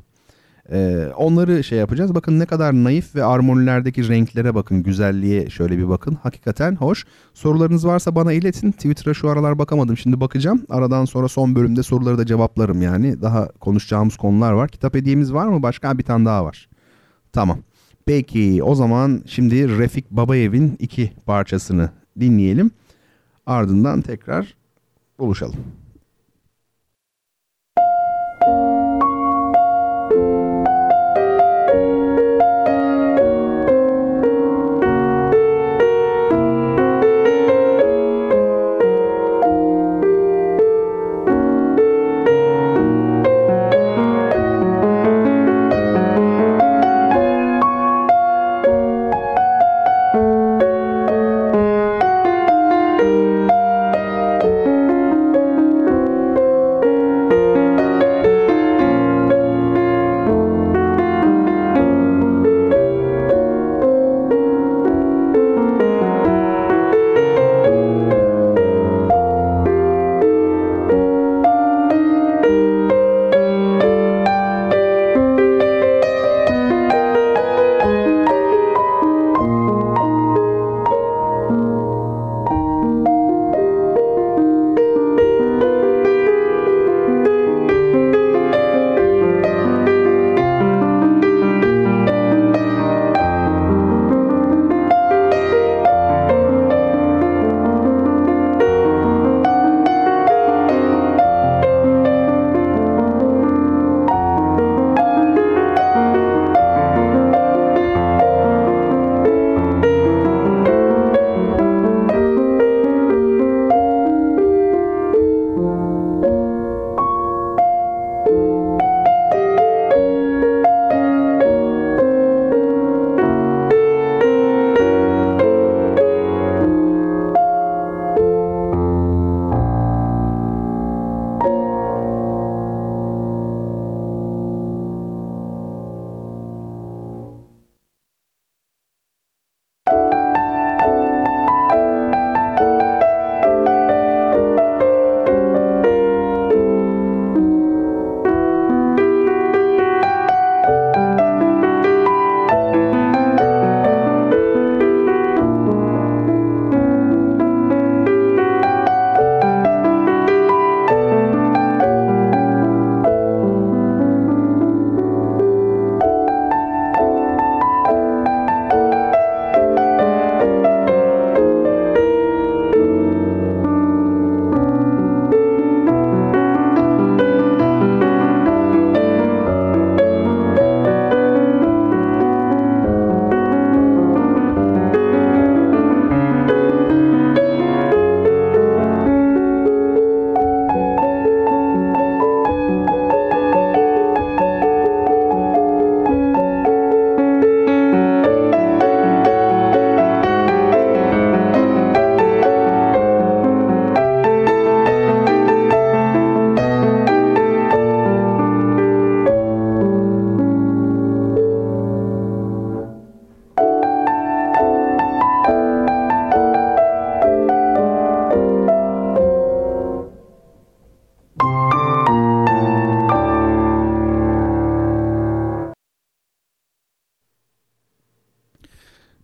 Ee, onları şey yapacağız. Bakın ne kadar naif ve armonilerdeki renklere bakın. Güzelliğe şöyle bir bakın. Hakikaten hoş. Sorularınız varsa bana iletin. Twitter'a şu aralar bakamadım. Şimdi bakacağım. Aradan sonra son bölümde soruları da cevaplarım yani. Daha konuşacağımız konular var. Kitap hediyemiz var mı? Başka bir tane daha var. Tamam. Peki o zaman şimdi Refik Babayev'in iki parçasını dinleyelim. Ardından tekrar buluşalım.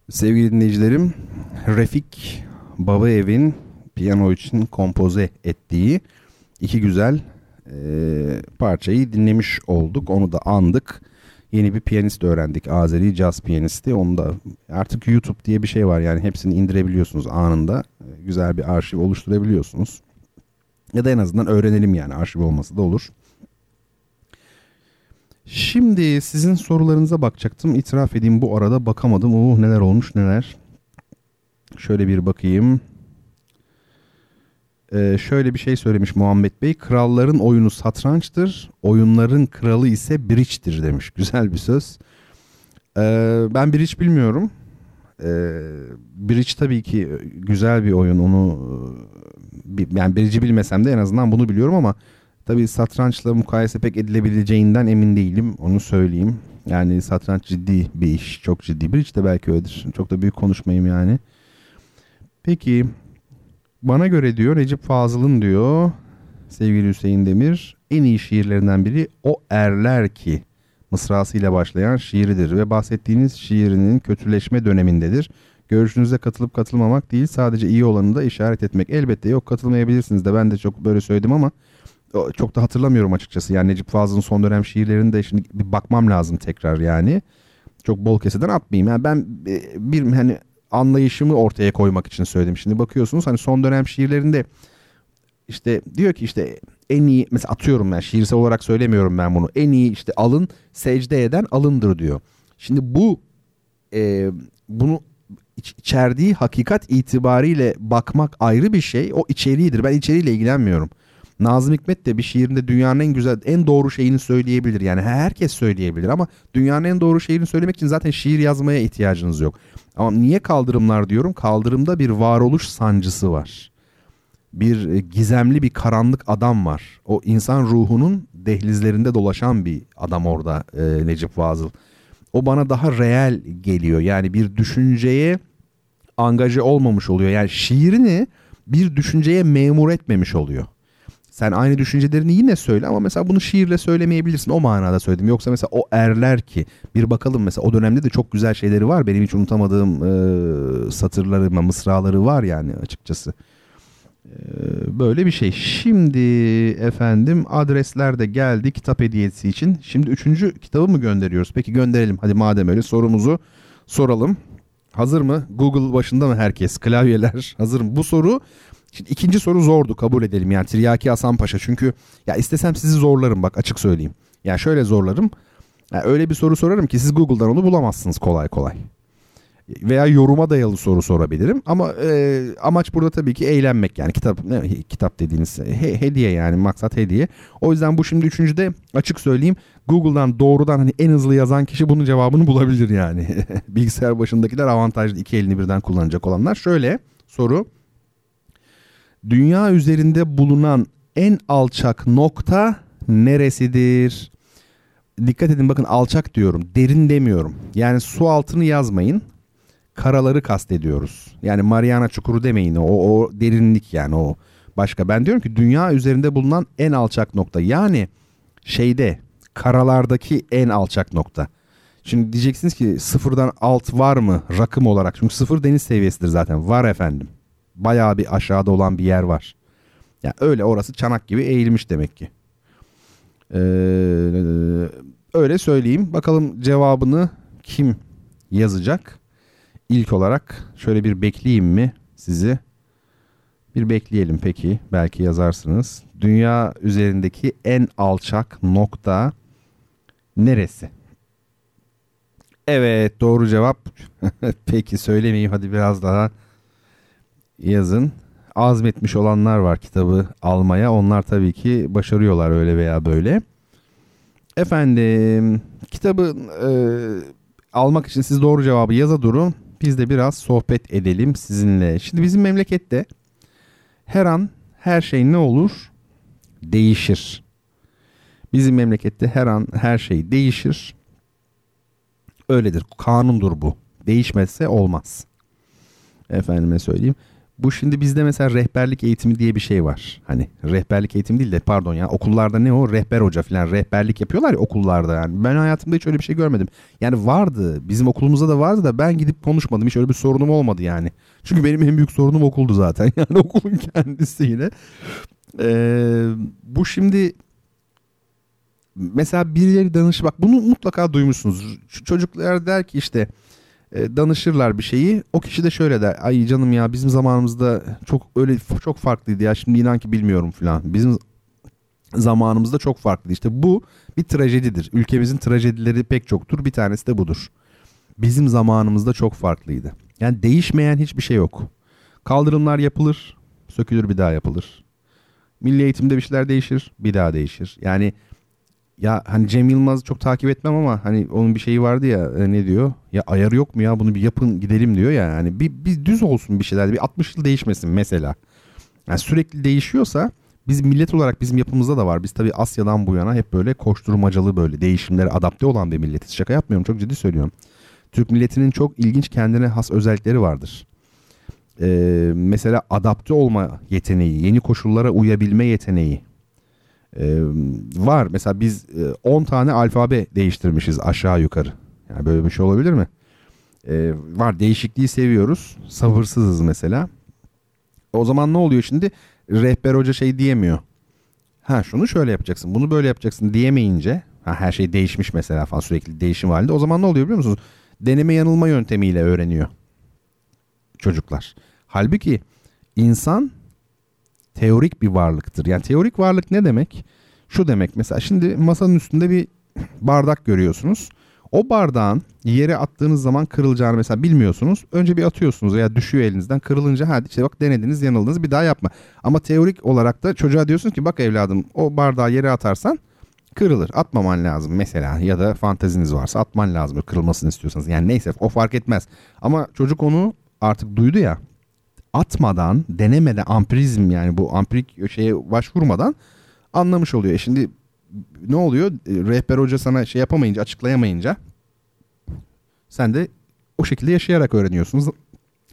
Sevgili dinleyicilerim, Refik Babaev'in piyano için kompoze ettiği iki güzel e, parçayı dinlemiş olduk. Onu da andık. Yeni bir piyanist öğrendik. Azeri caz piyanisti. Onu da artık YouTube diye bir şey var. Yani hepsini indirebiliyorsunuz anında. Güzel bir arşiv oluşturabiliyorsunuz. Ya da en azından öğrenelim yani. Arşiv olması da olur. Şimdi sizin sorularınıza bakacaktım. İtiraf edeyim, bu arada bakamadım. Oh, neler olmuş neler. Şöyle bir bakayım. Ee, şöyle bir şey söylemiş Muhammed Bey. Kralların oyunu satrançtır. Oyunların kralı ise bridge'tir demiş. Güzel bir söz. Ee, ben bridge bilmiyorum. Ee, bridge tabii ki güzel bir oyun. Onu yani bridge'i bilmesem de en azından bunu biliyorum ama tabii satrançla mukayese pek edilebileceğinden emin değilim. Onu söyleyeyim. Yani satranç ciddi bir iş. Çok ciddi. Bridge de belki öyledir. Çok da büyük konuşmayayım yani. Peki... Bana göre diyor Recep Fazıl'ın diyor sevgili Hüseyin Demir, en iyi şiirlerinden biri O Erler Ki mısrasıyla başlayan şiiridir ve bahsettiğiniz şiirinin kötüleşme dönemindedir. Görüşünüze katılıp katılmamak değil, sadece iyi olanı da işaret etmek. Elbette yok, katılmayabilirsiniz de, ben de çok böyle söyledim ama çok da hatırlamıyorum açıkçası. Yani Recep Fazıl'ın son dönem şiirlerini de şimdi bir bakmam lazım tekrar yani. Çok bol keseden atmayayım. Yani ben bir hani anlayışımı ortaya koymak için söyledim. Şimdi bakıyorsunuz hani son dönem şiirlerinde işte diyor ki işte en iyi, mesela atıyorum ben şiirsel olarak söylemiyorum ben bunu. En iyi işte alın, secde eden alındır diyor. Şimdi bu e, bunu içerdiği hakikat itibariyle bakmak ayrı bir şey. O içeriğidir. Ben içeriğiyle ilgilenmiyorum. Nazım Hikmet de bir şiirinde dünyanın en güzel, en doğru şeyini söyleyebilir. Yani herkes söyleyebilir ama dünyanın en doğru şeyini söylemek için zaten şiir yazmaya ihtiyacınız yok. Ama niye kaldırımlar diyorum? Kaldırımda bir varoluş sancısı var. Bir gizemli bir karanlık adam var. O insan ruhunun dehlizlerinde dolaşan bir adam orada e, Necip Fazıl. O bana daha reel geliyor. Yani bir düşünceye angaje olmamış oluyor. Yani şiirini bir düşünceye memur etmemiş oluyor. Sen aynı düşüncelerini yine söyle ama mesela bunu şiirle söylemeyebilirsin. O manada söyledim. Yoksa mesela O Erler Ki, bir bakalım mesela o dönemde de çok güzel şeyleri var. Benim hiç unutamadığım e, satırları, mısraları var yani açıkçası. E, böyle bir şey. Şimdi efendim adresler de geldi kitap hediyesi için. Şimdi üçüncü kitabı mı gönderiyoruz? Peki gönderelim. Hadi madem öyle sorumuzu soralım. Hazır mı? Google başında mı herkes? Klavyeler hazır mı? Bu soru... Şimdi ikinci soru zordu, kabul edelim yani Tiryaki Hasan Paşa, çünkü ya istesem sizi zorlarım, bak açık söyleyeyim. Yani şöyle zorlarım, yani öyle bir soru sorarım ki siz Google'dan onu bulamazsınız kolay kolay. Veya yoruma dayalı soru sorabilirim ama e, amaç burada tabii ki eğlenmek yani kitap ne, kitap dediğiniz he, hediye yani maksat hediye. O yüzden bu şimdi üçüncüde açık söyleyeyim Google'dan doğrudan hani en hızlı yazan kişi bunun cevabını bulabilir yani. Bilgisayar başındakiler avantajlı, iki elini birden kullanacak olanlar. Şöyle soru: dünya üzerinde bulunan en alçak nokta neresidir? Dikkat edin, bakın alçak diyorum, derin demiyorum. Yani su altını yazmayın, karaları kastediyoruz. Yani Mariana Çukuru demeyin, o, o derinlik yani o başka. Ben diyorum ki dünya üzerinde bulunan en alçak nokta, yani şeyde, karalardaki en alçak nokta. Şimdi diyeceksiniz ki sıfırdan alt var mı rakım olarak? Çünkü sıfır deniz seviyesidir zaten. Var efendim. Bayağı bir aşağıda olan bir yer var. Yani öyle, orası çanak gibi eğilmiş demek ki. Ee, öyle söyleyeyim. Bakalım cevabını kim yazacak? İlk olarak şöyle bir bekleyeyim mi sizi? Bir bekleyelim peki. Belki yazarsınız. Dünya üzerindeki en alçak nokta neresi? Evet, doğru cevap. Peki söylemeyeyim, hadi biraz daha yazın. Azmetmiş olanlar var kitabı almaya. Onlar tabii ki başarıyorlar öyle veya böyle. Efendim kitabı e, almak için siz doğru cevabı yaza durun. Biz de biraz sohbet edelim sizinle. Şimdi bizim memlekette her an her şey ne olur? Değişir. Bizim memlekette her an her şey değişir. Öyledir. Kanundur bu. Değişmezse olmaz. Efendime söyleyeyim. Bu şimdi bizde mesela rehberlik eğitimi diye bir şey var. Hani rehberlik eğitimi değil de pardon ya okullarda ne o rehber hoca falan rehberlik yapıyorlar ya okullarda yani. Ben hayatımda hiç öyle bir şey görmedim. Yani vardı bizim okulumuzda da vardı da ben gidip konuşmadım. Hiç öyle bir sorunum olmadı yani. Çünkü benim en büyük sorunum okuldu zaten. Yani okulun kendisi yine. Ee, bu şimdi... Mesela birileri danışır. Bak bunu mutlaka duymuşsunuz. Çocuklar der ki işte danışırlar bir şeyi. O kişi de şöyle der. Ay canım ya bizim zamanımızda çok öyle çok farklıydı ya. Şimdi inan ki bilmiyorum falan. Bizim zamanımızda çok farklıydı. İşte bu bir trajedidir. Ülkemizin trajedileri pek çoktur. Bir tanesi de budur. Bizim zamanımızda çok farklıydı. Yani değişmeyen hiçbir şey yok. Kaldırımlar yapılır. Sökülür bir daha yapılır. Milli eğitimde bir şeyler değişir. Bir daha değişir. Yani ya hani Cem Yılmaz'ı çok takip etmem ama hani onun bir şeyi vardı ya ne diyor? Ya ayarı yok mu ya bunu bir yapın gidelim diyor ya. Yani bir, bir düz olsun bir şeyler. Bir altmış yıl değişmesin mesela. Yani sürekli değişiyorsa biz millet olarak bizim yapımızda da var. Biz tabii Asya'dan bu yana hep böyle koşturmacalı böyle değişimlere adapte olan bir milletiz. Şaka yapmıyorum çok ciddi söylüyorum. Türk milletinin çok ilginç kendine has özellikleri vardır. Ee, mesela adapte olma yeteneği, yeni koşullara uyabilme yeteneği. Ee, var. Mesela biz on tane alfabe değiştirmişiz aşağı yukarı. Yani böyle bir şey olabilir mi? Ee, var. Değişikliği seviyoruz. Sabırsızız mesela. O zaman ne oluyor şimdi? Rehber hoca şey diyemiyor. Ha şunu şöyle yapacaksın, bunu böyle yapacaksın diyemeyince ha, her şey değişmiş mesela falan sürekli değişim halinde. O zaman ne oluyor biliyor musunuz? Deneme yanılma yöntemiyle öğreniyor çocuklar. Halbuki insan teorik bir varlıktır. Yani teorik varlık ne demek? Şu demek mesela şimdi masanın üstünde bir bardak görüyorsunuz. O bardağın yere attığınız zaman kırılacağını mesela bilmiyorsunuz. Önce bir atıyorsunuz veya düşüyor elinizden kırılınca hadi işte bak denediniz yanıldınız bir daha yapma. Ama teorik olarak da çocuğa diyorsunuz ki bak evladım o bardağı yere atarsan kırılır. Atmaman lazım mesela ya da fanteziniz varsa atman lazım kırılmasını istiyorsanız. Yani neyse o fark etmez. Ama çocuk onu artık duydu ya. Atmadan, denemeden, ampirizm yani bu ampirik şeye başvurmadan anlamış oluyor. E şimdi ne oluyor? Rehber hoca sana şey yapamayınca, açıklayamayınca sen de o şekilde yaşayarak öğreniyorsunuz.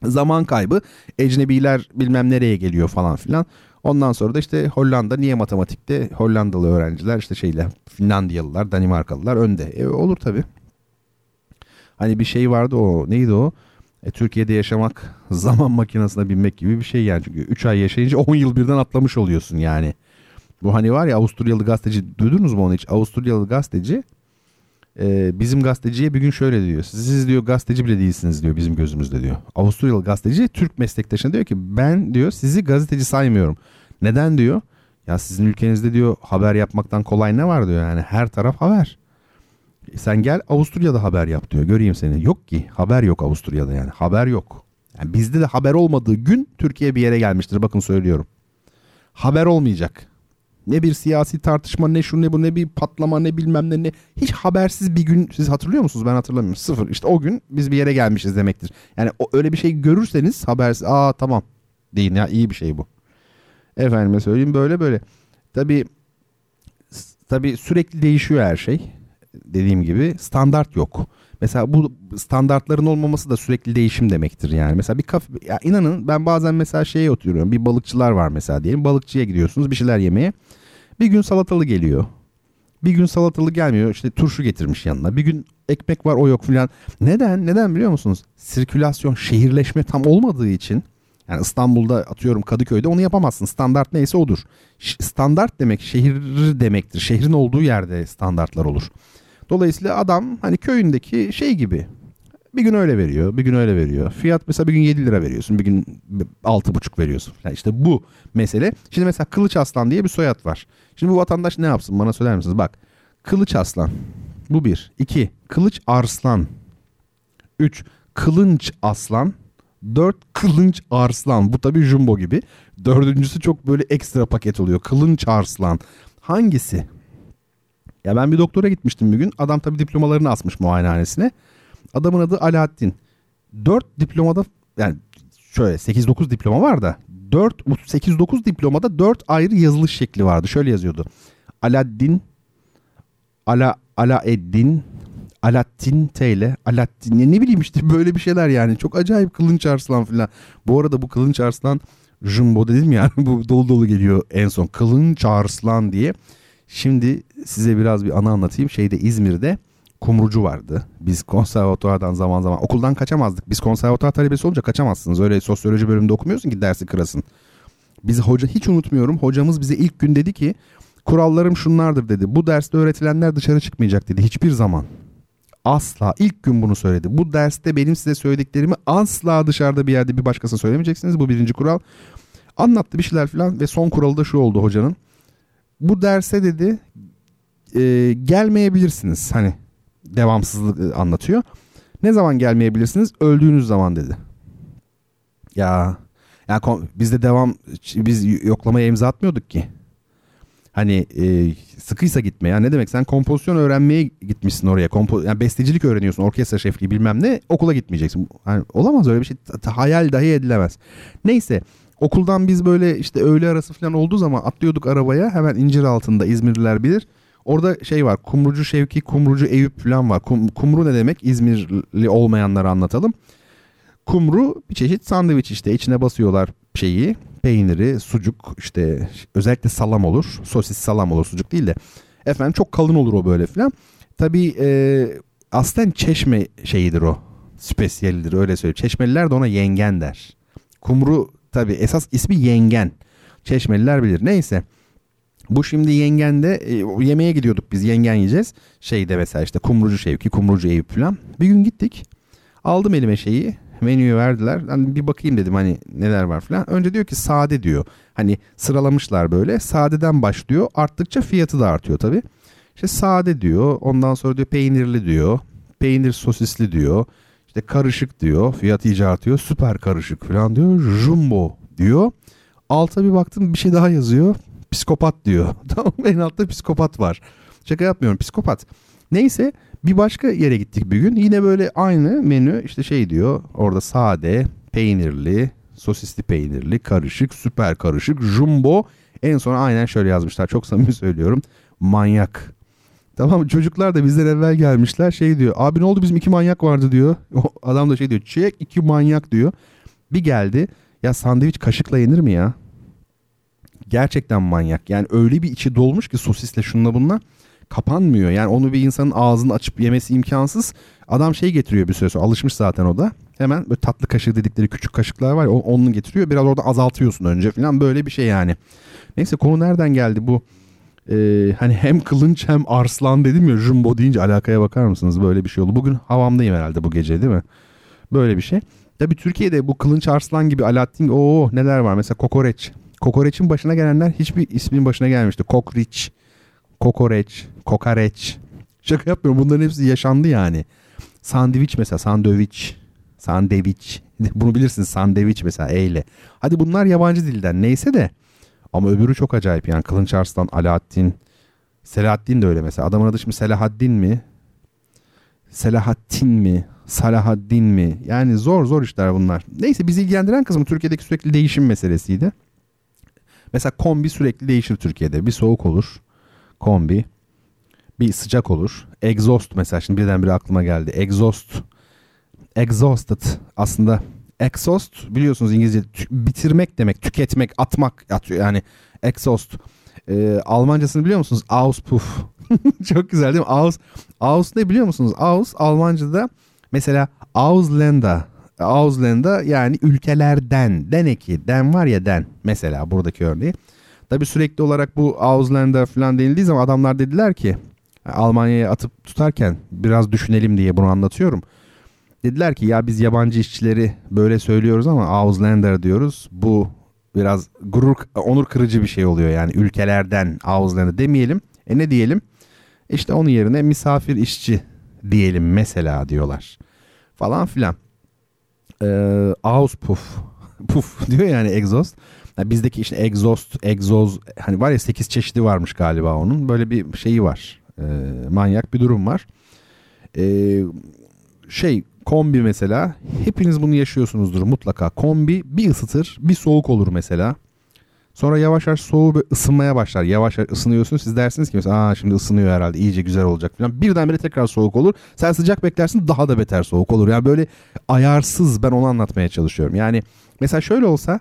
Zaman kaybı, ecnebiler bilmem nereye geliyor falan filan. Ondan sonra da işte Hollanda niye matematikte? Hollandalı öğrenciler işte şeyle Finlandiyalılar, Danimarkalılar önde. E olur tabii. Hani bir şey vardı o neydi o? E, Türkiye'de yaşamak zaman makinesine binmek gibi bir şey yani. Çünkü üç ay yaşayınca on yıl birden atlamış oluyorsun yani. Bu hani var ya Avusturyalı gazeteci duydunuz mu onu hiç? Avusturyalı gazeteci e, bizim gazeteciye bir gün şöyle diyor. Siz diyor gazeteci bile değilsiniz diyor bizim gözümüzde diyor. Avusturyalı gazeteci Türk meslektaşına diyor ki ben diyor sizi gazeteci saymıyorum. Neden diyor? Ya sizin ülkenizde diyor haber yapmaktan kolay ne var diyor yani her taraf haber. Sen gel Avusturya'da haber yap diyor. Göreyim seni. Yok ki. Haber yok Avusturya'da yani. Haber yok. Yani bizde de haber olmadığı gün Türkiye bir yere gelmiştir. Bakın söylüyorum. Haber olmayacak. Ne bir siyasi tartışma ne şu ne bu ne bir patlama ne bilmem ne ne. Hiç habersiz bir gün siz hatırlıyor musunuz? Ben hatırlamıyorum. Sıfır. İşte o gün biz bir yere gelmişiz demektir. Yani o, öyle bir şey görürseniz habersiz. Aa tamam deyin ya iyi bir şey bu. Efendime söyleyeyim böyle böyle. Tabii, tabii sürekli değişiyor her şey. Dediğim gibi standart yok. Mesela bu standartların olmaması da sürekli değişim demektir yani. Mesela bir kafe ya inanın ben bazen mesela şeye oturuyorum. Bir balıkçılar var mesela diyelim. Balıkçıya gidiyorsunuz bir şeyler yemeye. Bir gün salatalı geliyor. Bir gün salatalı gelmiyor. İşte turşu getirmiş yanına. Bir gün ekmek var o yok filan. Neden? Neden biliyor musunuz? Sirkülasyon, şehirleşme tam olmadığı için yani İstanbul'da atıyorum Kadıköy'de onu yapamazsın. Standart neyse odur. Standart demek şehir demektir. Şehrin olduğu yerde standartlar olur. Dolayısıyla adam hani köyündeki şey gibi bir gün öyle veriyor, bir gün öyle veriyor. Fiyat mesela bir gün yedi lira veriyorsun, bir gün altı buçuk veriyorsun. Yani işte bu mesele. Şimdi mesela Kılıç Aslan diye bir soyad var. Şimdi bu vatandaş ne yapsın bana söyler misiniz? Bak Kılıç Aslan bu bir. iki Kılıç Arslan. üç Kılınç Aslan. dört Kılınç Arslan. Bu tabii jumbo gibi. Dördüncüsü çok böyle ekstra paket oluyor. Kılınç Arslan. Hangisi? Ya ben bir doktora gitmiştim bir gün. Adam tabii diplomalarını asmış muayenehanesine. Adamın adı Alaaddin. dört diplomada yani şöyle sekiz dokuz diploma var da dört sekiz dokuz diplomada dört ayrı yazılış şekli vardı. Şöyle yazıyordu. Alaaddin, Ala Alaeddin, Alaaddin T'yle Alaaddin ne, ne bileyim işte böyle bir şeyler yani. Çok acayip Kılınç Arslan falan. Bu arada bu Kılınç Arslan jumbo dedim yani bu dolu dolu geliyor en son. Kılınç Arslan diye. Şimdi size biraz bir anı anlatayım. Şeyde İzmir'de kumrucu vardı. Biz konservatuvardan zaman zaman okuldan kaçamazdık. Biz konservatuvar talebesi olunca kaçamazsınız. Öyle sosyoloji bölümünde okumuyorsun ki dersi kırasın. Biz hoca hiç unutmuyorum. Hocamız bize ilk gün dedi ki kurallarım şunlardır dedi. Bu derste öğretilenler dışarı çıkmayacak dedi. Hiçbir zaman. Asla. İlk gün bunu söyledi. Bu derste benim size söylediklerimi asla dışarıda bir yerde bir başkasına söylemeyeceksiniz. Bu birinci kural. Anlattı bir şeyler falan ve son kuralı da şu oldu hocanın. Bu derse dedi e, gelmeyebilirsiniz. Hani devamsızlık anlatıyor. Ne zaman gelmeyebilirsiniz? Öldüğünüz zaman dedi. Ya ya biz de devam biz yoklamaya imza atmıyorduk ki. Hani e, sıkıysa gitme ya ne demek sen kompozisyon öğrenmeye gitmişsin oraya. Kompo, yani bestecilik öğreniyorsun, orkestra şefliği bilmem ne, okula gitmeyeceksin. Yani olamaz öyle bir şey, hayal dahi edilemez. Neyse okuldan biz böyle işte öğle arası falan olduğu zaman atlıyorduk arabaya, hemen İnciraltı'nda, İzmirliler bilir. Orada şey var, Kumrucu Şevki, Kumrucu Eyüp falan var. Kum, kumru ne demek? İzmirli olmayanlara anlatalım. Kumru bir çeşit sandviç işte, içine basıyorlar şeyi, peyniri, sucuk, işte özellikle salam olur. Sosis salam olur, sucuk değil de. Efendim çok kalın olur o böyle filan. Tabii e, aslen Çeşme şeyidir o. Spesiyelidir öyle söyleyeyim. Çeşmeliler de ona yengen der. Kumru tabii esas ismi yengen. Çeşmeliler bilir. Neyse. Bu şimdi yengende e, yemeğe gidiyorduk biz. Yengen yiyeceğiz. Şeyde mesela işte Kumrucu Şevki, Kumrucu Eyüp filan. Bir gün gittik. Aldım elime şeyi. Menüyü verdiler. Hani bir bakayım dedim hani neler var falan. Önce diyor ki sade diyor. Hani sıralamışlar böyle. Sadeden başlıyor. Arttıkça fiyatı da artıyor tabii. İşte sade diyor. Ondan sonra diyor peynirli diyor. Peynir sosisli diyor. İşte karışık diyor. Fiyat iyice artıyor. Süper karışık falan diyor. Jumbo diyor. Alta bir baktım bir şey daha yazıyor. Psikopat diyor. Tamam en altta psikopat var. Şaka yapmıyorum psikopat. Neyse bir başka yere gittik bir gün. Yine böyle aynı menü işte şey diyor. Orada sade, peynirli, sosisli peynirli, karışık, süper karışık, jumbo. En son aynen şöyle yazmışlar. Çok samimi söylüyorum. Manyak. Tamam çocuklar da bizden evvel gelmişler. Şey diyor. Abi ne oldu bizim iki manyak vardı diyor. Adam da şey diyor. Çek iki manyak diyor. Bir geldi. Ya sandviç kaşıkla yenir mi ya? Gerçekten manyak. Yani öyle bir içi dolmuş ki sosisle şununla bununla. Kapanmıyor. Yani onu bir insanın ağzını açıp yemesi imkansız. Adam şey getiriyor bir süre sonra. Alışmış zaten o da. Hemen böyle tatlı kaşığı dedikleri küçük kaşıklar var ya. Onu getiriyor. Biraz orada azaltıyorsun önce falan. Böyle bir şey yani. Neyse konu nereden geldi bu? Ee, hani hem kılınç hem arslan dedim ya. Jumbo deyince alakaya bakar mısınız? Böyle bir şey oldu. Bugün havamdayım herhalde bu gece değil mi? Böyle bir şey. Tabii Türkiye'de bu kılınç arslan gibi Alaaddin. Oo neler var? Mesela kokoreç. Kokoreç'in başına gelenler hiçbir ismin başına gelmemişti. Kokriç. Kokoreç, kokareç. Şaka yapmıyorum. Bunların hepsi yaşandı yani. Sandviç mesela. Sandviç. Sandviç. Bunu bilirsiniz. Sandviç mesela. Eyle. Hadi bunlar yabancı dilden. Neyse de. Ama öbürü çok acayip yani. Kılınç Arslan, Alaaddin. Selahaddin de öyle mesela. Adamın adı şimdi Selahaddin mi? Selahaddin mi? Salahaddin mi? Yani zor zor işler bunlar. Neyse bizi ilgilendiren kısmı Türkiye'deki sürekli değişim meselesiydi. Mesela kombi sürekli değişir Türkiye'de. Bir soğuk olur. Kombi. Bir sıcak olur. Exhaust mesela şimdi birdenbire aklıma geldi. Exhaust. Exhausted aslında. Exhaust biliyorsunuz İngilizce bitirmek demek, tüketmek, atmak atıyor yani exhaust. Ee, Almancasını biliyor musunuz? Auspuff. Çok güzel değil mi? Aus Aus ne biliyor musunuz? Aus Almanca'da mesela Ausländer. Ausländer yani ülkelerden. Den eki, den var ya den mesela buradaki örneği. Tabii sürekli olarak bu Ausländer falan denildiği zaman adamlar dediler ki Almanya'ya atıp tutarken biraz düşünelim diye bunu anlatıyorum. Dediler ki ya biz yabancı işçileri böyle söylüyoruz ama Ausländer diyoruz. Bu biraz gurur, onur kırıcı bir şey oluyor yani ülkelerden Ausländer demeyelim. E ne diyelim? İşte onun yerine misafir işçi diyelim mesela diyorlar falan filan. Ee, Auspuff. Puf diyor yani egzoz. Yani bizdeki işte egzoz, egzoz hani var ya sekiz çeşidi varmış galiba onun. Böyle bir şeyi var. E, manyak bir durum var. E, şey kombi mesela hepiniz bunu yaşıyorsunuzdur mutlaka. Kombi bir ısıtır bir soğuk olur mesela. Sonra yavaş yavaş soğuğu ve ısınmaya başlar. Yavaş yavaş ısınıyorsun. Siz dersiniz ki mesela, aa şimdi ısınıyor herhalde, iyice güzel olacak falan. Birdenbire tekrar soğuk olur. Sen sıcak beklersin, daha da beter soğuk olur. Yani böyle ayarsız, ben onu anlatmaya çalışıyorum. Yani mesela şöyle olsa,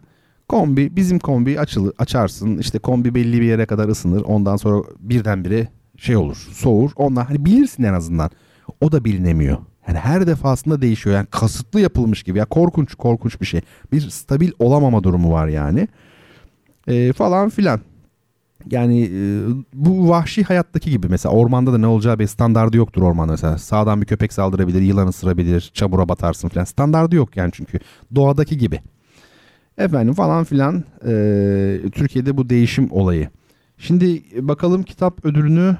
kombi, bizim kombi açılır, açarsın. İşte kombi belli bir yere kadar ısınır. Ondan sonra birdenbire şey olur, soğur. Ondan hani bilirsin en azından. O da bilinemiyor. Yani her defasında değişiyor. Yani kasıtlı yapılmış gibi. Ya korkunç, korkunç bir şey. Bir stabil olamama durumu var yani. E, falan filan. Yani e, bu vahşi hayattaki gibi mesela ormanda da ne olacağı bir standardı yoktur ormanda mesela. Sağdan bir köpek saldırabilir, yılan ısırabilir, çamura batarsın filan. Standardı yok yani çünkü. Doğadaki gibi. Efendim falan filan. E, Türkiye'de bu değişim olayı. Şimdi bakalım kitap ödülünü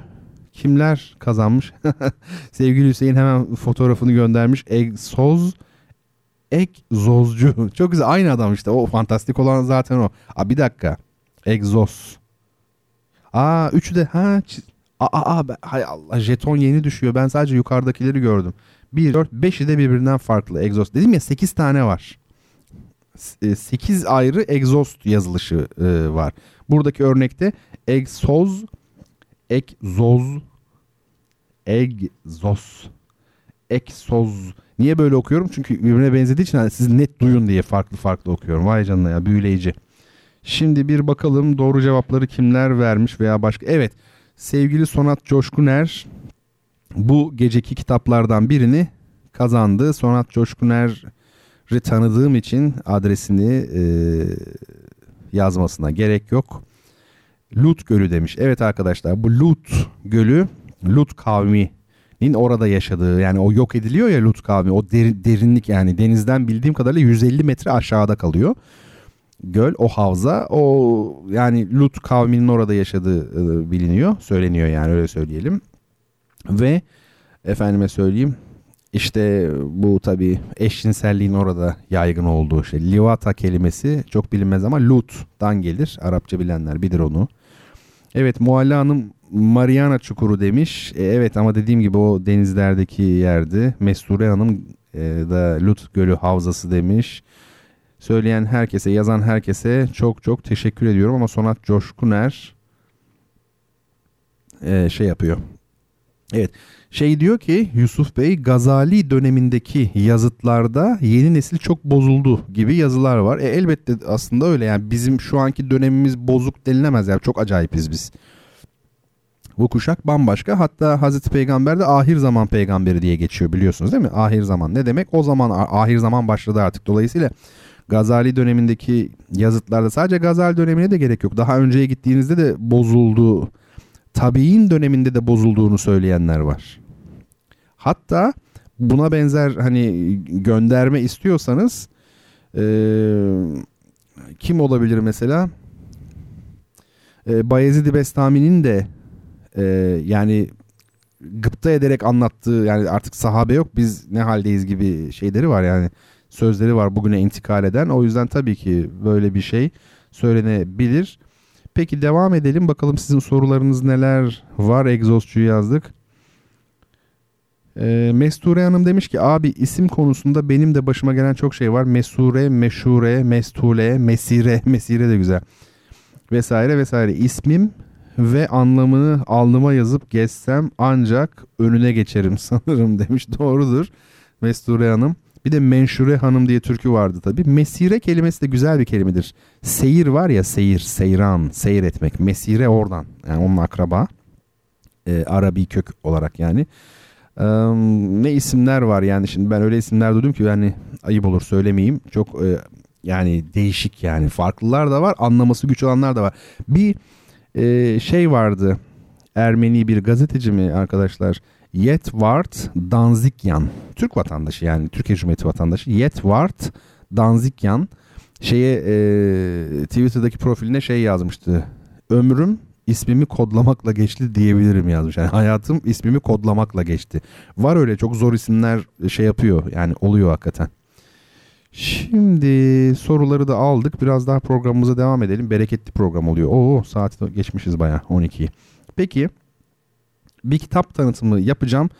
kimler kazanmış? Sevgili Hüseyin hemen fotoğrafını göndermiş. Egzoz Egzozcu. Çok güzel. Aynı adam işte. O fantastik olan zaten o. Aa, bir dakika. Egzoz. Aa üçü de. Ha, çiz... Aa, aa ben... Hay Allah, jeton yeni düşüyor. Ben sadece yukarıdakileri gördüm. bir, dört, beşi de birbirinden farklı. Egzoz. Dedim ya sekiz tane var. sekiz ayrı egzoz yazılışı e, var. Buradaki örnekte egzoz, egzoz, egzoz, egzoz. Niye böyle okuyorum? Çünkü birbirine benzediği için hani siz net duyun diye farklı farklı okuyorum. Vay canına ya, büyüleyici. Şimdi bir bakalım doğru cevapları kimler vermiş veya başka. Evet, sevgili Sonat Coşkuner bu geceki kitaplardan birini kazandı. Sonat Coşkuner'i tanıdığım için adresini e, yazmasına gerek yok. Lut Gölü demiş. Evet arkadaşlar, bu Lut Gölü, Lut kavmi orada yaşadığı, yani o yok ediliyor ya Lut kavmi, o der, derinlik yani denizden bildiğim kadarıyla yüz elli metre aşağıda kalıyor göl, o havza, o yani Lut kavminin orada yaşadığı e, biliniyor, söyleniyor yani, öyle söyleyelim. Ve efendime söyleyeyim işte bu tabii eşcinselliğin orada yaygın olduğu şey. Livata kelimesi çok bilinmez ama Lut'dan gelir, Arapça bilenler bilir onu. Evet, Mualla Hanım Mariana Çukuru demiş. E, evet ama dediğim gibi o denizlerdeki yerdi. Mesture Hanım e, da Lut Gölü Havzası demiş. Söyleyen herkese, yazan herkese çok çok teşekkür ediyorum ama Sonat Coşkuner e, şey yapıyor. Evet, şey diyor ki Yusuf Bey, Gazali dönemindeki yazıtlarda yeni nesil çok bozuldu gibi yazılar var. E, elbette aslında öyle yani, bizim şu anki dönemimiz bozuk denilemez yani, çok acayipiz biz. Bu kuşak bambaşka. Hatta Hazreti Peygamber de ahir zaman peygamberi diye geçiyor, biliyorsunuz değil mi? Ahir zaman ne demek? O zaman ahir zaman başladı artık. Dolayısıyla Gazali dönemindeki yazıtlarda, sadece Gazali dönemine de gerek yok. Daha önceye gittiğinizde de bozulduğu, tabiin döneminde de bozulduğunu söyleyenler var. Hatta buna benzer hani gönderme istiyorsanız ee, kim olabilir mesela? E, Bayezid-i Bestami'nin de Ee, yani gıpta ederek anlattığı, yani artık sahabe yok biz ne haldeyiz gibi şeyleri var yani, sözleri var bugüne intikal eden. O yüzden tabii ki böyle bir şey söylenebilir. Peki devam edelim bakalım, sizin sorularınız neler var? Egzozcu'yu yazdık. Ee, Mesture Hanım demiş ki abi isim konusunda benim de başıma gelen çok şey var. Mesure, Meşure, Mestule, Mesire, Mesire de güzel vesaire vesaire. İsmim ve anlamını alnıma yazıp gezsem ancak önüne geçerim sanırım demiş. Doğrudur Mesture Hanım. Bir de Menşure Hanım diye türkü vardı tabii. Mesire kelimesi de güzel bir kelimedir. Seyir var ya, seyir, seyran, seyretmek. Mesire oradan. Yani onun akraba. E, Arabi kök olarak yani. E, ne isimler var yani. Şimdi ben öyle isimler duydum ki yani ayıp olur söylemeyeyim. Çok e, yani değişik yani. Farklılar da var. Anlaması güç olanlar da var. Bir Ee, şey vardı, Ermeni bir gazeteci mi arkadaşlar, Yetvart Danzikyan, Türk vatandaşı yani Türkiye Cumhuriyeti vatandaşı Yetvart Danzikyan şeye e, Twitter'daki profiline şey yazmıştı, ömrüm ismimi kodlamakla geçti diyebilirim yazmış yani, hayatım ismimi kodlamakla geçti. Var öyle çok zor isimler, şey yapıyor yani, oluyor hakikaten. Şimdi soruları da aldık. Biraz daha programımıza devam edelim. Bereketli program oluyor. Oo, saati geçmişiz bayağı, on ikiyi. Peki bir kitap tanıtımı yapacağım.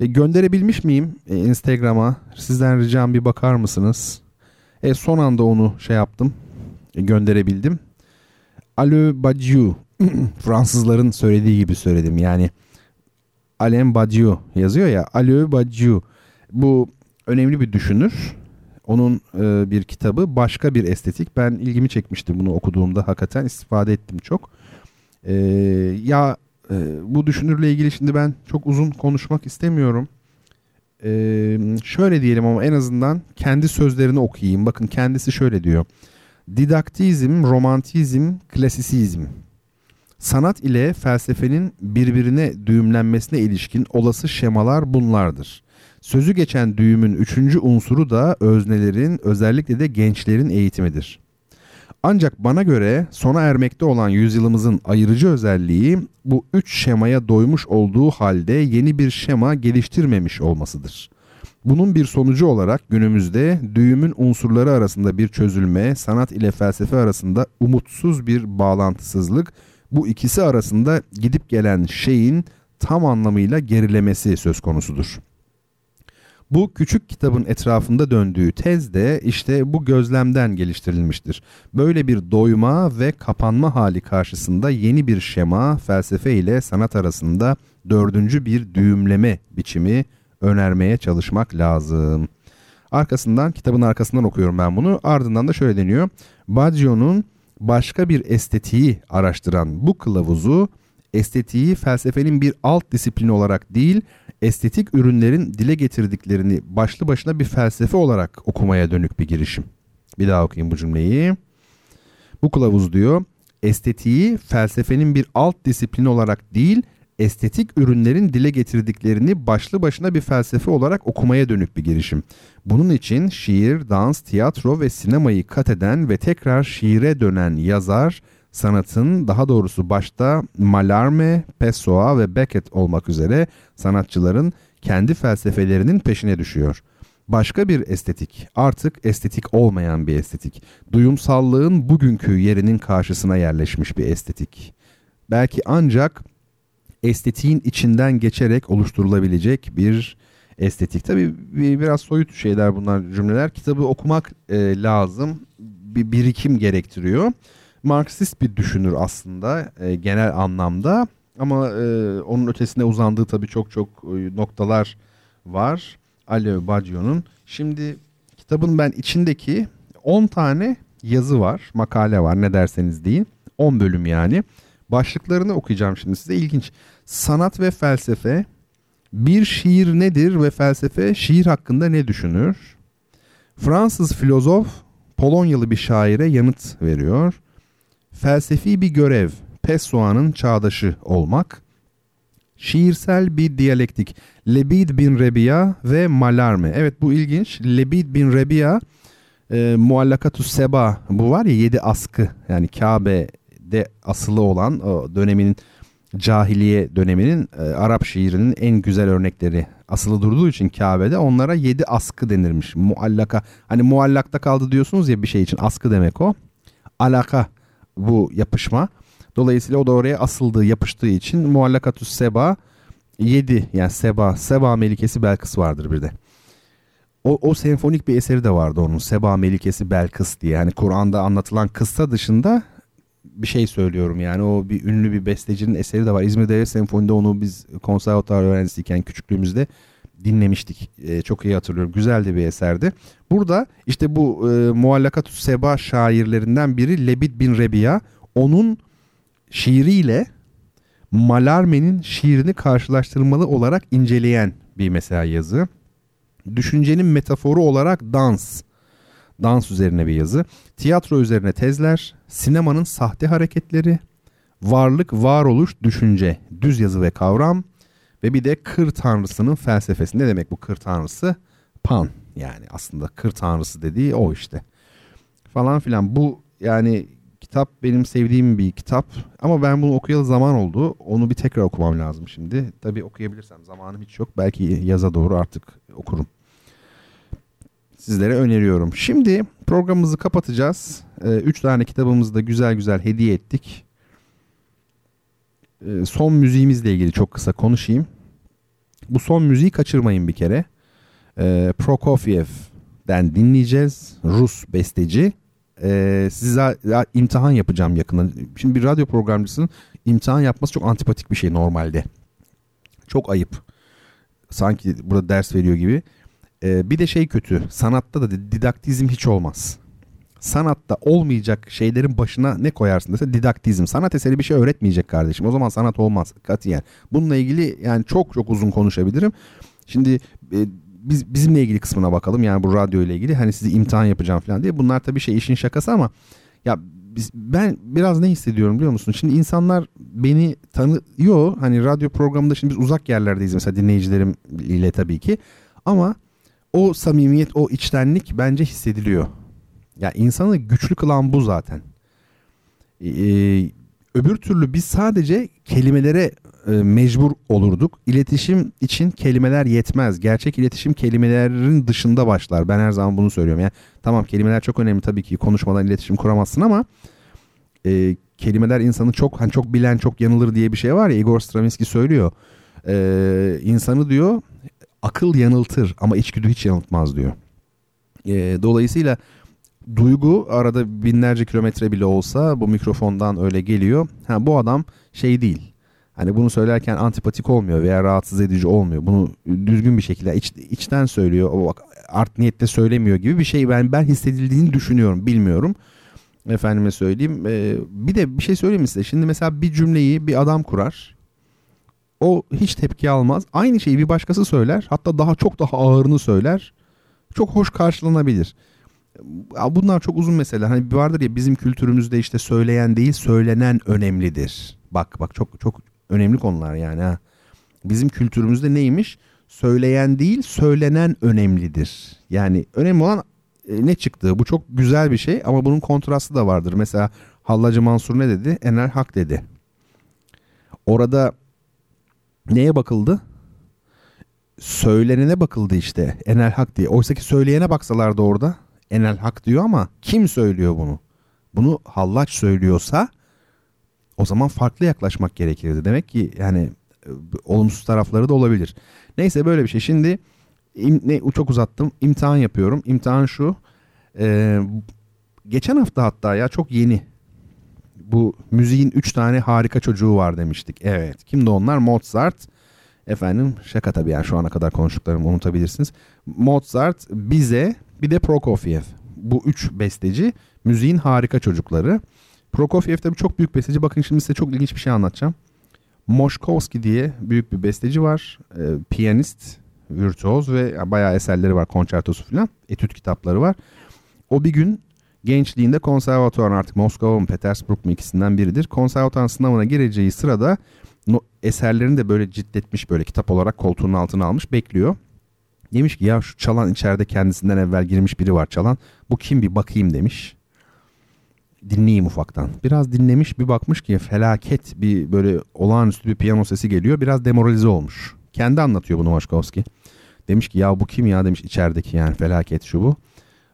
E, gönderebilmiş miyim e, Instagram'a? Sizden ricam bir bakar mısınız? E, son anda onu şey yaptım. E, gönderebildim. Alain Badiou. Fransızların söylediği gibi söyledim. Yani Alain Badiou yazıyor ya. Alain Badiou. Bu önemli bir düşünür. Onun e, bir kitabı Başka Bir Estetik. Ben ilgimi çekmiştim bunu okuduğumda, hakikaten istifade ettim çok. E, ya e, bu düşünürle ilgili şimdi ben çok uzun konuşmak istemiyorum. E, şöyle diyelim ama en azından kendi sözlerini okuyayım. Bakın kendisi şöyle diyor. Didaktizm, romantizm, klasisizm. Sanat ile felsefenin birbirine düğümlenmesine ilişkin olası şemalar bunlardır. Sözü geçen düğümün üçüncü unsuru da öznelerin, özellikle de gençlerin eğitimidir. Ancak bana göre sona ermekte olan yüzyılımızın ayırıcı özelliği bu üç şemaya doymuş olduğu halde yeni bir şema geliştirmemiş olmasıdır. Bunun bir sonucu olarak günümüzde düğümün unsurları arasında bir çözülme, sanat ile felsefe arasında umutsuz bir bağlantısızlık, bu ikisi arasında gidip gelen şeyin tam anlamıyla gerilemesi söz konusudur. Bu küçük kitabın etrafında döndüğü tez de işte bu gözlemden geliştirilmiştir. Böyle bir doyma ve kapanma hali karşısında yeni bir şema, felsefe ile sanat arasında dördüncü bir düğümleme biçimi önermeye çalışmak lazım. Arkasından, kitabın arkasından okuyorum ben bunu. Ardından da şöyle deniyor. Badiou'nun başka bir estetiği araştıran bu kılavuzu, estetiği felsefenin bir alt disiplini olarak değil, estetik ürünlerin dile getirdiklerini başlı başına bir felsefe olarak okumaya dönük bir girişim. Bir daha okuyayım bu cümleyi. Bu kılavuz diyor, estetiği felsefenin bir alt disiplini olarak değil, estetik ürünlerin dile getirdiklerini başlı başına bir felsefe olarak okumaya dönük bir girişim. Bunun için şiir, dans, tiyatro ve sinemayı kat eden ve tekrar şiire dönen yazar, sanatın, daha doğrusu başta Mallarmé, Pessoa ve Beckett olmak üzere sanatçıların kendi felsefelerinin peşine düşüyor. Başka bir estetik, artık estetik olmayan bir estetik. Duyumsallığın bugünkü yerinin karşısına yerleşmiş bir estetik. Belki ancak estetiğin içinden geçerek oluşturulabilecek bir estetik. Tabii biraz soyut şeyler bunlar, cümleler. Kitabı okumak e, lazım. Bir birikim gerektiriyor. Marksist bir düşünür aslında e, genel anlamda, ama e, onun ötesine uzandığı tabii çok çok e, noktalar var Alain Badiou'nun. Şimdi kitabın ben içindeki on tane yazı var, makale var, ne derseniz deyin. on bölüm yani. Başlıklarını okuyacağım şimdi size, ilginç. Sanat ve felsefe, bir şiir nedir ve felsefe şiir hakkında ne düşünür? Fransız filozof Polonyalı bir şaire yanıt veriyor. Felsefi bir görev, Pessoa'nın çağdaşı olmak. Şiirsel bir diyalektik, Lebid bin Rebia ve Mallarmé. Evet, bu ilginç. Lebid bin Rebia, e, Muallakatü Seba, bu var ya yedi askı, yani Kabe'de asılı olan o dönemin, cahiliye döneminin e, Arap şiirinin en güzel örnekleri. Asılı durduğu için Kabe'de onlara yedi askı denirmiş. Muallaka, hani muallakta kaldı diyorsunuz ya bir şey için, askı demek o. Alaka. Bu yapışma. Dolayısıyla o da oraya asıldığı, yapıştığı için Muallakatü Seba yedi, yani Seba, Seba Melikesi Belkıs vardır bir de. O, o senfonik bir eseri de vardı onun, Seba Melikesi Belkıs diye. Yani Kur'an'da anlatılan kıssa dışında bir şey söylüyorum yani. O bir ünlü bir bestecinin eseri de var. İzmir Devlet Senfoni'de onu biz konservatuar öğrencisiyken küçüklüğümüzde dinlemiştik. E, çok iyi hatırlıyorum. Güzel de bir eserdi. Burada işte bu e, Muallakatü Seba şairlerinden biri Lebid bin Rebia, onun şiiriyle Mallarmé'nin şiirini karşılaştırmalı olarak inceleyen bir mesela yazı. Düşüncenin metaforu olarak dans. Dans üzerine bir yazı. Tiyatro üzerine tezler. Sinemanın sahte hareketleri. Varlık, varoluş, düşünce. Düz yazı ve kavram. Ve bir de kır tanrısının felsefesi. Ne demek bu kır tanrısı? Pan, yani aslında kır tanrısı dediği o işte. Falan filan. Bu yani kitap benim sevdiğim bir kitap. Ama ben bunu okuyalı zaman oldu. Onu bir tekrar okumam lazım şimdi. Tabii okuyabilirsem, zamanım hiç yok. Belki yaza doğru artık okurum. Sizlere öneriyorum. Şimdi programımızı kapatacağız. Üç tane kitabımızı da güzel güzel hediye ettik. Son müziğimizle ilgili çok kısa konuşayım. Bu son müziği kaçırmayın bir kere. Prokofiev'den dinleyeceğiz. Rus besteci. e, size imtihan yapacağım yakında. Şimdi bir radyo programcısının imtihan yapması çok antipatik bir şey normalde. Çok ayıp. Sanki burada ders veriyor gibi. E, bir de şey kötü. Sanatta da didaktizm hiç olmaz. Sanatta olmayacak şeylerin başına ne koyarsın dese didaktizm. Sanat eseri bir şey öğretmeyecek kardeşim. O zaman sanat olmaz katiyen. Bununla ilgili yani çok çok uzun konuşabilirim. Şimdi e, biz bizimle ilgili kısmına bakalım. Yani bu radyo ile ilgili hani sizi imtihan yapacağım falan diye. Bunlar tabii şey işin şakası ama ya biz, ben biraz ne hissediyorum biliyor musun? Şimdi insanlar beni tanıyor. Hani radyo programında şimdi biz uzak yerlerdeyiz mesela dinleyicilerim ile tabii ki. Ama o samimiyet, o içtenlik bence hissediliyor. Ya insanı güçlü kılan bu zaten. Ee, öbür türlü biz sadece kelimelere e, mecbur olurduk. İletişim için kelimeler yetmez. Gerçek iletişim kelimelerin dışında başlar. Ben her zaman bunu söylüyorum. Yani tamam kelimeler çok önemli tabii ki konuşmadan iletişim kuramazsın ama e, kelimeler insanı çok hani çok bilen çok yanılır diye bir şey var ya Igor Stravinsky söylüyor. E, insanı diyor akıl yanıltır ama içgüdü hiç yanıltmaz diyor. E, dolayısıyla duygu arada binlerce kilometre bile olsa bu mikrofondan öyle geliyor. Ha, bu adam şey değil. Hani bunu söylerken antipatik olmuyor veya rahatsız edici olmuyor. Bunu düzgün bir şekilde iç, içten söylüyor. O bak art niyette söylemiyor gibi bir şey. Ben ben hissedildiğini düşünüyorum. Bilmiyorum. Efendime söyleyeyim. Ee, bir de bir şey söyleyeyim size. Şimdi mesela bir cümleyi bir adam kurar. O hiç tepki almaz. Aynı şeyi bir başkası söyler. Hatta daha çok daha ağırını söyler. Çok hoş karşılanabilir. Bunlar çok uzun mesele. Hani vardır ya bizim kültürümüzde işte söyleyen değil söylenen önemlidir. Bak bak çok çok önemli konular yani ha. Bizim kültürümüzde neymiş? Söyleyen değil söylenen önemlidir. Yani önemli olan ne çıktığı. Bu çok güzel bir şey ama bunun kontrastı da vardır. Mesela Hallacı Mansur ne dedi? Enel Hak dedi. Orada neye bakıldı? Söylenene bakıldı işte. Enel Hak diye. Oysa ki söyleyene baksalardı orada. Enel Hak diyor ama kim söylüyor bunu? Bunu hallaç söylüyorsa o zaman farklı yaklaşmak gerekirdi. Demek ki yani olumsuz tarafları da olabilir. Neyse böyle bir şey. Şimdi im, ne, çok uzattım. İmtihan yapıyorum. İmtihan şu. E, geçen hafta hatta ya çok yeni. Bu müziğin üç tane harika çocuğu var demiştik. Evet. Kimdi onlar? Mozart. Efendim şaka tabii yani şu ana kadar konuştuklarımı unutabilirsiniz. Mozart bize... Bir de Prokofiev. Bu üç besteci müziğin harika çocukları. Prokofiev tabii çok büyük besteci. Bakın şimdi size çok ilginç bir şey anlatacağım. Moskowski diye büyük bir besteci var. E, piyanist, virtüöz ve bayağı eserleri var. Konçertosu falan. Etüt kitapları var. O bir gün gençliğinde konservatuvar artık Moskova mı Petersburg mu ikisinden biridir. Konservatuvar sınavına gireceği sırada no, eserlerini de böyle ciltletmiş böyle kitap olarak koltuğunun altına almış bekliyor. Demiş ki ya şu çalan içeride kendisinden evvel girmiş biri var çalan. Bu kim bir bakayım demiş. Dinleyeyim ufaktan. Biraz dinlemiş bir bakmış ki felaket bir böyle olağanüstü bir piyano sesi geliyor. Biraz demoralize olmuş. Kendi anlatıyor bunu Moskowski. Demiş ki ya bu kim ya demiş içerideki yani felaket şu bu.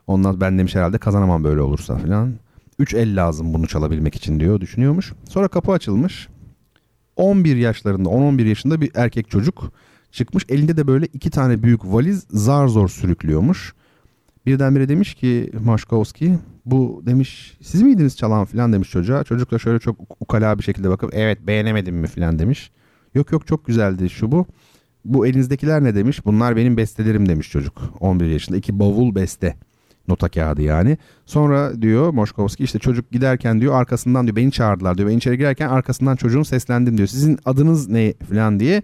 Ondan ben demiş herhalde kazanamam böyle olursa falan. Üç el lazım bunu çalabilmek için diyor düşünüyormuş. Sonra kapı açılmış. on bir yaşlarında on on bir yaşında bir erkek çocuk. Çıkmış elinde de böyle iki tane büyük valiz zar zor sürüklüyormuş. Birdenbire demiş ki Moskowski bu demiş siz miydiniz çalan filan demiş çocuğa. Çocuk da şöyle çok ukala bir şekilde bakıp evet beğenemedim mi filan demiş. Yok yok çok güzeldi şu bu. Bu elinizdekiler ne demiş bunlar benim bestelerim demiş çocuk. on bir yaşında iki bavul beste nota kağıdı yani. Sonra diyor Moskowski işte çocuk giderken diyor arkasından diyor beni çağırdılar diyor. Ben içeri girerken arkasından çocuğun seslendim diyor. Sizin adınız ne filan diye.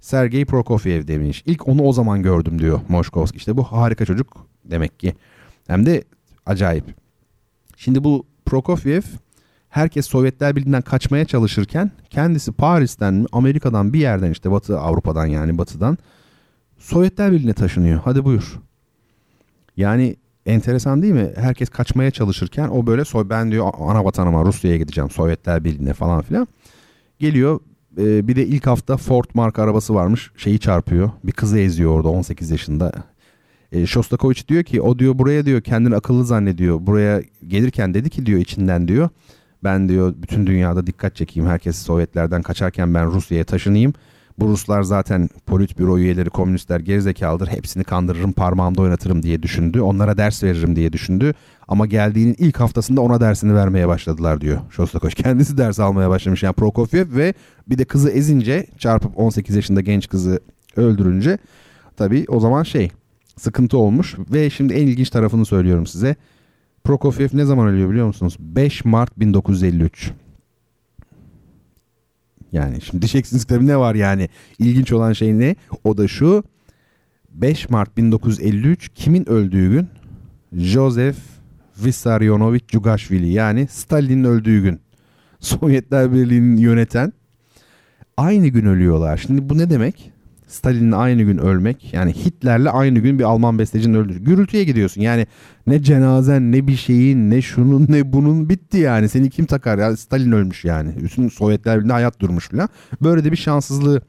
Sergei Prokofiev demiş. İlk onu o zaman gördüm diyor Moskowski. İşte bu harika çocuk demek ki. Hem de acayip. Şimdi bu Prokofiev herkes Sovyetler Birliği'nden kaçmaya çalışırken kendisi Paris'ten, Amerika'dan bir yerden işte Batı Avrupa'dan yani Batı'dan Sovyetler Birliği'ne taşınıyor. Hadi buyur. Yani enteresan değil mi? Herkes kaçmaya çalışırken o böyle soy ben diyor ana vatanıma Rusya'ya gideceğim Sovyetler Birliği'ne falan filan. Geliyor. Bir de ilk hafta Ford marka arabası varmış. Şeyi çarpıyor. Bir kızı eziyor orada on sekiz yaşında. E, Shostakovich diyor ki o diyor buraya diyor kendini akıllı zannediyor. Buraya gelirken dedi ki diyor içinden diyor. Ben diyor bütün dünyada dikkat çekeyim. Herkes Sovyetlerden kaçarken ben Rusya'ya taşınayım. Bu Ruslar zaten politbüro üyeleri, komünistler gerizekalıdır. Hepsini kandırırım, parmağımda oynatırım diye düşündü. Onlara ders veririm diye düşündü. Ama geldiğinin ilk haftasında ona dersini vermeye başladılar diyor Shostakovich. Kendisi ders almaya başlamış. Yani Prokofiev ve bir de kızı ezince, çarpıp on sekiz yaşında genç kızı öldürünce tabii o zaman şey, sıkıntı olmuş. Ve şimdi en ilginç tarafını söylüyorum size. Prokofiev ne zaman ölüyor biliyor musunuz? beş Mart bin dokuz yüz elli üç. Yani şimdi diyeceksiniz tabii ne var yani? İlginç olan şey ne? O da şu. beş Mart bin dokuz yüz elli üç kimin öldüğü gün? Joseph Vissarionovich Djugaşvili, yani Stalin'in öldüğü gün. Sovyetler Birliği'ni yöneten aynı gün ölüyorlar. Şimdi bu ne demek? Stalin'in aynı gün ölmek. Yani Hitler'le aynı gün bir Alman bestecinin öldüğü. Gürültüye gidiyorsun. Yani ne cenazen, ne bir şeyin, ne şunun, ne bunun, bitti yani. Seni kim takar ya? Stalin ölmüş yani. Bütün Sovyetler Birliği'nde hayat durmuş falan. Böyle de bir şanssızlığı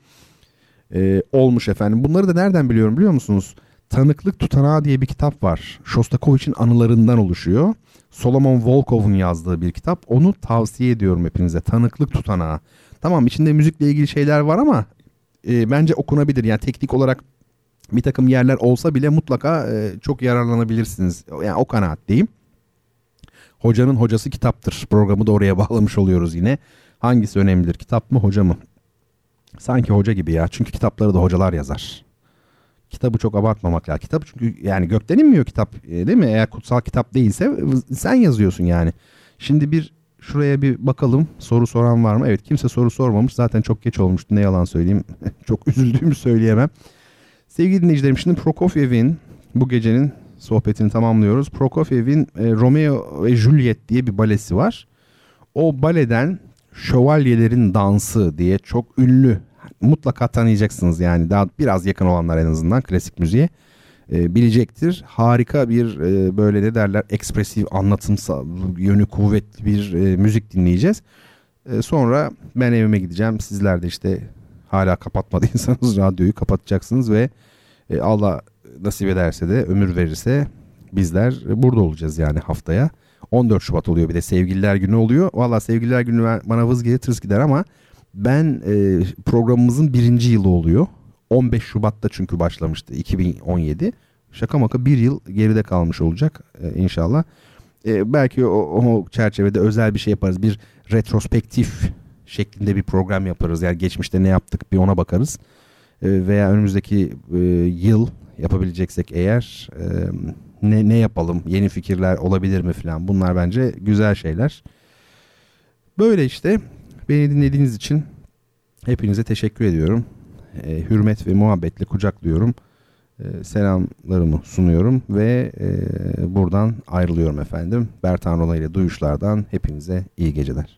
e, olmuş efendim. Bunları da nereden biliyorum biliyor musunuz? Tanıklık Tutanağı diye bir kitap var. Shostakovich'in anılarından oluşuyor. Solomon Volkov'un yazdığı bir kitap. Onu tavsiye ediyorum hepinize. Tanıklık Tutanağı. Tamam, içinde müzikle ilgili şeyler var ama E, bence okunabilir. Yani teknik olarak bir takım yerler olsa bile mutlaka e, çok yararlanabilirsiniz. Yani o kanaatteyim. Hocanın hocası kitaptır. Programı da oraya bağlamış oluyoruz yine. Hangisi önemlidir? Kitap mı, hoca mı? Sanki hoca gibi ya. Çünkü kitapları da hocalar yazar. Kitabı çok abartmamak lazım. Kitap çünkü yani gökten inmiyor kitap, e, değil mi? Eğer kutsal kitap değilse sen yazıyorsun yani. Şimdi bir şuraya bir bakalım. Soru soran var mı? Evet, kimse soru sormamış. Zaten çok geç olmuştu. Ne yalan söyleyeyim. Çok üzüldüğümü söyleyemem. Sevgili dinleyicilerim, şimdi Prokofiev'in bu gecenin sohbetini tamamlıyoruz. Prokofiev'in e, Romeo ve Juliet diye bir balesi var. O baleden Şövalyelerin Dansı diye çok ünlü. Mutlaka tanıyacaksınız yani. Daha biraz yakın olanlar en azından klasik müziğe E, bilecektir. Harika bir e, böyle ne derler, ekspresif, anlatımsal yönü kuvvetli bir e, müzik dinleyeceğiz. E, sonra ben evime gideceğim. Sizler de işte hala kapatmadıysanız radyoyu kapatacaksınız ve e, Allah nasip ederse de ömür verirse bizler burada olacağız yani haftaya. on dört Şubat oluyor, bir de Sevgililer Günü oluyor. Valla Sevgililer Günü bana vız gelir tırz gider ama ben e, programımızın birinci yılı oluyor. on beş Şubat'ta çünkü başlamıştı iki bin on yedi. Şaka maka bir yıl geride kalmış olacak ee, inşallah. Ee, belki o, o çerçevede özel bir şey yaparız. Bir retrospektif şeklinde bir program yaparız. Yani geçmişte ne yaptık bir ona bakarız. Ee, veya önümüzdeki e, yıl yapabileceksek eğer e, ne, ne yapalım? Yeni fikirler olabilir mi falan. Bunlar bence güzel şeyler. Böyle işte, beni dinlediğiniz için hepinize teşekkür ediyorum. E, hürmet ve muhabbetle kucaklıyorum. E, selamlarımı sunuyorum ve e, buradan ayrılıyorum efendim. Bertan Rona ile Duyuşlardan hepinize iyi geceler.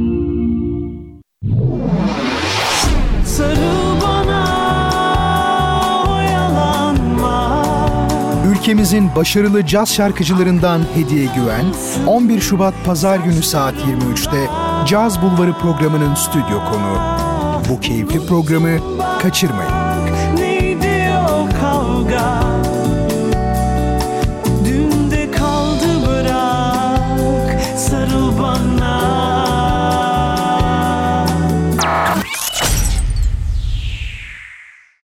Ülkemizin başarılı caz şarkıcılarından Hediye Güven, on bir Şubat Pazar günü saat yirmi üçte Caz Bulvarı programının stüdyo konuğu. Bu keyifli programı kaçırmayın.